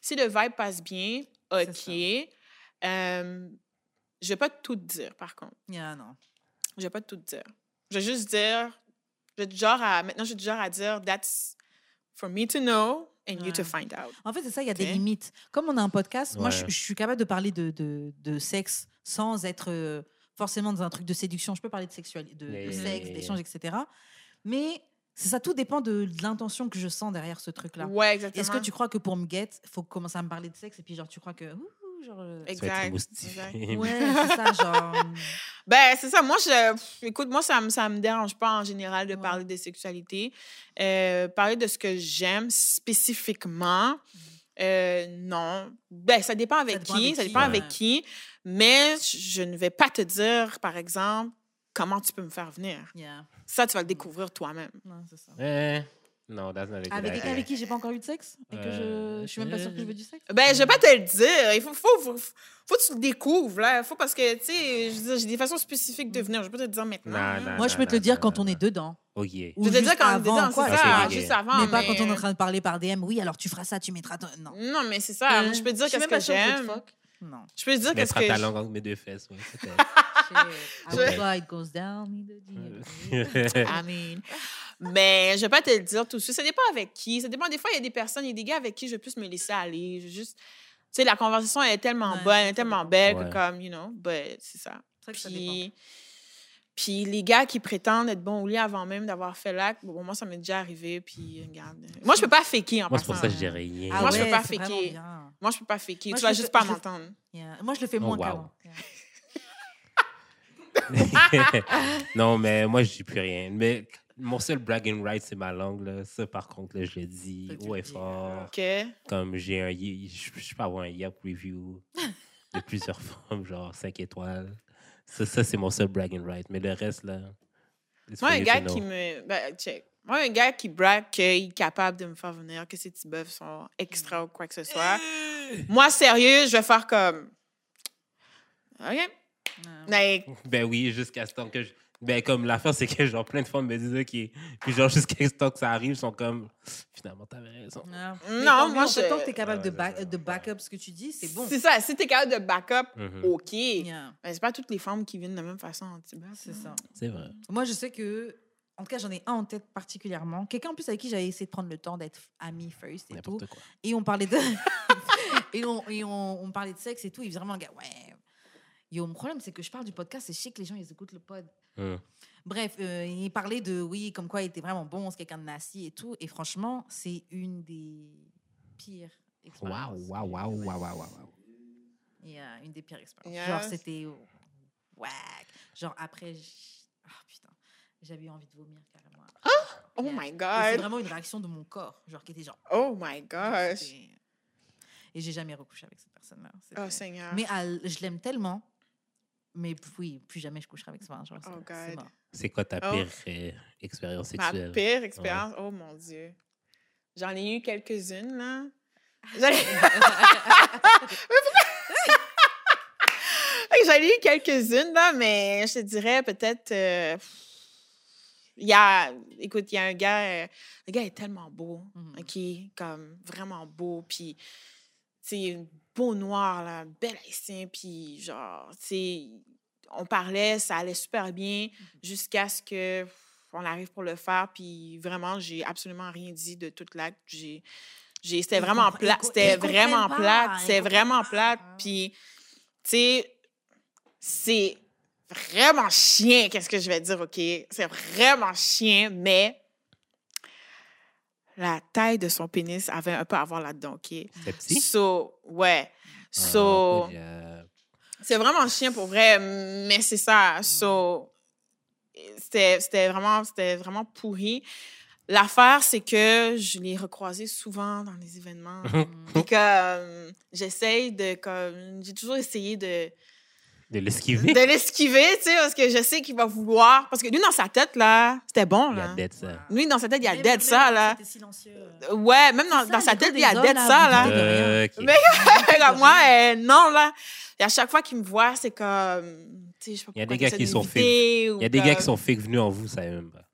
si le vibe passe bien... OK. Je vais pas tout dire, par contre. Non. Je vais pas tout dire. Je vais juste dire... Maintenant, je suis du genre à dire « That's for me to know and you to find out ». En fait, c'est ça, il y a des limites. Comme on a un podcast, moi, je suis capable de parler de sexe sans être forcément dans un truc de séduction. Je peux parler de, de sexe, d'échange, etc. Mais... C'est ça, tout dépend de l'intention que je sens derrière ce truc-là. Ouais, exactement. Est-ce que tu crois que pour me guette, il faut commencer à me parler de sexe et puis genre tu crois que... Exact. Ouais, c'est ça, genre... Ben, c'est ça. Moi, écoute, moi, ça me dérange pas en général de parler de sexualité. Parler de ce que j'aime spécifiquement, non. Ben, ça dépend avec qui. Ça dépend avec qui. Mais je ne vais pas te dire, par exemple... Comment tu peux me faire venir? Yeah. Ça, tu vas le découvrir toi-même. Non, c'est ça. Non, that's not a good idea. Avec quelqu'un avec qui j'ai pas encore eu de sexe? Et que je suis même pas sûre que je veux du sexe? Ben, je vais pas te le dire. Il faut que tu le découvres, là. Faut parce que, tu sais, je veux dire, j'ai des façons spécifiques de venir. Je peux te le dire maintenant. Moi, je peux te le dire quand on est dedans. Oh yeah. Ou je veux te dire quand on est dedans, c'est ça. Juste avant. Mais pas quand on est en train de parler par DM. Oui, alors tu feras ça, tu mettras... Non. Non, mais c'est ça. Je peux te dire qu'est-ce que j'aime. Non. Je peux te dire qu'est-ce que... ta langue entre mes deux fesses, oui. It goes down. I mean. Mais je vais pas te le dire tout de suite. Ça dépend avec qui. Ça dépend. Des fois, il y a des personnes, il y a des gars avec qui je vais plus me laisser aller. Juste, tu sais, la conversation est tellement bonne, elle est tellement belle que comme, you know, but c'est ça. C'est vrai que ça dépend. Puis les gars qui prétendent être bons au lit avant même d'avoir fait l'acte, bon, moi, ça m'est déjà arrivé, puis regarde. Moi, je peux pas faker en passant. Moi, c'est pour ça que je dis rien. Moi, je peux pas faker. Moi, je peux pas faker. Tu vas juste pas m'entendre. Moi, je le fais moins qu'avant. Non, mais moi, je dis plus rien. Mais mon seul bragging right, c'est ma langue. Là. Ça, par contre, là, je le dis haut et fort. Okay. Comme j'ai un... Je peux avoir un Yelp review de plusieurs formes, genre 5 étoiles. Ça, c'est mon seul bragging right. Mais le reste, là... Moi, un gars qui me... Ben, check. Moi, un gars qui brague qu'il est capable de me faire venir, que ses petits bœufs sont extra ou quoi que ce soit. Moi, sérieux, je vais faire comme... OK. Like... Ben oui, jusqu'à ce temps que je... Ben comme l'affaire, c'est que genre plein de fois me disent OK. Puis genre jusqu'à ce temps que ça arrive, ils sont comme... Finalement, t'avais raison. Non, moi, je... Tant que t'es capable de back-up ce que tu dis, c'est bon. C'est ça, si t'es capable de back-up, OK. Ben, c'est pas toutes les femmes qui viennent de la même façon. C'est ça. C'est vrai. Moi, je sais que... En tout cas, j'en ai un en tête particulièrement. Quelqu'un en plus avec qui j'avais essayé de prendre le temps d'être amie first et tout. Quoi. Et on parlait de... et on parlait de sexe et tout. Il faisait vraiment un gars... Ouais... Yo, mon problème, c'est que je parle du podcast et je sais que les gens, ils écoutent le pod. Bref, il parlait de, oui, comme quoi il était vraiment bon, c'est quelqu'un de nasty et tout. Et franchement, c'est une des pires expériences. Waouh. Yeah, une des pires expériences. Yes. Genre, c'était whack. Genre, après, j'avais eu envie de vomir carrément. Oh my God. Et c'est vraiment une réaction de mon corps, genre, qui était genre... Oh my gosh. Et j'ai jamais recouché avec cette personne-là. Oh, Seigneur. Mais je l'aime tellement. Mais oui, plus jamais je coucherai avec ce genre. Oh, God. C'est quoi ta pire expérience sexuelle? Ma pire expérience? Ouais. Oh, mon Dieu. J'en ai eu quelques-unes, là. J'en ai eu quelques-unes, là, mais je te dirais peut-être... il y a un gars... le gars est tellement beau, OK? Comme vraiment beau, puis... C'est beau noir, là, bel haïtien, puis genre, tu sais, on parlait, ça allait super bien jusqu'à ce que on arrive pour le faire, puis vraiment, j'ai absolument rien dit de toute l'acte. C'était vraiment plat, c'était vraiment plate, puis, tu sais, c'est vraiment chien, qu'est-ce que je vais dire, OK? C'est vraiment chien, mais... La taille de son pénis avait un peu à voir là-dedans, OK? C'est petit? C'est vraiment chien pour vrai, mais c'est ça. C'était vraiment pourri. L'affaire, c'est que je l'ai recroisé souvent dans les événements. Et que j'ai toujours essayé de... De l'esquiver, tu sais, parce que je sais qu'il va vouloir... Parce que lui, dans sa tête, là, c'était bon, là. Il y a d'être ça. Lui, dans sa tête, il y a d'être ça, là. C'était silencieux. Ouais, même dans sa tête, il y a d'être ça, là. Okay. Mais comme moi, non, là. Et à chaque fois qu'il me voit, c'est comme... Tu sais, je sais pas pourquoi... Il y a des gars qui sont fake venus en vous, ça même pas.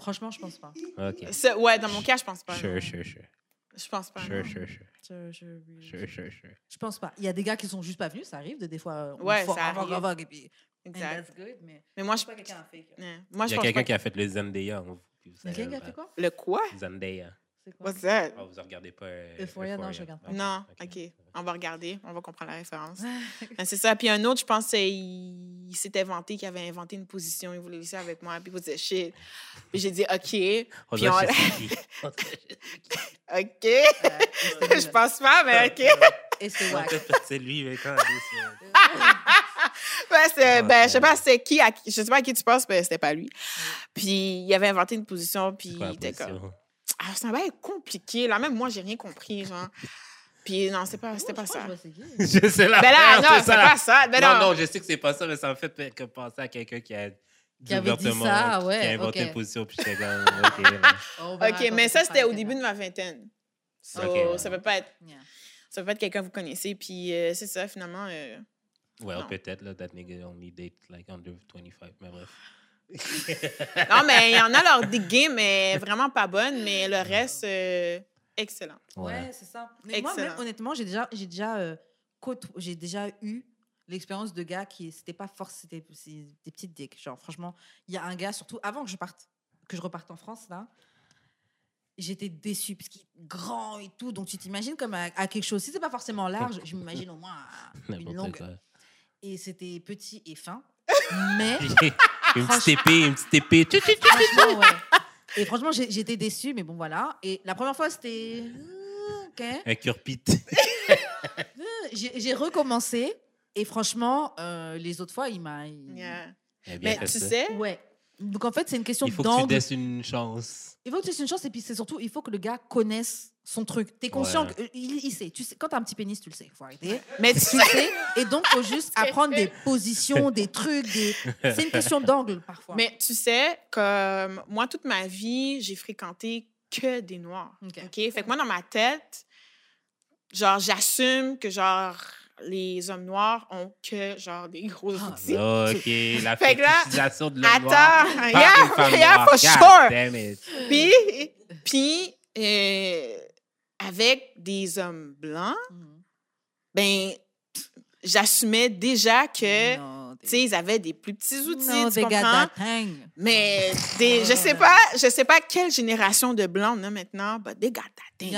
Franchement, je pense pas. OK. Ouais, dans mon cas, je pense pas. Sure. Je pense pas. Sure. Je pense pas. Il y a des gars qui sont juste pas venus, ça arrive des fois. Ouais, ça arrive. Et puis, exact. That's good, mais moi, je pense pas quelqu'un a fait. Il y a quelqu'un qui a fait le Zendaya. Quelqu'un qui a fait quoi? Le quoi? Zendaya. C'est quoi? What's that? Oh, vous ne regardez pas Euphoria? Non, je regarde pas. Non, OK. On va regarder. On va comprendre la référence. C'est ça. Puis un autre, je pense qu'il s'était vanté, qu'il avait inventé une position. Il voulait laisser avec moi. Puis il disait « shit ». Puis j'ai dit « OK ». Puis on... OK. Je pense pas, mais OK. Et c'est wack. C'est lui, mais quand ben, je sais pas c'est qui, je sais pas à qui tu penses, mais c'était pas lui. Puis il avait inventé une position, puis il était comme... Alors, ça va être compliqué. Là, même moi, j'ai rien compris, genre. Puis non, c'était pas ça. Je sais la merde, non, c'est pas ça. Non, je sais que c'est pas ça, mais ça me fait penser à quelqu'un qui a... Qui avait dit ça, ouais. Qui a inventé une position, puis j'étais comme... OK, mais ça, c'était au début de ma vingtaine. Ça peut pas être... Ça peut pas être quelqu'un que vous connaissez, puis c'est ça, finalement... Well, peut-être, là, that nigga only date, like, under 25, mais bref. Non, mais il y en a leur dégué, mais vraiment pas bonne, mais le reste, excellent. Ouais, c'est ça. Mais excellent. Moi, même, honnêtement, j'ai déjà eu l'expérience de gars qui, c'était pas forcément, c'était des petites dicks. Genre, franchement, il y a un gars, surtout avant que je reparte en France, là, j'étais déçue, parce qu'il est grand et tout, donc tu t'imagines comme à quelque chose. Si c'est pas forcément large, je m'imagine au moins à une longueur. Et c'était petit et fin, mais... Une petite épée. Franchement, ouais. Et franchement, j'étais déçue, mais bon, voilà. Et la première fois, c'était... OK. Un curpite. J'ai recommencé. Et franchement, les autres fois, il m'a... Yeah. Mais tu sais... Ouais. Donc, en fait, c'est une question d'angle. Il faut que tu laisses une chance. Il faut que tu laisses une chance. Et puis, c'est surtout, il faut que le gars connaisse son truc. T'es conscient qu'il sait. Tu sais, quand t'as un petit pénis, tu le sais. Faut arrêter. Mais tu sais. Et donc, faut juste apprendre des positions, des trucs. C'est une question d'angle, parfois. Mais tu sais, comme moi, toute ma vie, j'ai fréquenté que des Noirs. OK? Fait que moi, dans ma tête, genre, j'assume que, genre... Les hommes noirs ont que, genre, des gros outils. Oh, OK. La fétichisation de l'homme noir. Attends, yeah, for sure. Damn it. Puis avec des hommes blancs, ben, j'assumais déjà que, tu sais, ils avaient des plus petits outils, tu comprends? Mais je sais pas quelle génération de blancs on a maintenant, but they got that thing.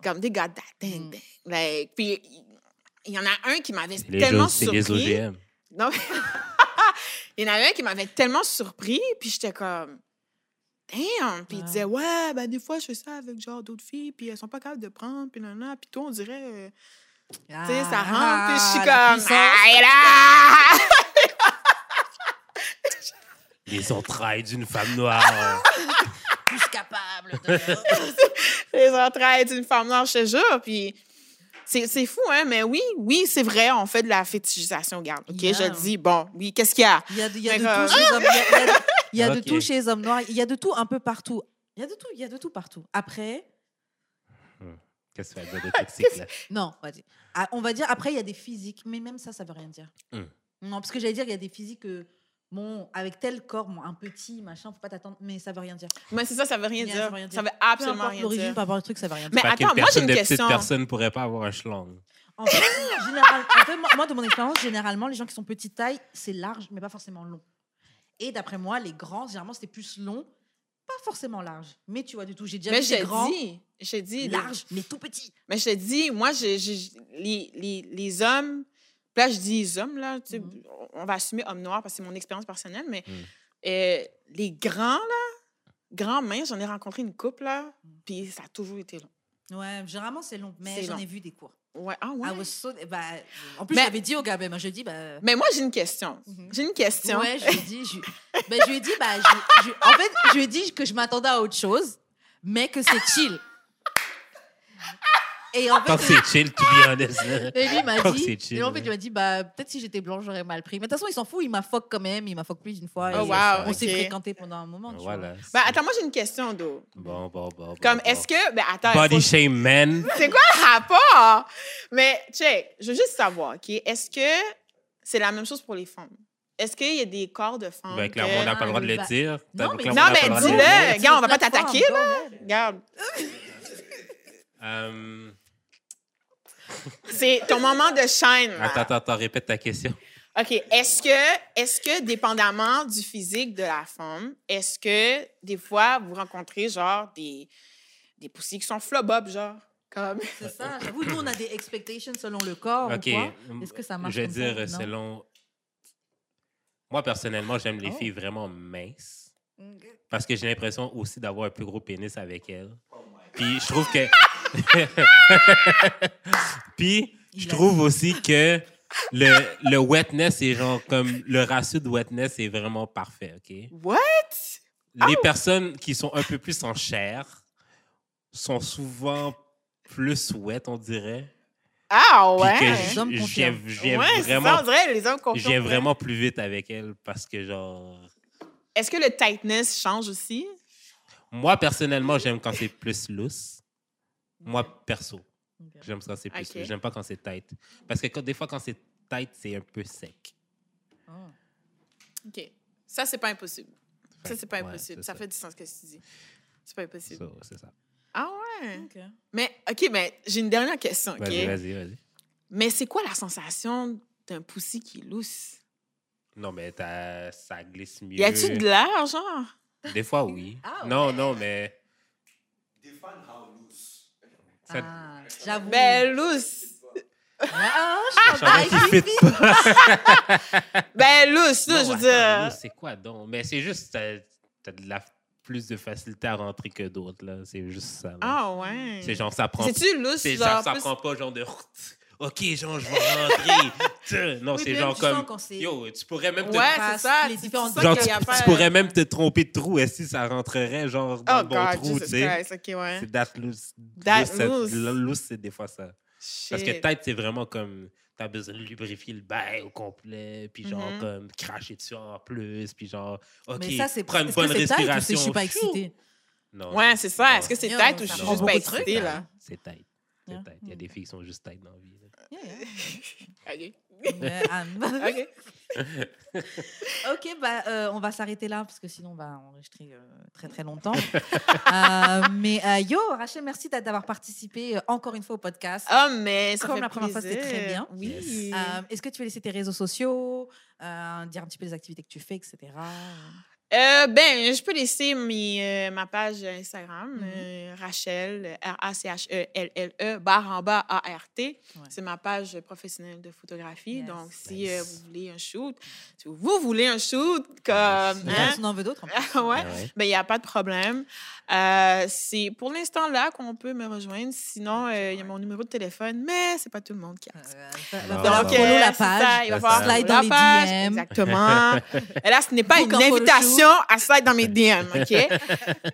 Comme they got that thing. Like, puis... Il y en a un qui m'avait tellement surpris. C'est les OGM. Non. Il y en a un qui m'avait tellement surpris, puis j'étais comme, damn. Puis il disait, ouais, ben des fois, je fais ça avec genre d'autres filles, puis elles sont pas capables de prendre, puis nanana. Puis toi, on dirait, tu sais, ça rentre, puis je suis comme, les entrailles d'une femme noire. Plus capable. Les entrailles d'une femme noire, je te jure, puis... C'est fou, hein, mais oui, c'est vrai, on fait de la fétichisation, regarde. OK, yeah. Je le dis, bon, oui, qu'est-ce qu'il y a? Il y a de tout chez les hommes noirs, il y a de tout un peu partout. Il y a de tout partout. Après... Qu'est-ce que ça veut dire de toxique, là? Non, on va dire, après, il y a des physiques, mais même ça, ça veut rien dire. Non, parce que j'allais dire, il y a des physiques... Bon, avec tel corps, un petit machin, faut pas t'attendre, mais ça veut rien dire. Mais c'est ça, ça veut rien dire. Ça veut absolument rien dire. L'origine, pas avoir le truc, ça veut rien dire. Mais attends, moi j'ai une question. Personne pourrait pas avoir un schlong. En fait, moi de mon expérience, généralement, les gens qui sont petite taille, c'est large, mais pas forcément long. Et d'après moi, les grands, généralement, c'était plus long, pas forcément large. Mais tu vois du tout, j'ai déjà vu des grands. J'ai dit large, mais tout petit. Mais je te dis, moi, les hommes. Là, je dis hommes, là, tu sais, on va assumer homme noir parce que c'est mon expérience personnelle, mais les grands, là, grands-mères, j'en ai rencontré une couple, là, puis ça a toujours été long. Ouais, généralement, c'est long, mais j'en ai vu des cours. Ouais, ah ouais. En plus, j'avais dit au gars, ben, je dis, ben... Mais moi, j'ai une question. Ouais, je lui ai dit, en fait, je lui ai dit que je m'attendais à autre chose, mais que c'est chill. Et en fait, quand c'est chill, tu be honest. Et lui, il m'a dit, il m'a dit, bah, peut-être si j'étais blanche, j'aurais mal pris. Mais de toute façon, il s'en fout, il m'a fuck quand même, il m'a fuck plus d'une fois. Oh, wow, on s'est fréquenté pendant un moment. Voilà. Bah, attends, moi, j'ai une question, Do. Bon. Comme, est-ce que. Ben, attends. Body shame man. C'est quoi le rapport? Mais, check, je veux juste savoir, OK? Est-ce que c'est la même chose pour les femmes? Est-ce qu'il y a des corps de femmes? Ben, clairement, on n'a pas le droit de le dire. Non, mais dis-le. Regarde, on va pas t'attaquer, là. Regarde. C'est ton moment de shine. Attends, répète ta question. OK. Est-ce que, dépendamment du physique de la femme, est-ce que, des fois, vous rencontrez, genre, des poussies qui sont flobobs, genre? Comme... C'est ça. J'avoue, nous, on a des expectations selon le corps okay. ou quoi. Est-ce que ça marche? Je vais dire, non? Selon... Moi, personnellement, j'aime les filles vraiment minces. Okay. Parce que j'ai l'impression aussi d'avoir un plus gros pénis avec elles. Puis, je trouve que... Puis, je trouve aussi que... Le wetness est genre comme le ratio de wetness est vraiment parfait, OK? What? Les personnes qui sont un peu plus en chair sont souvent plus wet, on dirait. Ah ouais? Puis que j'aime vraiment plus vite avec elles parce que genre... Est-ce que le tightness change aussi? Moi, personnellement, j'aime quand c'est plus loose. Moi, perso. J'aime ça, c'est plus. Okay. J'aime pas quand c'est tight. Parce que des fois, quand c'est tight, c'est un peu sec. Oh. OK. Ça, c'est pas impossible. Ça, c'est pas impossible. Ça fait du sens que tu dis. C'est pas impossible. So, c'est ça. Ah ouais? OK. Mais j'ai une dernière question. OK? Vas-y. Mais c'est quoi la sensation d'un poussi qui lousse? Non, mais ça glisse mieux. Y a-tu de l'air, genre? Des fois, oui. Ah, non, ouais. Non, mais... Des fans house. Ça... Ah, j'avoue. Ben, lousse. Je veux dire. Lousse, c'est quoi donc? Mais c'est juste, t'as de la plus de facilité à rentrer que d'autres, là. C'est juste ça. Là. Ah ouais. C'est genre, ça prend. C'est-tu lousse, c'est genre, ça plus... prend pas, genre de. OK, genre, je vais rentrer. Non, oui, c'est genre comme. Yo, tu pourrais même te. Ouais, c'est ça. Les différentes genre, tu pourrais même te tromper de trou et si ça rentrerait, genre, dans le bon trou, tu sais. Okay, ouais. C'est that loose. Loose, c'est des fois ça. Shit. Parce que tête, c'est vraiment comme. T'as besoin de lubrifier le bail au complet, puis genre, comme, cracher dessus en plus, puis genre, OK, mais ça, prends une bonne respiration. Tête, je suis pas excitée. Non. Ouais, c'est ça. Est-ce que c'est tête ou je suis juste pas excitée, là? C'est tête. Il y a des filles qui sont juste têtes dans la vie. OK, on va s'arrêter là parce que sinon on va enregistrer très très longtemps. Rachel, merci d'avoir participé encore une fois au podcast. Ah, mais ça comme fait la première plaisir. Fois, c'était très bien. Oui. Yes. Est-ce que tu veux laisser tes réseaux sociaux, dire un petit peu les activités que tu fais, etc. Je peux laisser ma page Instagram, Rachel, R-A-C-H-E-L-L-E, _ART. Ouais. C'est ma page professionnelle de photographie. Yes. Donc, si vous voulez un shoot, si vous voulez un shoot, comme... Hein? On en veut d'autres. Il n'y a pas de problème. C'est pour l'instant là qu'on peut me rejoindre. Sinon, il y a mon numéro de téléphone, mais c'est pas tout le monde qui a ça. Donc, follow la page. Il va falloir slide dans les DM. Exactement. Et là, ce n'est pas une invitation à slide dans mes DM, OK?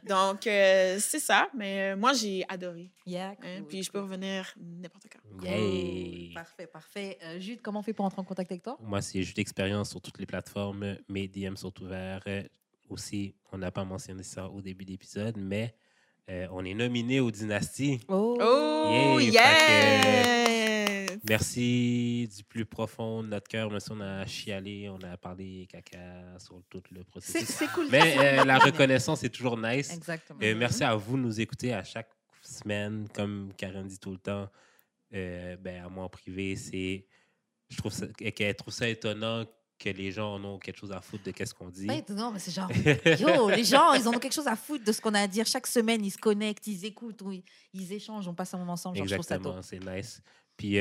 Donc, c'est ça. Mais moi, j'ai adoré. Yeah, cool. Puis, je peux revenir n'importe quand. Yay! Cool. Parfait. Jude, comment on fait pour entrer en contact avec toi? Moi, c'est Jude Expérience sur toutes les plateformes. Mes DM sont ouverts. Aussi, on n'a pas mentionné ça au début de l'épisode, mais on est nominé aux Dynasties. Merci du plus profond de notre cœur. Même si on a chialé, on a parlé caca sur tout le processus. C'est cool. Mais la reconnaissance est toujours nice. Exactement. Merci à vous de nous écouter à chaque semaine. Comme Karen dit tout le temps, à moi en privé, je trouve ça étonnant que les gens en ont quelque chose à foutre de qu'est-ce qu'on dit. Ouais, non, mais c'est genre, les gens, ils en ont quelque chose à foutre de ce qu'on a à dire. Chaque semaine, ils se connectent, ils écoutent, ils échangent, on passe un moment ensemble. Genre, exactement, c'est nice. Puis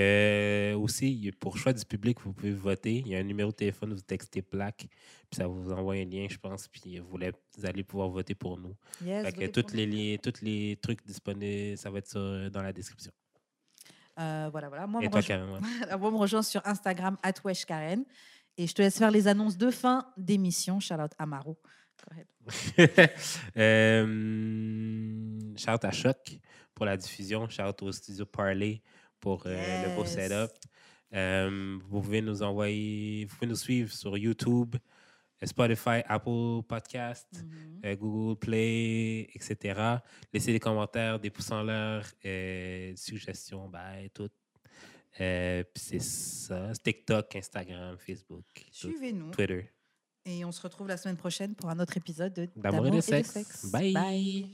aussi, pour choix du public, vous pouvez voter. Il y a un numéro de téléphone, vous textez plaque, puis ça vous envoie un lien, je pense, puis vous allez pouvoir voter pour nous. Yes, fait que tous les trucs disponibles, ça va être dans la description. Moi, on me rejoint sur Instagram @weshkaren. Et je te laisse faire les annonces de fin d'émission. Shout-out à Maro. Shout-out à Choc pour la diffusion. Shout-out au Studio Parley pour le beau setup. Vous pouvez nous envoyer... Vous pouvez nous suivre sur YouTube, Spotify, Apple Podcast, Google Play, etc. Laissez des commentaires, des pouces en l'air, suggestions, tout. Puis c'est ça. TikTok, Instagram, Facebook, suivez-nous. Twitter. Et on se retrouve la semaine prochaine pour un autre épisode de D'amour et de sexe. Bye.